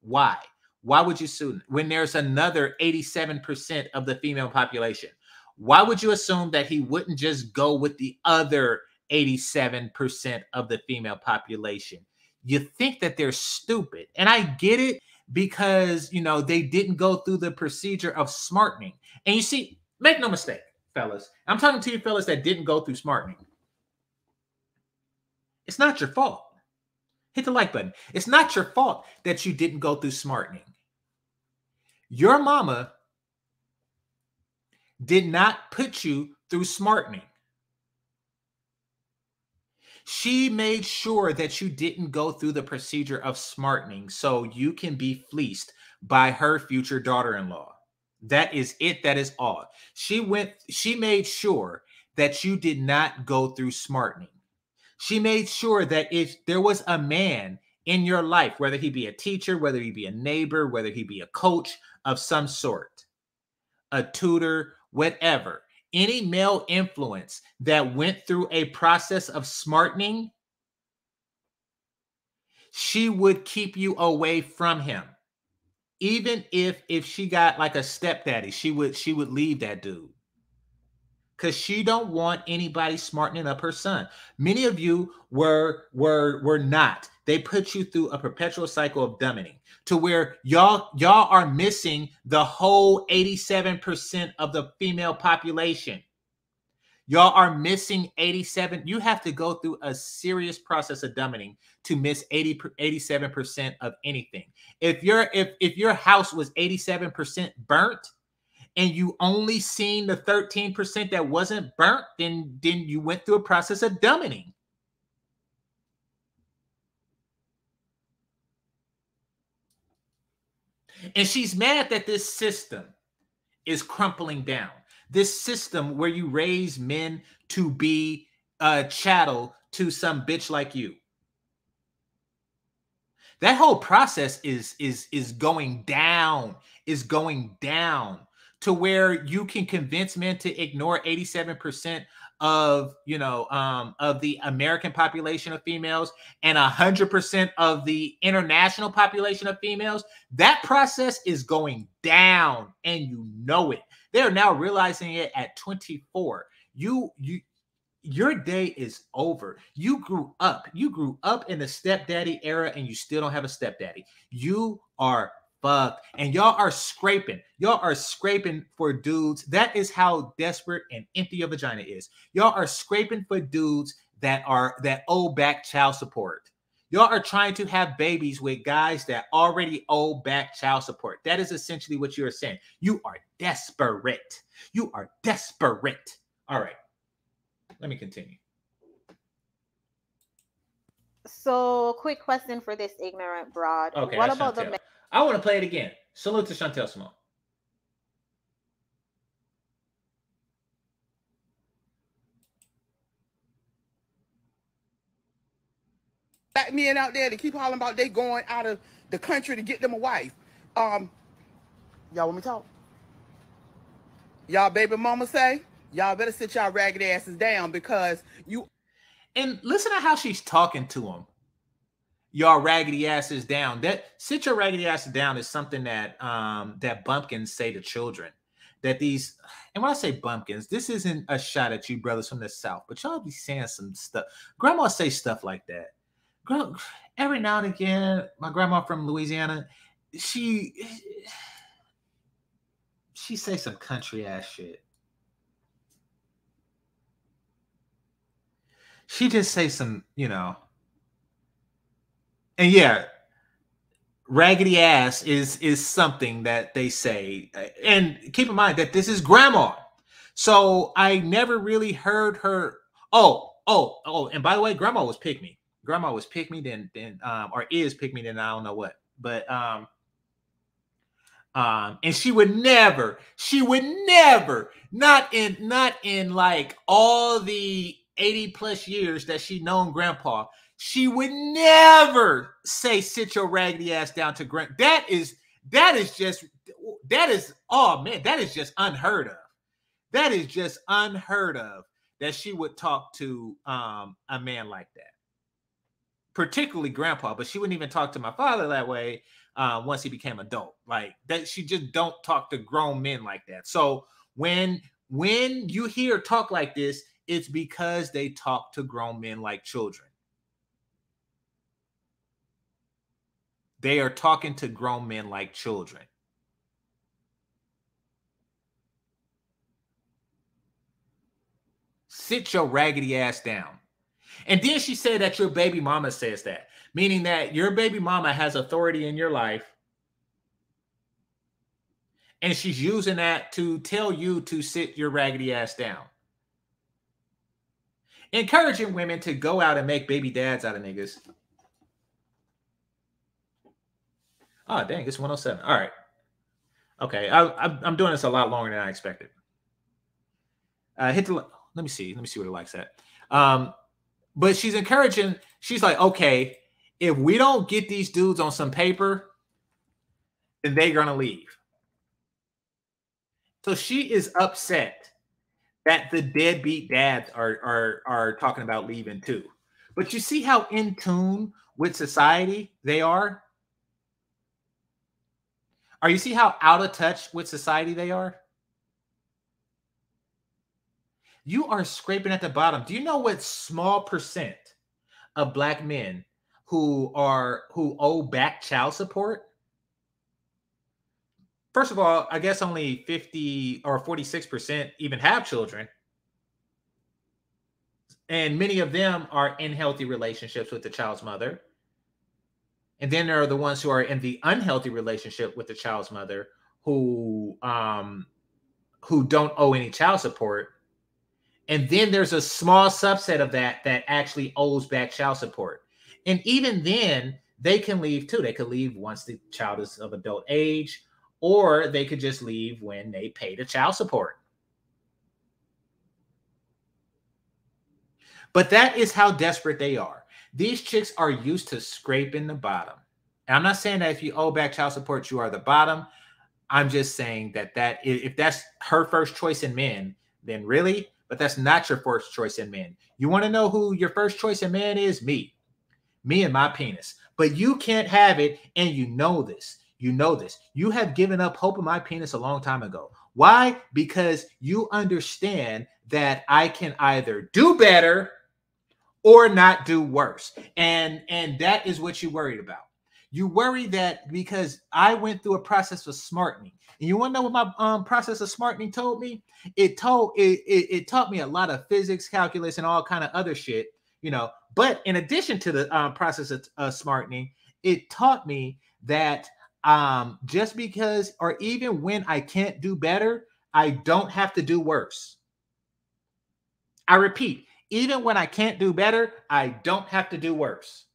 Why? Why would you assume when there's another eighty-seven percent of the female population? Why would you assume that he wouldn't just go with the other eighty-seven percent of the female population? You think that they're stupid. And I get it because, you know, they didn't go through the procedure of smartening. And you see, make no mistake, fellas. I'm talking to you fellas that didn't go through smartening. It's not your fault. Hit the like button. It's not your fault that you didn't go through smartening. Your mama did not put you through smartening. She made sure that you didn't go through the procedure of smartening so you can be fleeced by her future daughter-in-law. That is it. That is all. She went, she made sure that you did not go through smartening. She made sure that if there was a man in your life, whether he be a teacher, whether he be a neighbor, whether he be a coach of some sort, a tutor, whatever, any male influence that went through a process of smartening, she would keep you away from him. Even if if she got like a stepdaddy, she would she would leave that dude, because she don't want anybody smartening up her son. Many of you were were were not. They put you through a perpetual cycle of dumbing to where y'all y'all are missing the whole eighty-seven percent of the female population. Y'all are missing eighty-seven. You have to go through a serious process of dumbing to miss eighty, eighty-seven percent of anything. If your if if your house was eighty-seven percent burnt and you only seen the thirteen percent that wasn't burnt, then then you went through a process of dumbing. And she's mad that this system is crumpling down. This system where you raise men to be uh, chattel to some bitch like you. That whole process is, is, is going down, is going down to where you can convince men to ignore eighty-seven percent of, you know, um, of the American population of females and one hundred percent of the international population of females. That process is going down and you know it. They're now realizing it at twenty-four. You, you, your day is over. You grew up. You grew up in the stepdaddy era and you still don't have a stepdaddy. You are fucked. And y'all are scraping. Y'all are scraping for dudes. That is how desperate and empty your vagina is. Y'all are scraping for dudes that are that owe back child support. Y'all are trying to have babies with guys that already owe back child support. That is essentially what you are saying. You are desperate. You are desperate. All right. Let me continue. So, quick question for this ignorant broad. Okay, what about Chantel? The I want to play it again. Salute to Chantel Simone. Black men out there that keep hollering about they going out of the country to get them a wife. Um, y'all want me to talk? Y'all baby mama say, y'all better sit y'all ragged asses down because you... And listen to how she's talking to him. Y'all raggedy asses down. That sit your raggedy asses down is something that um that bumpkins say to children. That these, and when I say bumpkins, this isn't a shot at you brothers from the South, but y'all be saying some stuff. Grandma say stuff like that. Girl, every now and again, my grandma from Louisiana, she she say some country ass shit. She just say some, you know. And yeah, raggedy ass is is something that they say. And keep in mind that this is grandma. So I never really heard her. Oh, oh, oh. And by the way, grandma was pick me. Grandma was pick me then, then um, or is pick me then I don't know what. But um, um, and she would never, she would never, not in, not in like all the eighty plus years that she known grandpa. She would never say, sit your raggedy ass down to grand. That is, that is just, that is, oh man, that is just unheard of. That is just unheard of that she would talk to um, a man like that, particularly grandpa, but she wouldn't even talk to my father that way uh, once he became adult. Like that, she just don't talk to grown men like that. So when, when you hear talk like this, it's because they talk to grown men like children. They are talking to grown men like children. Sit your raggedy ass down. And then she said that your baby mama says that. meaning that your baby mama has authority in your life, and she's using that to tell you to sit your raggedy ass down. Encouraging women to go out and make baby dads out of niggas. Oh, dang, it's one oh seven. All right. Okay, I, I, I'm doing this a lot longer than I expected. Uh, hit the, let me see. Let me see what it likes at. Um, but she's encouraging. She's like, okay, if we don't get these dudes on some paper, then they're going to leave. So she is upset that the deadbeat dads are, are, are talking about leaving too. But you see how in tune with society they are? Are you see how out of touch with society they are? You are scraping at the bottom. Do you know what small percent of black men who are who owe back child support? First of all, I guess only fifty or forty-six percent even have children. And many of them are in healthy relationships with the child's mother. And then there are the ones who are in the unhealthy relationship with the child's mother who um, who don't owe any child support. And then there's a small subset of that that actually owes back child support. And even then, they can leave too. They could leave once the child is of adult age, or they could just leave when they pay the child support. But that is how desperate they are. These chicks are used to scraping the bottom. And I'm not saying that if you owe back child support, you are the bottom. I'm just saying that, that if that's her first choice in men, then really, but that's not your first choice in men. You want to know who your first choice in men is? Me. Me and my penis. But you can't have it, and you know this. You know this. You have given up hope of my penis a long time ago. Why? Because you understand that I can either do better or not do worse. And and that is what you're worried about. You worry that because I went through a process of smartening. And you want to know what my um, process of smartening told me? It told it, it it taught me a lot of physics, calculus, and all kind of other shit, you know. But in addition to the um, process of uh, smartening, it taught me that um, just because or even when I can't do better, I don't have to do worse. I repeat. Even when I can't do better, I don't have to do worse.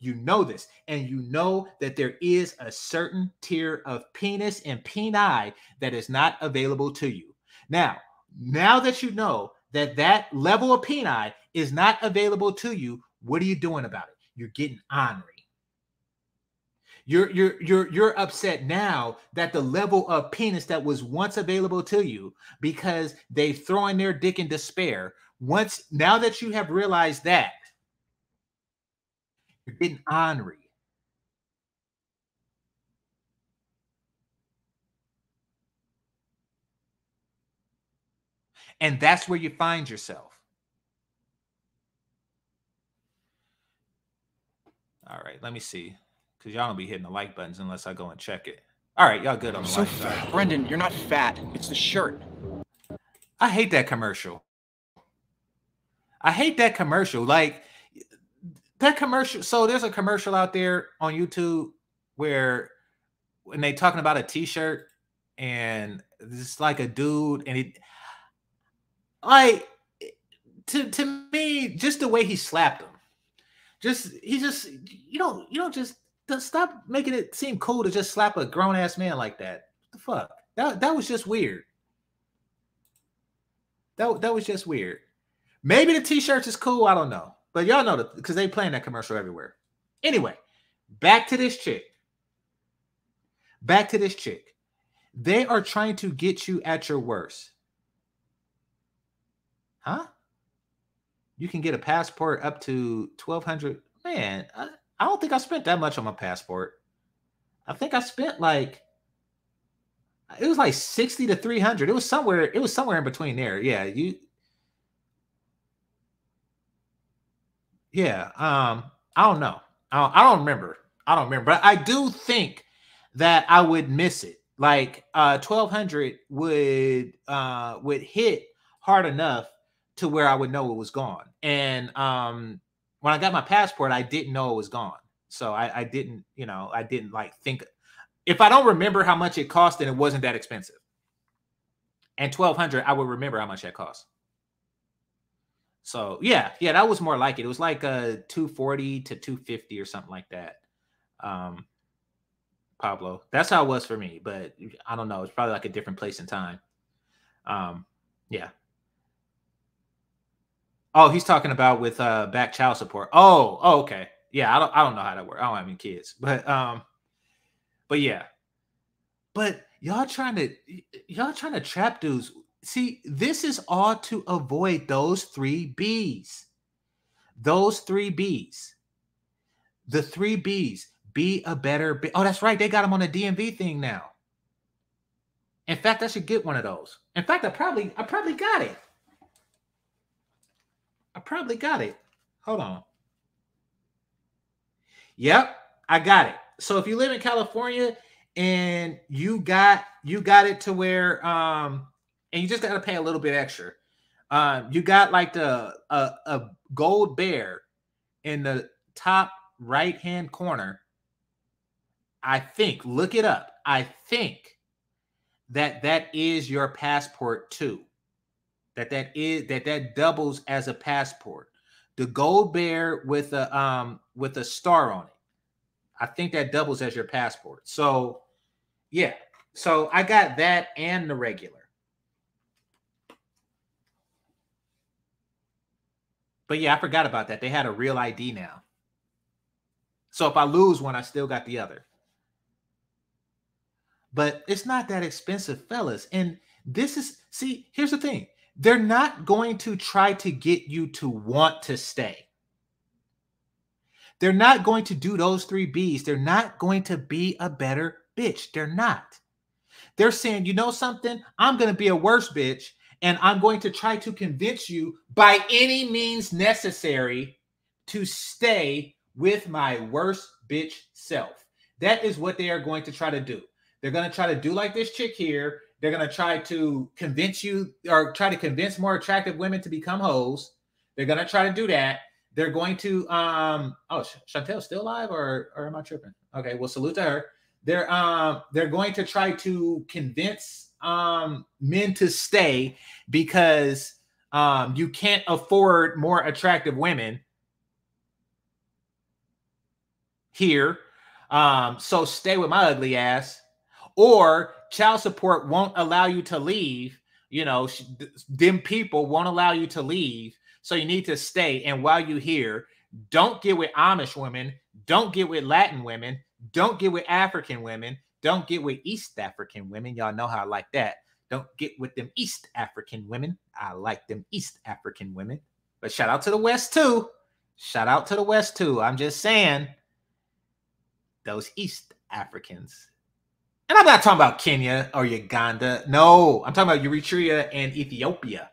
You know this, and you know that there is a certain tier of penis and peni that is not available to you. Now, now that you know that that level of peni is not available to you, what are you doing about it? You're getting ornery. You're you're you're you're upset now that the level of penis that was once available to you, because they're throwing their dick in despair. Once now that you have realized that, you're getting ornery. And that's where you find yourself. All right, let me see. Because y'all don't be hitting the like buttons unless I go and check it. All right, y'all good on the so like fat. Brendan, you're not fat. It's the shirt. I hate that commercial. I hate that commercial. Like, that commercial. So there's a commercial out there on YouTube where when they talking about a t-shirt and it's like a dude and it, like, to, to me, just the way he slapped him. Just, he just, you don't, you don't just, stop making it seem cool to just slap a grown-ass man like that. What the fuck? That, that was just weird. That, that was just weird. Maybe the t-shirts is cool. I don't know. But y'all know that because they playing that commercial everywhere. Anyway, back to this chick. Back to this chick. They are trying to get you at your worst. Huh? You can get a passport up to twelve hundred dollars. Man, I, I don't think I spent that much on my passport. I think I spent like, it was like sixty to three hundred. It was somewhere, it was somewhere in between there. Yeah, you. Yeah, um, I don't know. I don't, I don't remember. I don't remember. But I do think that I would miss it. Like uh, twelve hundred would uh, would hit hard enough to where I would know it was gone. And um, when I got my passport, I didn't know it was gone. So I, I didn't, you know, I didn't like think, if I don't remember how much it cost, then it wasn't that expensive. And twelve hundred, I would remember how much that cost. So yeah, yeah, that was more like it. It was like a two forty to two fifty or something like that. Um, Pablo, that's how it was for me, but I don't know. It's probably like a different place and time. Um, yeah. Oh, he's talking about with uh, back child support. Oh, oh, okay. Yeah, I don't, I don't know how that works. I don't have any kids, but, um, but yeah, but y'all trying to, y'all trying to trap dudes. See, this is all to avoid those three B's, those three B's, the three B's, be a better B. Oh, that's right. They got them on the D M V thing now. In fact, I should get one of those. In fact, I probably, I probably got it. I probably got it. Hold on. Yep, I got it. So if you live in California and you got you got it to where um and you just got to pay a little bit extra. Um you got like the a, a gold bear in the top right-hand corner. I think, look it up. I think that that is your passport too. That that is that that doubles as a passport. The gold bear with a um with a star on it. I think that doubles as your passport. So yeah. So I got that and the regular. But yeah, I forgot about that. They had a real I D now. So if I lose one, I still got the other. But it's not that expensive, fellas. And this is, see, here's the thing. They're not going to try to get you to want to stay. They're not going to do those three B's. They're not going to be a better bitch. They're not. They're saying, you know something? I'm going to be a worse bitch, and I'm going to try to convince you by any means necessary to stay with my worse bitch self. That is what they are going to try to do. They're going to try to do like this chick here. They're going to try to convince you or try to convince more attractive women to become hoes. They're going to try to do that. They're going to, um, oh, Chantel's still alive or, or am I tripping? Okay. Well, salute to her. They're, um, they're going to try to convince, um, men to stay because, um, you can't afford more attractive women here. Um, so stay with my ugly ass, or child support won't allow you to leave. You know, them people won't allow you to leave. So you need to stay. And while you're here, don't get with Amish women. Don't get with Latin women. Don't get with African women. Don't get with East African women. Y'all know how I like that. Don't get with them East African women. I like them East African women. But shout out to the West too. Shout out to the West too. I'm just saying those East Africans. And I'm not talking about Kenya or Uganda. No, I'm talking about Eritrea and Ethiopia.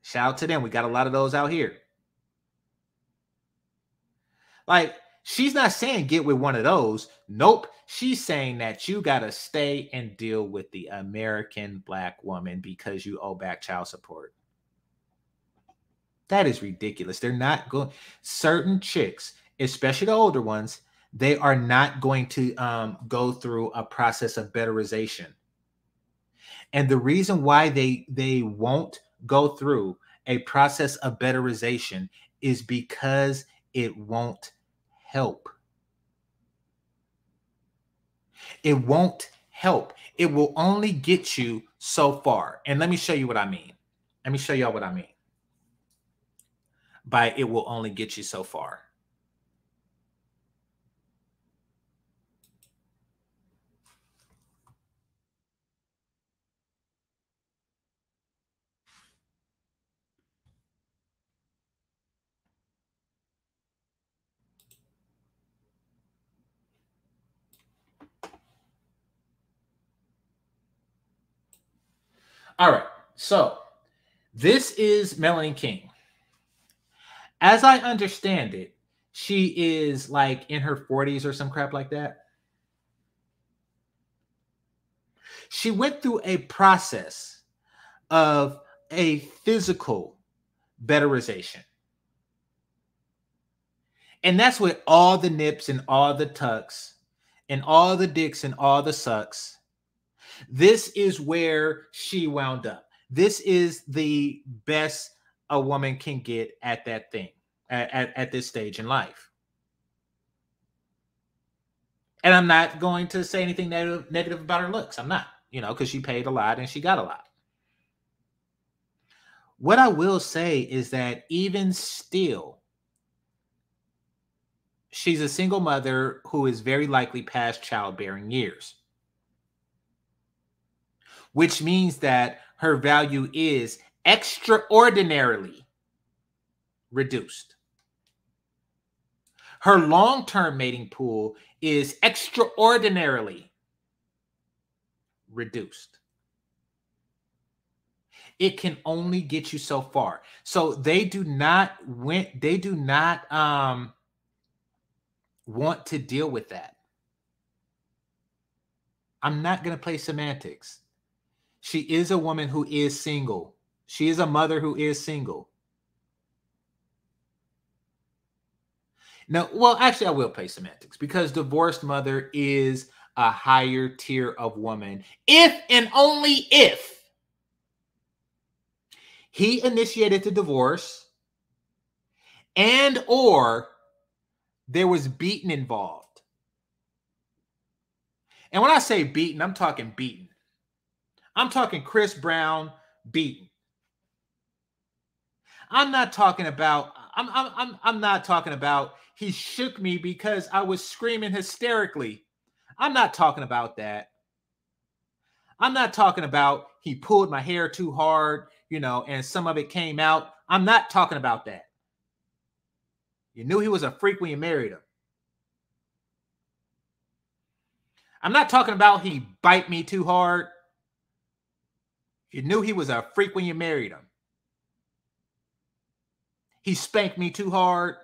Shout out to them. We got a lot of those out here. Like, she's not saying get with one of those. Nope. She's saying that you got to stay and deal with the American black woman because you owe back child support. That is ridiculous. They're not going. Certain chicks, especially the older ones, they are not going to um, go through a process of betterization. And the reason why they, they won't go through a process of betterization is because it won't help. It won't help. It will only get you so far. And let me show you what I mean. Let me show y'all what I mean by it will only get you so far. All right, so this is Melanie King. As I understand it, she is like in her forties or some crap like that. She went through a process of a physical betterization. And that's with all the nips and all the tucks and all the dicks and all the sucks. This is where she wound up. This is the best a woman can get at that thing, at, at, at this stage in life. And I'm not going to say anything negative, negative about her looks. I'm not, you know, because she paid a lot and she got a lot. What I will say is that even still, she's a single mother who is very likely past childbearing years, which means that her value is extraordinarily reduced. Her long-term mating pool is extraordinarily reduced. It can only get you so far. So they do not went, they do not um, want to deal with that. I'm not going to play semantics. She is a woman who is single. She is a mother who is single. No, well, actually, I will play semantics because divorced mother is a higher tier of woman if and only if he initiated the divorce and or there was beating involved. And when I say beating, I'm talking beating. I'm talking Chris Brown beating. I'm not talking about I'm I'm I'm I'm not talking about he shook me because I was screaming hysterically. I'm not talking about that. I'm not talking about he pulled my hair too hard, you know, and some of it came out. I'm not talking about that. You knew he was a freak when you married him. I'm not talking about he bite me too hard. You knew he was a freak when you married him. He spanked me too hard.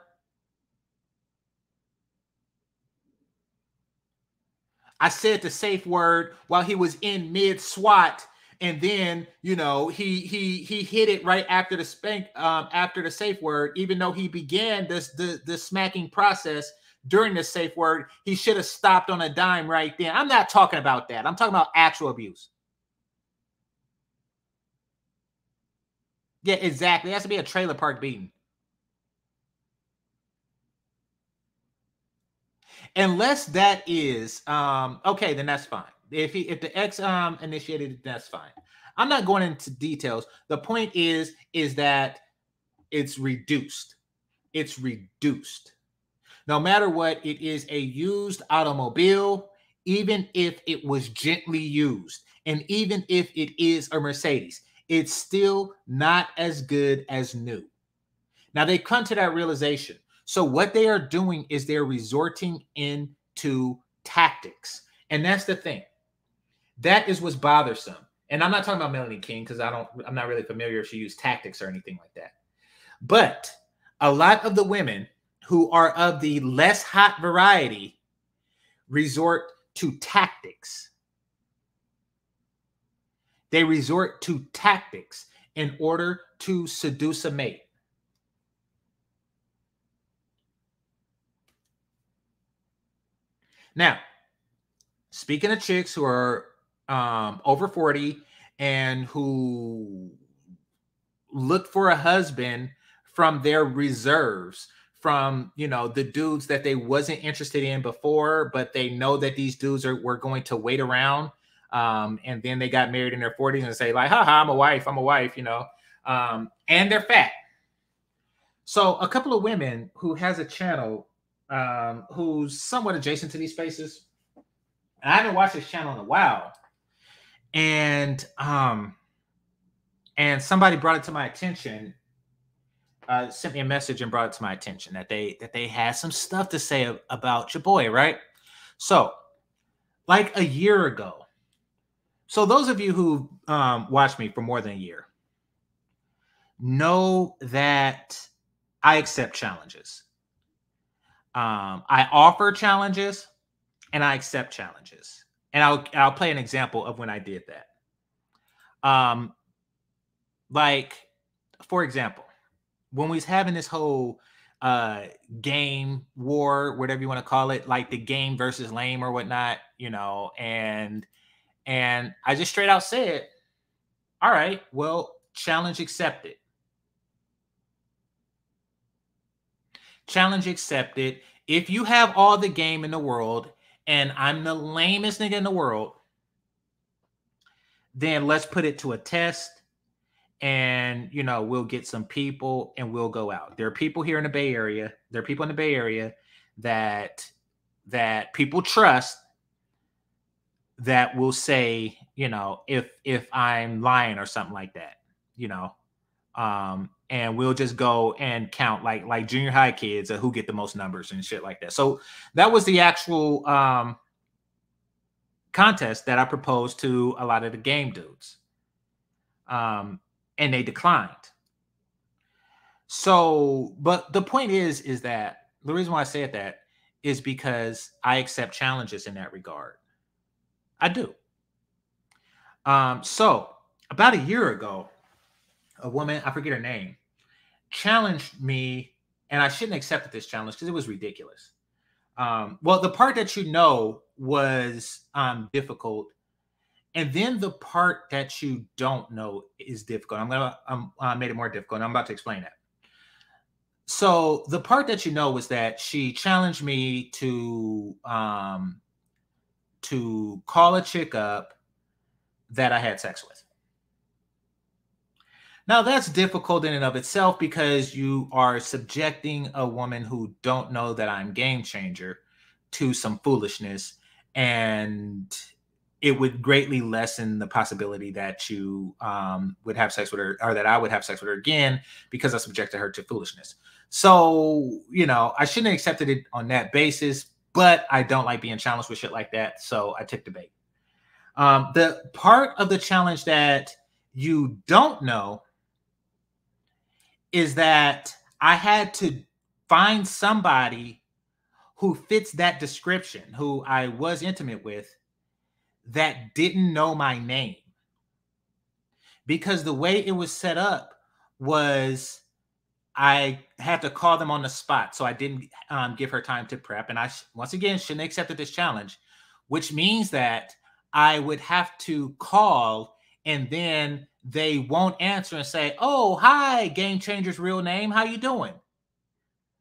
I said the safe word while he was in mid-swat, and then, you know, he he he hit it right after the spank, um, after the safe word, even though he began this the the smacking process during the safe word. He should have stopped on a dime right then. I'm not talking about that. I'm talking about actual abuse. Yeah, exactly. It has to be a trailer park beating. Unless that is, um, okay, then that's fine. If he, if the ex um, initiated it, that's fine. I'm not going into details. The point is, is that it's reduced. It's reduced. No matter what, it is a used automobile, even if it was gently used. And even if it is a Mercedes, it's still not as good as new. Now, they come to that realization. So what they are doing is they're resorting into tactics. And that's the thing. That is what's bothersome. And I'm not talking about Melanie King because I don't, I'm not really familiar if she used tactics or anything like that. But a lot of the women who are of the less hot variety resort to tactics. They resort to tactics in order to seduce a mate. Now, speaking of chicks who are um, over forty and who look for a husband from their reserves, from, you know, the dudes that they wasn't interested in before, but they know that these dudes are were going to wait around. Um, and then they got married in their forties and say like, haha, I'm a wife, I'm a wife, you know, um, and they're fat. So a couple of women who has a channel um, who's somewhat adjacent to these spaces. And I haven't watched this channel in a while. And, um, and somebody brought it to my attention, uh, sent me a message and brought it to my attention that they, that they had some stuff to say about your boy, right? So like a year ago. So those of you who um, watched me for more than a year know that I accept challenges. Um, I offer challenges and I accept challenges. And I'll, I'll play an example of when I did that. Um, like, for example, when we was having this whole uh, game war, whatever you want to call it, like the game versus lame or whatnot, you know, and, and I just straight out said, all right, well, challenge accepted. Challenge accepted. If you have all the game in the world and I'm the lamest nigga in the world, then let's put it to a test. And, you know, we'll get some people and we'll go out. There are people here in the Bay Area. There are people in the Bay Area that that people trust that will say, you know, if if I'm lying or something like that, you know, um, and we'll just go and count like like junior high kids who get the most numbers and shit like that. So that was the actual um, contest that I proposed to a lot of the game dudes. Um, and they declined. So, but the point is, is that the reason why I said that is because I accept challenges in that regard. I do. Um, so about a year ago, a woman, I forget her name, challenged me, and I shouldn't have accepted this challenge because it was ridiculous. Um, well, the part that, you know, was, um, difficult. And then the part that you don't know is difficult. I'm gonna um, I made it more difficult. And I'm about to explain that. So the part that you know was that she challenged me to um, to call a chick up that I had sex with. Now that's difficult in and of itself because you are subjecting a woman who don't know that I'm Game Changer to some foolishness, and it would greatly lessen the possibility that you um, would have sex with her, or that I would have sex with her again, because I subjected her to foolishness. So, you know, I shouldn't have accepted it on that basis, but I don't like being challenged with shit like that. So I took the bait. Um, the part of the challenge that you don't know is that I had to find somebody who fits that description, who I was intimate with, that didn't know my name, because the way it was set up was I had to call them on the spot. So I didn't um, give her time to prep. And I, once again, shouldn't have accepted this challenge, which means that I would have to call and then they won't answer and say, oh, hi, Game Changer's real name. How you doing?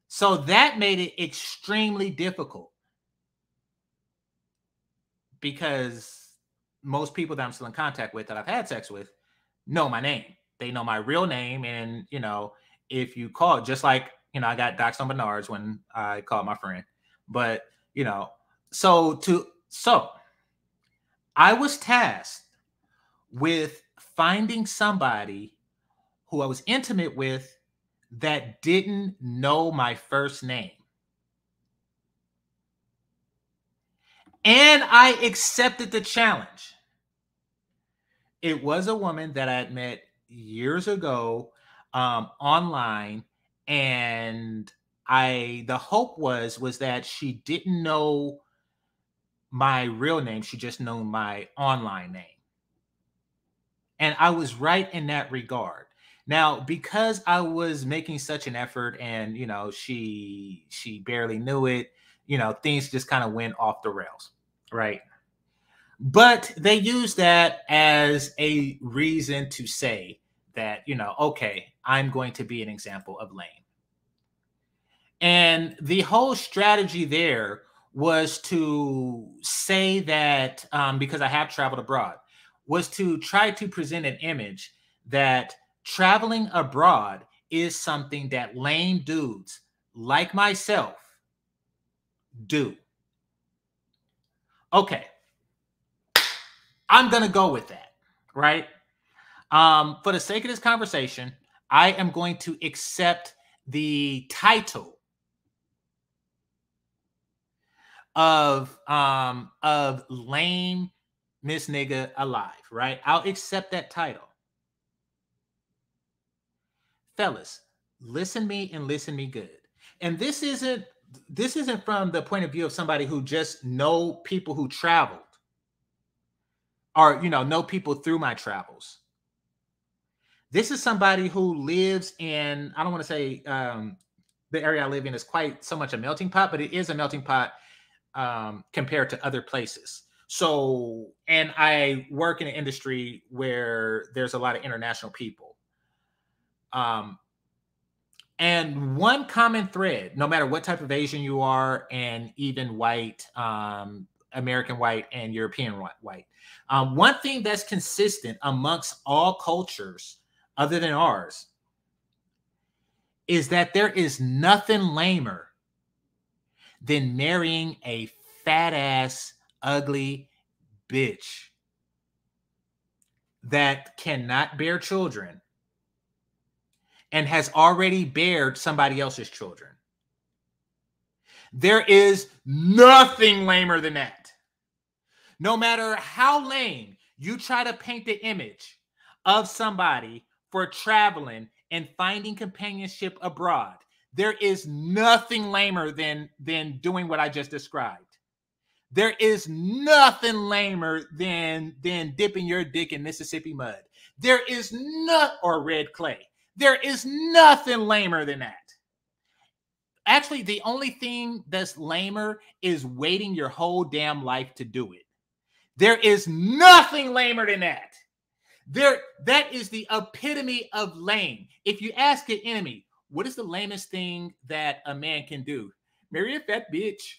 So that made it extremely difficult, because most people that I'm still in contact with that I've had sex with know my name. They know my real name. And, you know, if you call, just like, you know, I got doxxed on Bernard's when I called my friend, but, you know, so to, so I was tasked with finding somebody who I was intimate with that didn't know my first name. And I accepted the challenge. It was a woman that I had met years ago um, online. And I, the hope was, was that she didn't know my real name. She just knew my online name. And I was right in that regard. Now, because I was making such an effort and, you know, she, she barely knew it, you know, things just kind of went off the rails. Right. But they use that as a reason to say that, you know, okay, I'm going to be an example of lame. And the whole strategy there was to say that, um, because I have traveled abroad, was to try to present an image that traveling abroad is something that lame dudes like myself do. Okay, I'm gonna go with that, right? Um, for the sake of this conversation, I am going to accept the title of um, of lame Miss Nigga Alive, right? I'll accept that title. Fellas, listen me and listen me good. And this isn't This isn't from the point of view of somebody who just know people who traveled, or, you know, know people through my travels. This is somebody who lives in, I don't want to say um, the area I live in is quite so much a melting pot, but it is a melting pot um, compared to other places. So, and I work in an industry where there's a lot of international people. Um, and one common thread, no matter what type of Asian you are, and even white, um, American white and European white, um, one thing that's consistent amongst all cultures other than ours is that there is nothing lamer than marrying a fat ass, ugly bitch that cannot bear children and has already bared somebody else's children. There is nothing lamer than that. No matter how lame you try to paint the image of somebody for traveling and finding companionship abroad, there is nothing lamer than, than doing what I just described. There is nothing lamer than, than dipping your dick in Mississippi mud. There is not, or red clay. There is nothing lamer than that. Actually, the only thing that's lamer is waiting your whole damn life to do it. There is nothing lamer than that. There, that is the epitome of lame. If you ask an enemy, what is the lamest thing that a man can do? Marry a fat bitch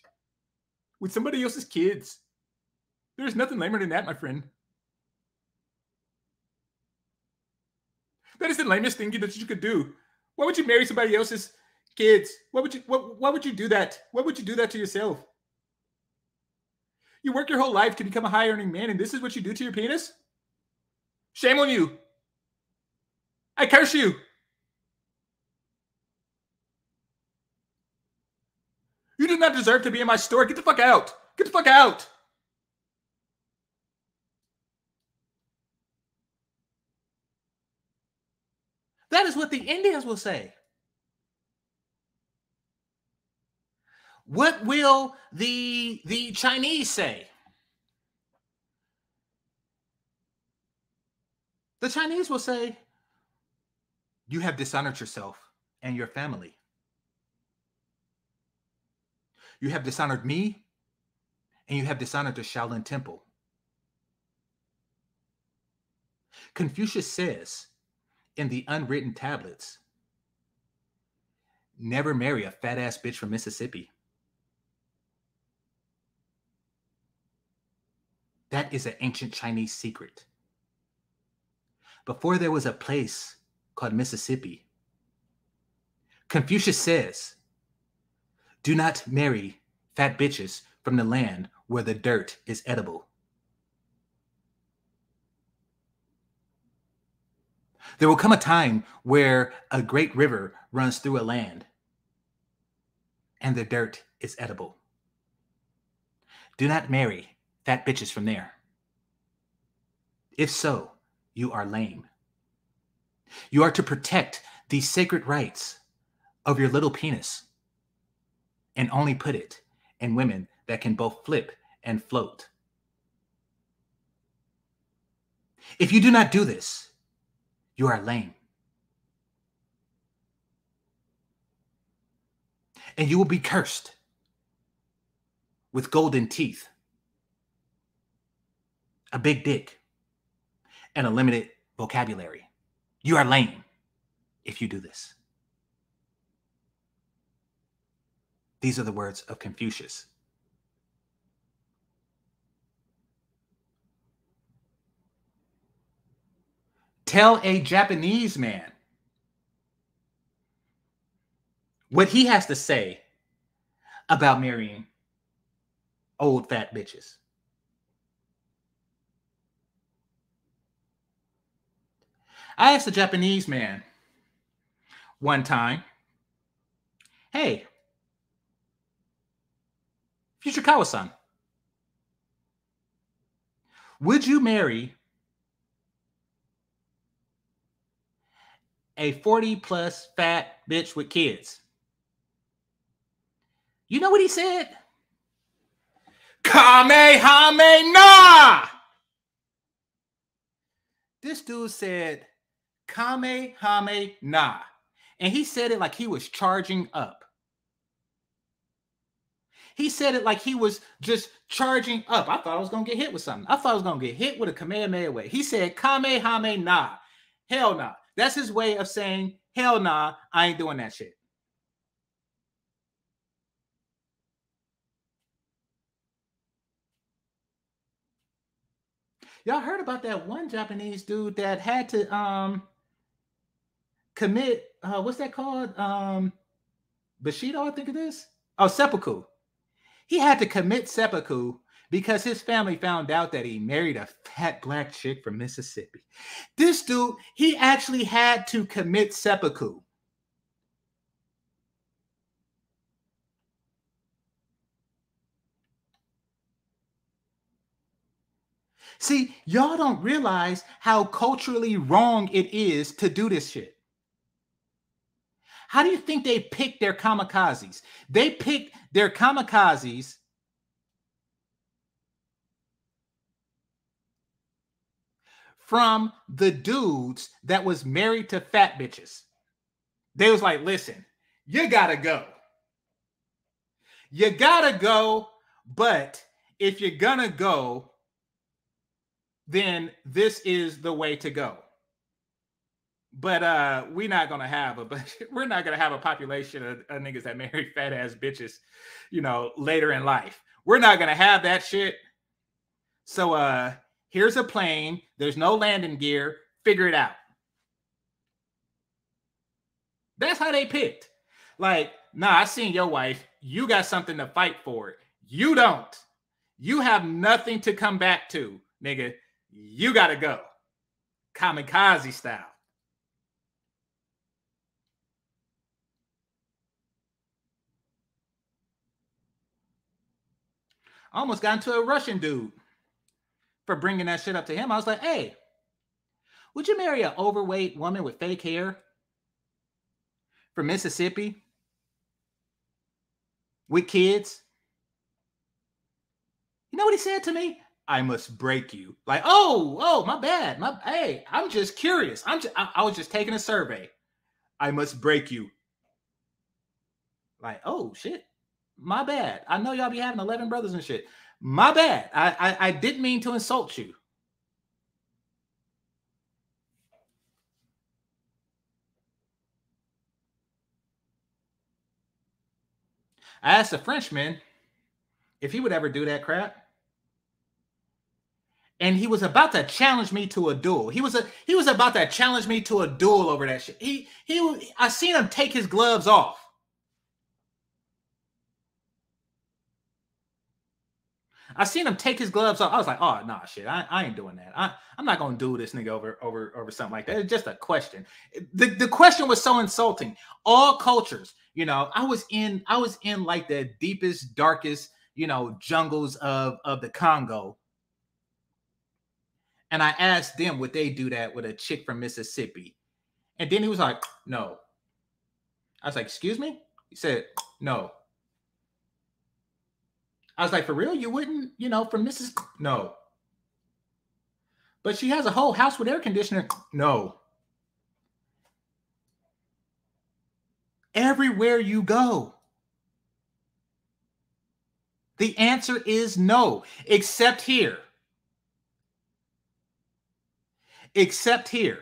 with somebody else's kids. There's nothing lamer than that, my friend. That is the lamest thing that you could do. Why would you marry somebody else's kids? Why would you, what, why would you do that? Why would you do that to yourself? You work your whole life to become a high earning man, and this is what you do to your penis? Shame on you. I curse you. You do not deserve to be in my store. Get the fuck out. Get the fuck out. That is what the Indians will say. What will the, the Chinese say? The Chinese will say, you have dishonored yourself and your family. You have dishonored me, and you have dishonored the Shaolin Temple. Confucius says in the unwritten tablets, never marry a fat ass bitch from Mississippi. That is an ancient Chinese secret. Before there was a place called Mississippi, Confucius says, do not marry fat bitches from the land where the dirt is edible. There will come a time where a great river runs through a land and the dirt is edible. Do not marry fat bitches from there. If so, you are lame. You are to protect the sacred rights of your little penis and only put it in women that can both flip and float. If you do not do this, you are lame. And you will be cursed with golden teeth, a big dick, and a limited vocabulary. You are lame if you do this. These are the words of Confucius. Tell a Japanese man what he has to say about marrying old fat bitches. I asked a Japanese man one time, hey, Fuchikawa-san, would you marry a forty plus fat bitch with kids? You know what he said? Kamehame na! This dude said, Kamehame na. And he said it like he was charging up. He said it like he was just charging up. I thought I was going to get hit with something. I thought I was going to get hit with a Kamehameha wave. He said, Kamehame nah. Hell nah. That's his way of saying, hell nah, I ain't doing that shit. Y'all heard about that one Japanese dude that had to um, commit, uh, what's that called? Um, Bushido, I think it is. Oh, seppuku. He had to commit seppuku because his family found out that he married a fat black chick from Mississippi. This dude, he actually had to commit seppuku. See, y'all don't realize how culturally wrong it is to do this shit. How do you think they pick their kamikazes? They pick their kamikazes from the dudes that was married to fat bitches. They was like, listen, you gotta go. You gotta go, but if you're gonna go, then this is the way to go. But uh, we're not gonna have a bunch, we're not gonna have a population of, of niggas that marry fat ass bitches, you know, later in life. We're not gonna have that shit. So uh, here's a plane. There's no landing gear. Figure it out. That's how they picked. Like, nah, I seen your wife. You got something to fight for. You don't. You have nothing to come back to, nigga. You gotta go, kamikaze style. I almost got into a Russian dude for bringing that shit up to him. I was like, hey, would you marry an overweight woman with fake hair from Mississippi with kids? You know what he said to me? I must break you. Like, oh, oh, my bad. My, hey, I'm just curious. I'm just, I, I was just taking a survey. I must break you. Like, oh, shit. My bad. I know y'all be having eleven brothers and shit. My bad. I, I, I didn't mean to insult you. I asked a Frenchman if he would ever do that crap. And he was about to challenge me to a duel. He was a he was about to challenge me to a duel over that shit. He he I seen him take his gloves off. I seen him take his gloves off. I was like, oh nah, shit. I, I ain't doing that. I, I'm not gonna do this nigga over over over something like that. It's just a question. The the question was so insulting. All cultures, you know, I was in, I was in like the deepest, darkest, you know, jungles of, of the Congo. And I asked them, would they do that with a chick from Mississippi? And then he was like, no. I was like, excuse me? He said, no. I was like, for real? You wouldn't, you know, from Mississippi? No. But she has a whole house with air conditioner? No. Everywhere you go, the answer is no, except here. Except here.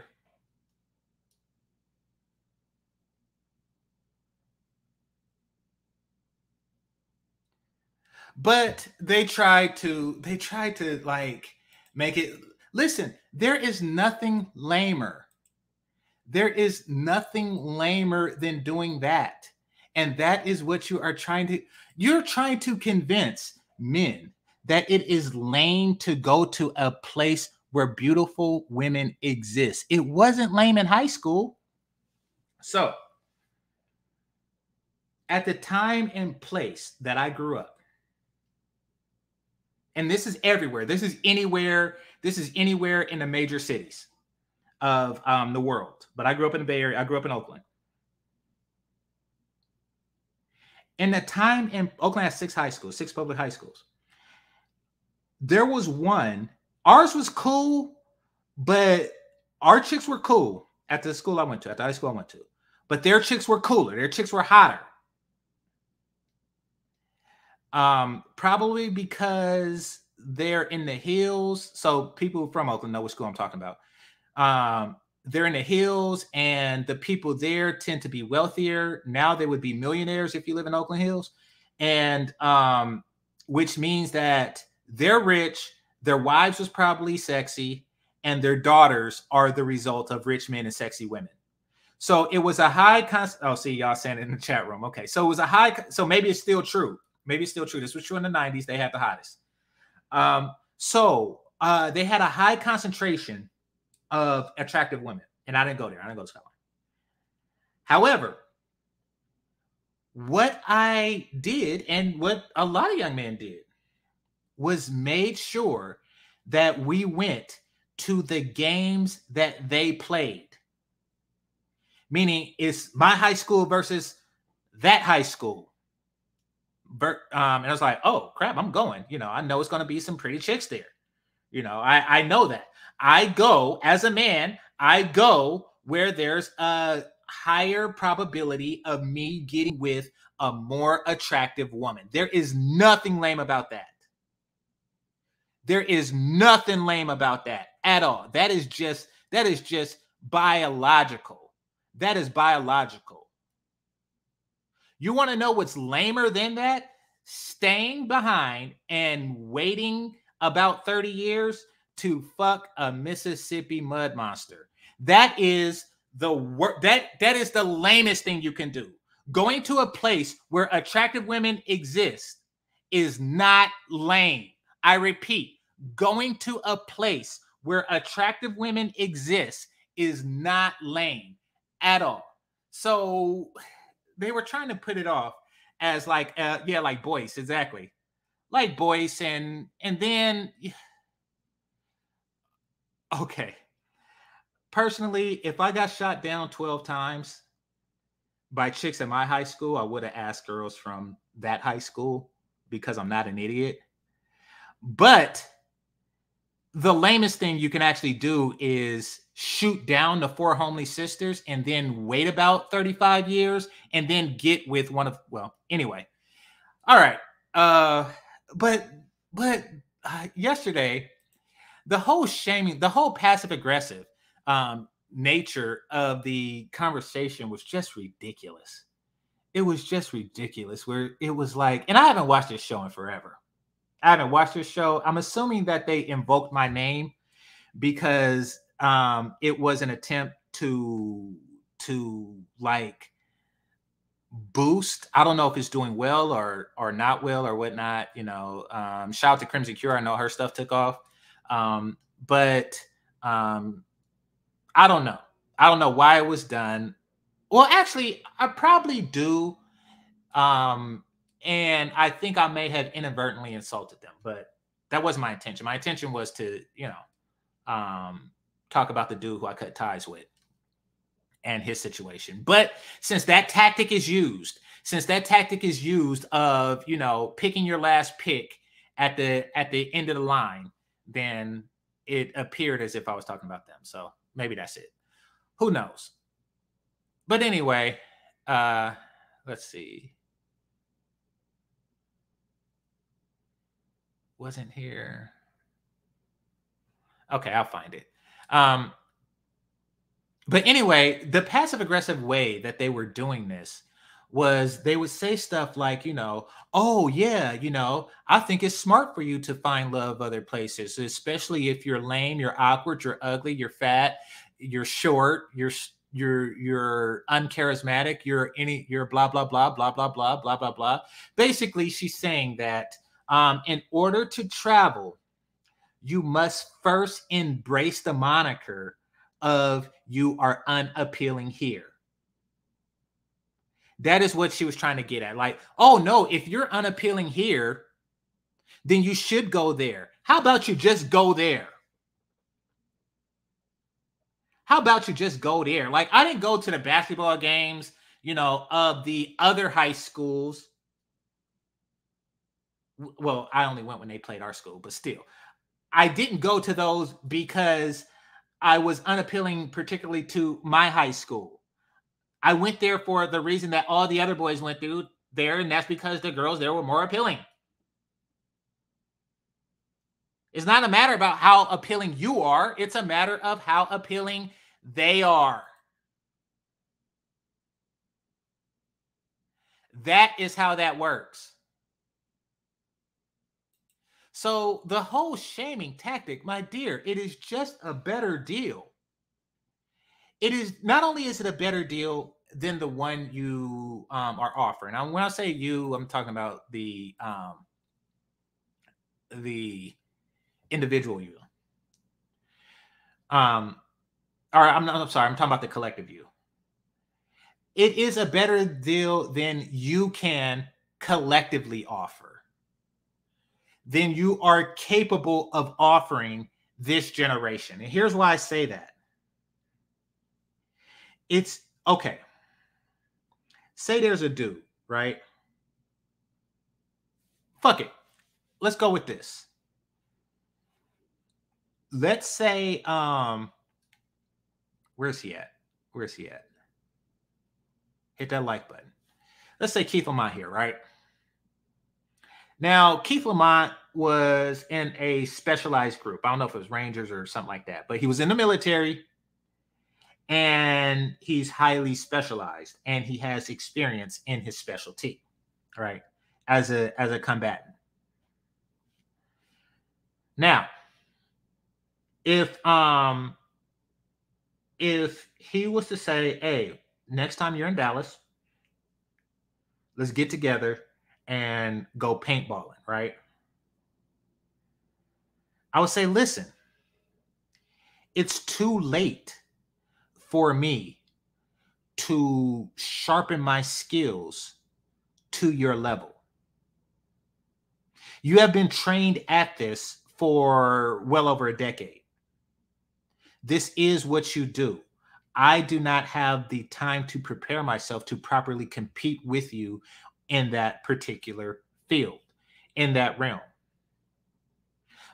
But they tried to, they tried to like make it, listen, there is nothing lamer. There is nothing lamer than doing that. And that is what you are trying to, you're trying to convince men that it is lame to go to a place where beautiful women exist. It wasn't lame in high school. So at the time and place that I grew up, and this is everywhere, this is anywhere, this is anywhere in the major cities of um, the world. But I grew up in the Bay Area, I grew up in Oakland. In the time in Oakland has six high schools, six public high schools. There was one. Ours was cool, but our chicks were cool at the school I went to, at the high school I went to. But their chicks were cooler. Their chicks were hotter. Um, probably because they're in the hills. So people from Oakland know which school I'm talking about. Um, they're in the hills, and the people there tend to be wealthier. Now they would be millionaires if you live in Oakland Hills. And um, which means that they're rich. Their wives was probably sexy, and their daughters are the result of rich men and sexy women. So it was a high constant. Oh, see, y'all saying it in the chat room. Okay. So it was a high. So maybe it's still true. Maybe it's still true. This was true in the nineties. They had the hottest. Um, so uh, they had a high concentration of attractive women. And I didn't go there. I didn't go to Scotland. However, what I did and what a lot of young men did was made sure that we went to the games that they played. Meaning it's my high school versus that high school. Um, and I was like, oh, crap, I'm going. You know, I know it's going to be some pretty chicks there. You know, I, I know that. I go, as a man, I go where there's a higher probability of me getting with a more attractive woman. There is nothing lame about that. There is nothing lame about that at all. That is just, that is just biological. That is biological. You want to know what's lamer than that? Staying behind and waiting about thirty years to fuck a Mississippi mud monster. That is the wor- that that is the lamest thing you can do. Going to a place where attractive women exist is not lame. I repeat, going to a place where attractive women exist is not lame at all. So they were trying to put it off as like, uh, yeah, like Boyce, exactly. Like Boyce, and and then, okay. Personally, if I got shot down twelve times by chicks at my high school, I would have asked girls from that high school because I'm not an idiot. But the lamest thing you can actually do is shoot down the four homely sisters and then wait about thirty-five years and then get with one of, well, anyway. All right. Uh, but but uh, yesterday, the whole shaming, the whole passive aggressive um, nature of the conversation was just ridiculous. It was just ridiculous where it was like, and I haven't watched this show in forever. I haven't watched this show. I'm assuming that they invoked my name because um, it was an attempt to, to like boost. I don't know if it's doing well or, or not well or whatnot, you know, um, shout out to Crimson Cure. I know her stuff took off. Um, but um, I don't know. I don't know why it was done. Well, actually I probably do. Um, And I think I may have inadvertently insulted them, but that wasn't my intention. My intention was to, you know, um, talk about the dude who I cut ties with and his situation. But since that tactic is used, since that tactic is used of, you know, picking your last pick at the at the end of the line, then it appeared as if I was talking about them. So maybe that's it. Who knows? But anyway, uh, let's see. Wasn't here. Okay, I'll find it. Um, but anyway, the passive aggressive way that they were doing this was they would say stuff like, you know, oh yeah, you know, I think it's smart for you to find love other places, especially if you're lame, you're awkward, you're ugly, you're fat, you're short, you're you're you're uncharismatic, you're any, you're blah blah blah blah blah blah blah blah blah. Basically, she's saying that. Um, in order to travel, you must first embrace the moniker of you are unappealing here. That is what she was trying to get at. Like, oh no, if you're unappealing here, then you should go there. How about you just go there? How about you just go there? Like, I didn't go to the basketball games, you know, of the other high schools. Well, I only went when they played our school, but still, I didn't go to those because I was unappealing, particularly to my high school. I went there for the reason that all the other boys went through there, and that's because the girls there were more appealing. It's not a matter about how appealing you are. It's a matter of how appealing they are. That is how that works. So the whole shaming tactic, my dear, it is just a better deal. It is not only is it a better deal than the one you um, are offering. And when I say you, I'm talking about the um, the individual you. Um, or I'm not. I'm sorry. I'm talking about the collective you. It is a better deal than you can collectively offer, than you are capable of offering this generation. And here's why I say that. It's okay. Say there's a dude, right? Fuck it. Let's go with this. Let's say, um, where's he at? Where's he at? Hit that like button. Let's say Keith Lamont here, right? Now, Keith Lamont was in a specialized group. I don't know if it was Rangers or something like that, but he was in the military and he's highly specialized and he has experience in his specialty, right? As a, as a combatant. Now, if, um, if he was to say, hey, next time you're in Dallas, let's get together and go paintballing, right? I would say, listen, it's too late for me to sharpen my skills to your level. You have been trained at this for well over a decade. This is what you do. I do not have the time to prepare myself to properly compete with you in that particular field, in that realm.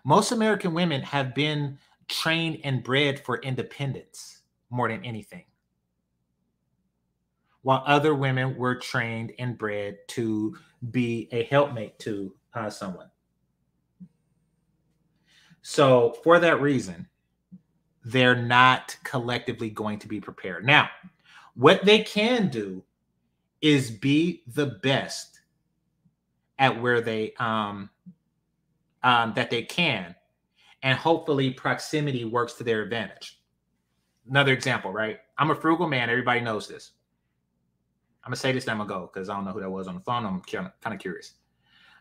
Most American women have been trained and bred for independence more than anything, while other women were trained and bred to be a helpmate to uh, someone. So for that reason, they're not collectively going to be prepared. Now, what they can do is be the best at where they um, um, that they can, and hopefully proximity works to their advantage. Another example, right? I'm a frugal man. Everybody knows this. I'm gonna say this time ago because I don't know who that was on the phone. I'm kind of curious,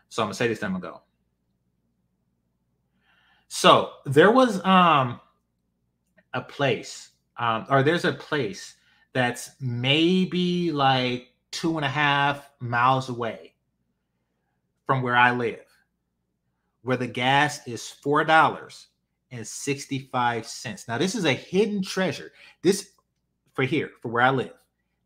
so I'm gonna say this time ago. So there was um. a place, um, or there's a place that's maybe like two and a half miles away from where I live, where the gas is four dollars and sixty-five cents. Now, this is a hidden treasure. This, for here, for where I live,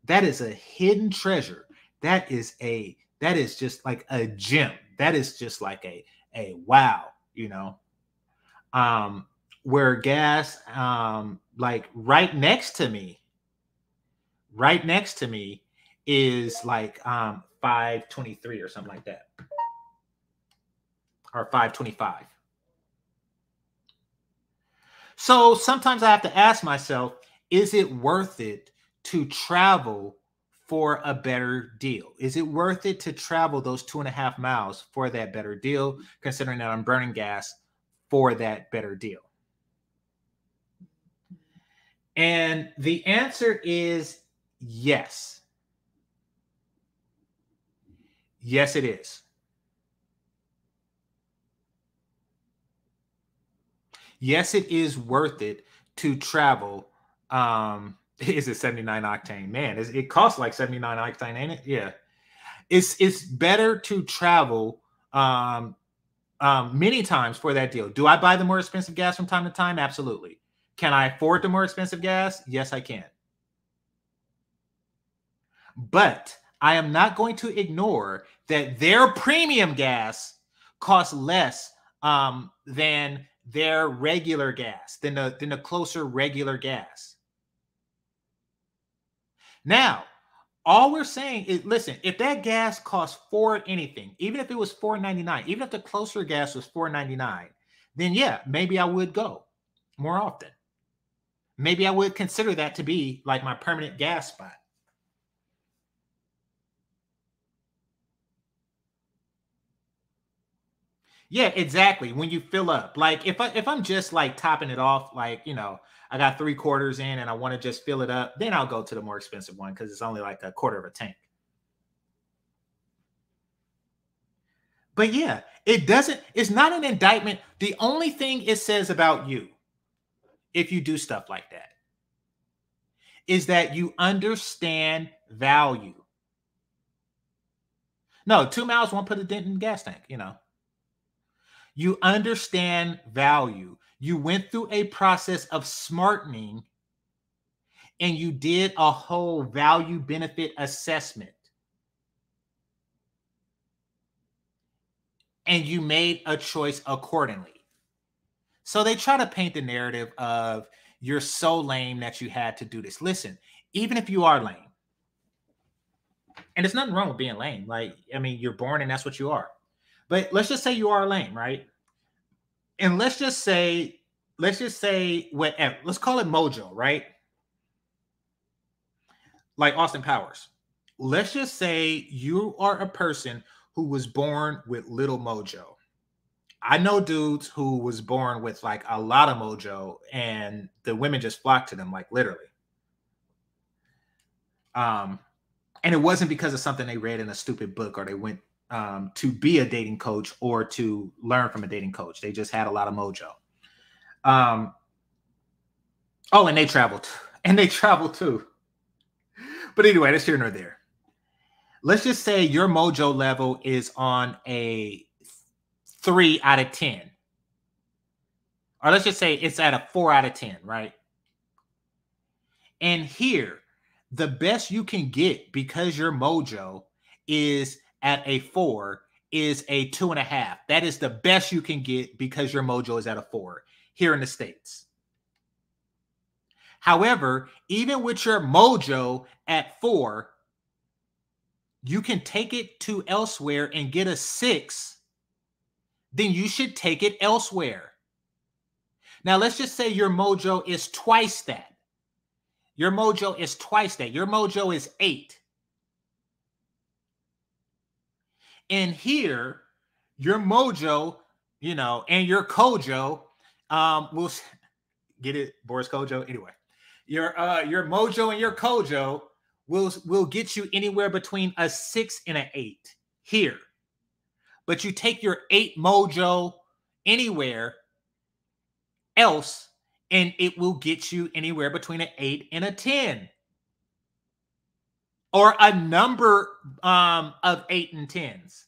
that is a hidden treasure. That is a, that is just like a gem. That is just like a, a wow, you know, um, where gas, um, like right next to me, right next to me is like um, five twenty-three or something like that, or five twenty-five. So sometimes I have to ask myself, is it worth it to travel for a better deal? Is it worth it to travel those two and a half miles for that better deal, considering that I'm burning gas for that better deal? And the answer is yes. Yes, it is. Yes, it is worth it to travel. Um, is it seventy-nine octane? Man, it costs like seventy-nine octane, ain't it? Yeah. It's, it's better to travel um, um, many times for that deal. Do I buy the more expensive gas from time to time? Absolutely. Can I afford the more expensive gas? Yes, I can. But I am not going to ignore that their premium gas costs less um, than their regular gas, than the, than the closer regular gas. Now, All we're saying is, listen, if that gas costs four anything, even if it was four ninety-nine, even if the closer gas was four ninety-nine, then yeah, maybe I would go more often. Maybe I would consider that to be like my permanent gas spot. Yeah, exactly. When you fill up, like if I, if I'm just like topping it off, like, you know, I got three quarters in and I want to just fill it up, then I'll go to the more expensive one because it's only like a quarter of a tank. But yeah, it doesn't, it's not an indictment. The only thing it says about you, if you do stuff like that, is that you understand value. No, two miles won't put a dent in the gas tank, you know. You understand value. You went through a process of smartening and you did a whole value benefit assessment. And you made a choice accordingly. So they try to paint the narrative of you're so lame that you had to do this. Listen, even if you are lame, and there's nothing wrong with being lame. Like, I mean, you're born and that's what you are. But let's just say you are lame, right? And let's just say, let's just say whatever. Let's call it mojo, right? Like Austin Powers. Let's just say you are a person who was born with little mojo. I know dudes who was born with like a lot of mojo and the women just flocked to them, like literally. Um, and it wasn't because of something they read in a stupid book or they went um, to be a dating coach or to learn from a dating coach. They just had a lot of mojo. Um, oh, and they traveled and they traveled too. But anyway, that's here nor there. Let's just say your mojo level is on a three out of ten. Or let's just say it's at a four out of ten, right? And here, the best you can get because your mojo is at a four is a two and a half. That is the best you can get because your mojo is at a four here in the States. However, even with your mojo at four, you can take it to elsewhere and get a six, then you should take it elsewhere. Now, let's just say your mojo is twice that. Your mojo is twice that. Your mojo is eight. And here, your mojo, you know, and your kojo um, will get it, Boris Kojo? Anyway, your, uh, your mojo and your kojo Will will get you anywhere between a six and an eight here. But you take your eight mojo anywhere else, and it will get you anywhere between an eight and a ten. Or a number um, of eight and tens.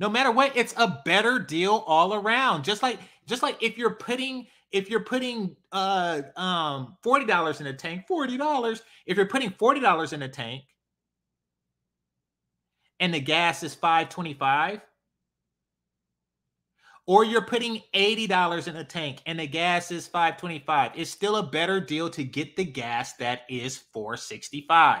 No matter what, it's a better deal all around. Just like, just like if you're putting... If you're putting uh, um, forty dollars in a tank, forty dollars. If you're putting forty dollars in a tank and the gas is five twenty-five, or you're putting eighty dollars in a tank and the gas is five twenty-five, it's still a better deal to get the gas that is four sixty-five.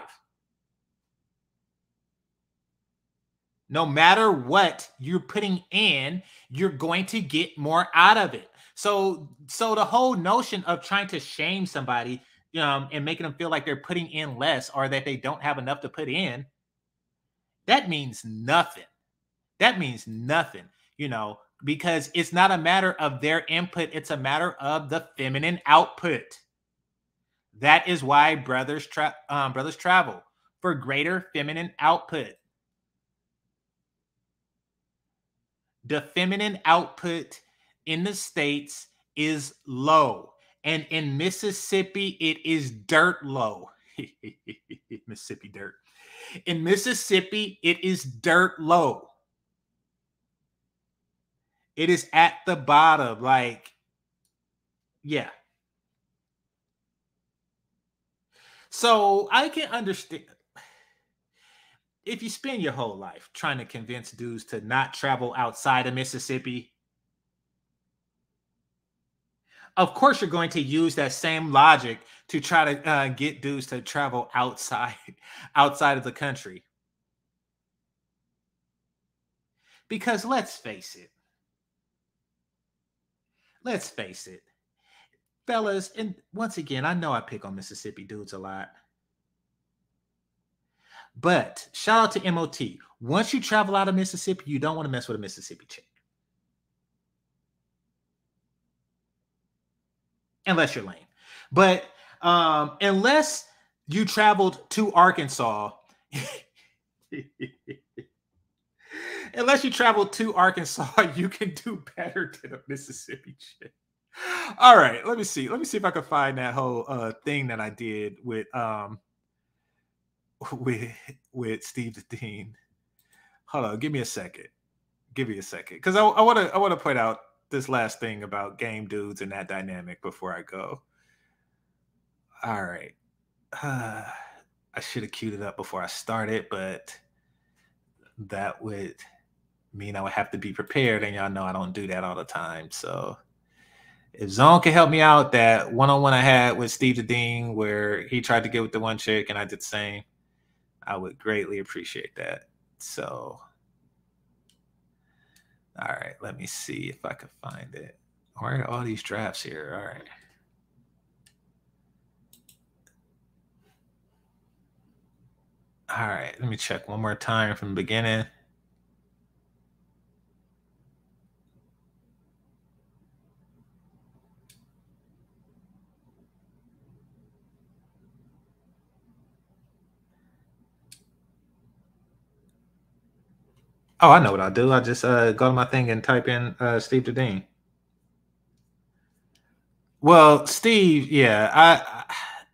No matter what you're putting in, you're going to get more out of it. So, so the whole notion of trying to shame somebody um, and making them feel like they're putting in less or that they don't have enough to put in, that means nothing. That means nothing, you know, because it's not a matter of their input. It's a matter of the feminine output. That is why brothers, tra um, brothers travel for greater feminine output. The feminine output in the States is low. And in Mississippi, it is dirt low. Mississippi dirt. In Mississippi, it is dirt low. It is at the bottom. Like, yeah. So I can understand. If you spend your whole life trying to convince dudes to not travel outside of Mississippi, of course you're going to use that same logic to try to uh, get dudes to travel outside, outside of the country. Because let's face it, let's face it, fellas, and once again, I know I pick on Mississippi dudes a lot, but shout out to M O T. Once you travel out of Mississippi, you don't want to mess with a Mississippi chick. Unless you're lame. But um, unless you traveled to Arkansas, unless you traveled to Arkansas, you can do better than a Mississippi chick. All right, let me see. Let me see if I can find that whole uh, thing that I did with um, with with Steve the Dean. Hold on, give me a second. Give me a second, because I want to I want to point out this last thing about game dudes and that dynamic before I go. All right, uh, I should have queued it up before I started, but that would mean I would have to be prepared, and y'all know I don't do that all the time, so. If Zone can help me out, that one-on-one I had with Steve the Dean where he tried to get with the one chick and I did the same, I would greatly appreciate that. So, all right, let me see if I can find it. Where are all these drafts here? All right. All right, let me check one more time from the beginning. Oh, I know what I'll do. I'll just uh, go to my thing and type in uh, Steve the Dean. Well, Steve, yeah, I,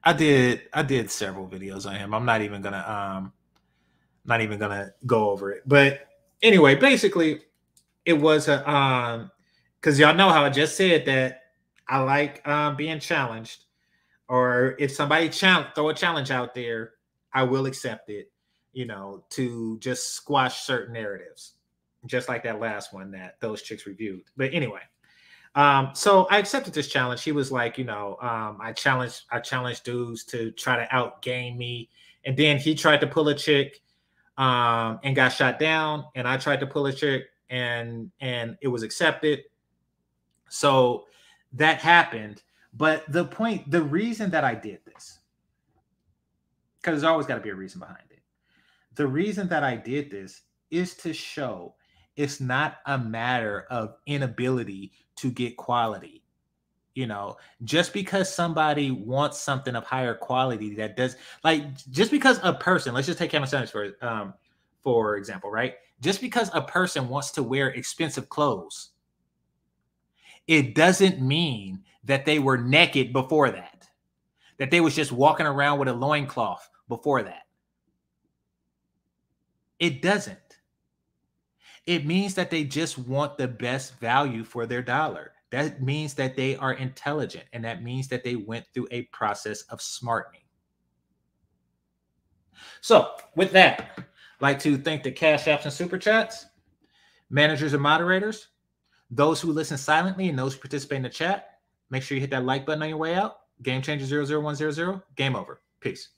I did, I did several videos on him. I'm not even gonna, um, not even gonna go over it. But anyway, basically, it was a, um, because y'all know how I just said that I like um, being challenged, or if somebody challenge, throw a challenge out there, I will accept it. You know, to just squash certain narratives, just like that last one that those chicks reviewed. But anyway, um, so I accepted this challenge. She was like, you know, um, I challenged, I challenged dudes to try to outgame me. And then he tried to pull a chick um, and got shot down. And I tried to pull a chick and, and it was accepted. So that happened. But the point, the reason that I did this, because there's always got to be a reason behind it. The reason that I did this is to show it's not a matter of inability to get quality. You know, just because somebody wants something of higher quality that does, like, just because a person, let's just take Cameron Sanders for, um, for example, right? Just because a person wants to wear expensive clothes, it doesn't mean that they were naked before that, that they was just walking around with a loincloth before that. It doesn't. It means that they just want the best value for their dollar. That means that they are intelligent, and that means that they went through a process of smartening. So with that, I'd like to thank the Cash Apps and Super Chats, managers and moderators, those who listen silently and those who participate in the chat. Make sure you hit that like button on your way out. Game Changer zero zero one zero zero. Game over. Peace.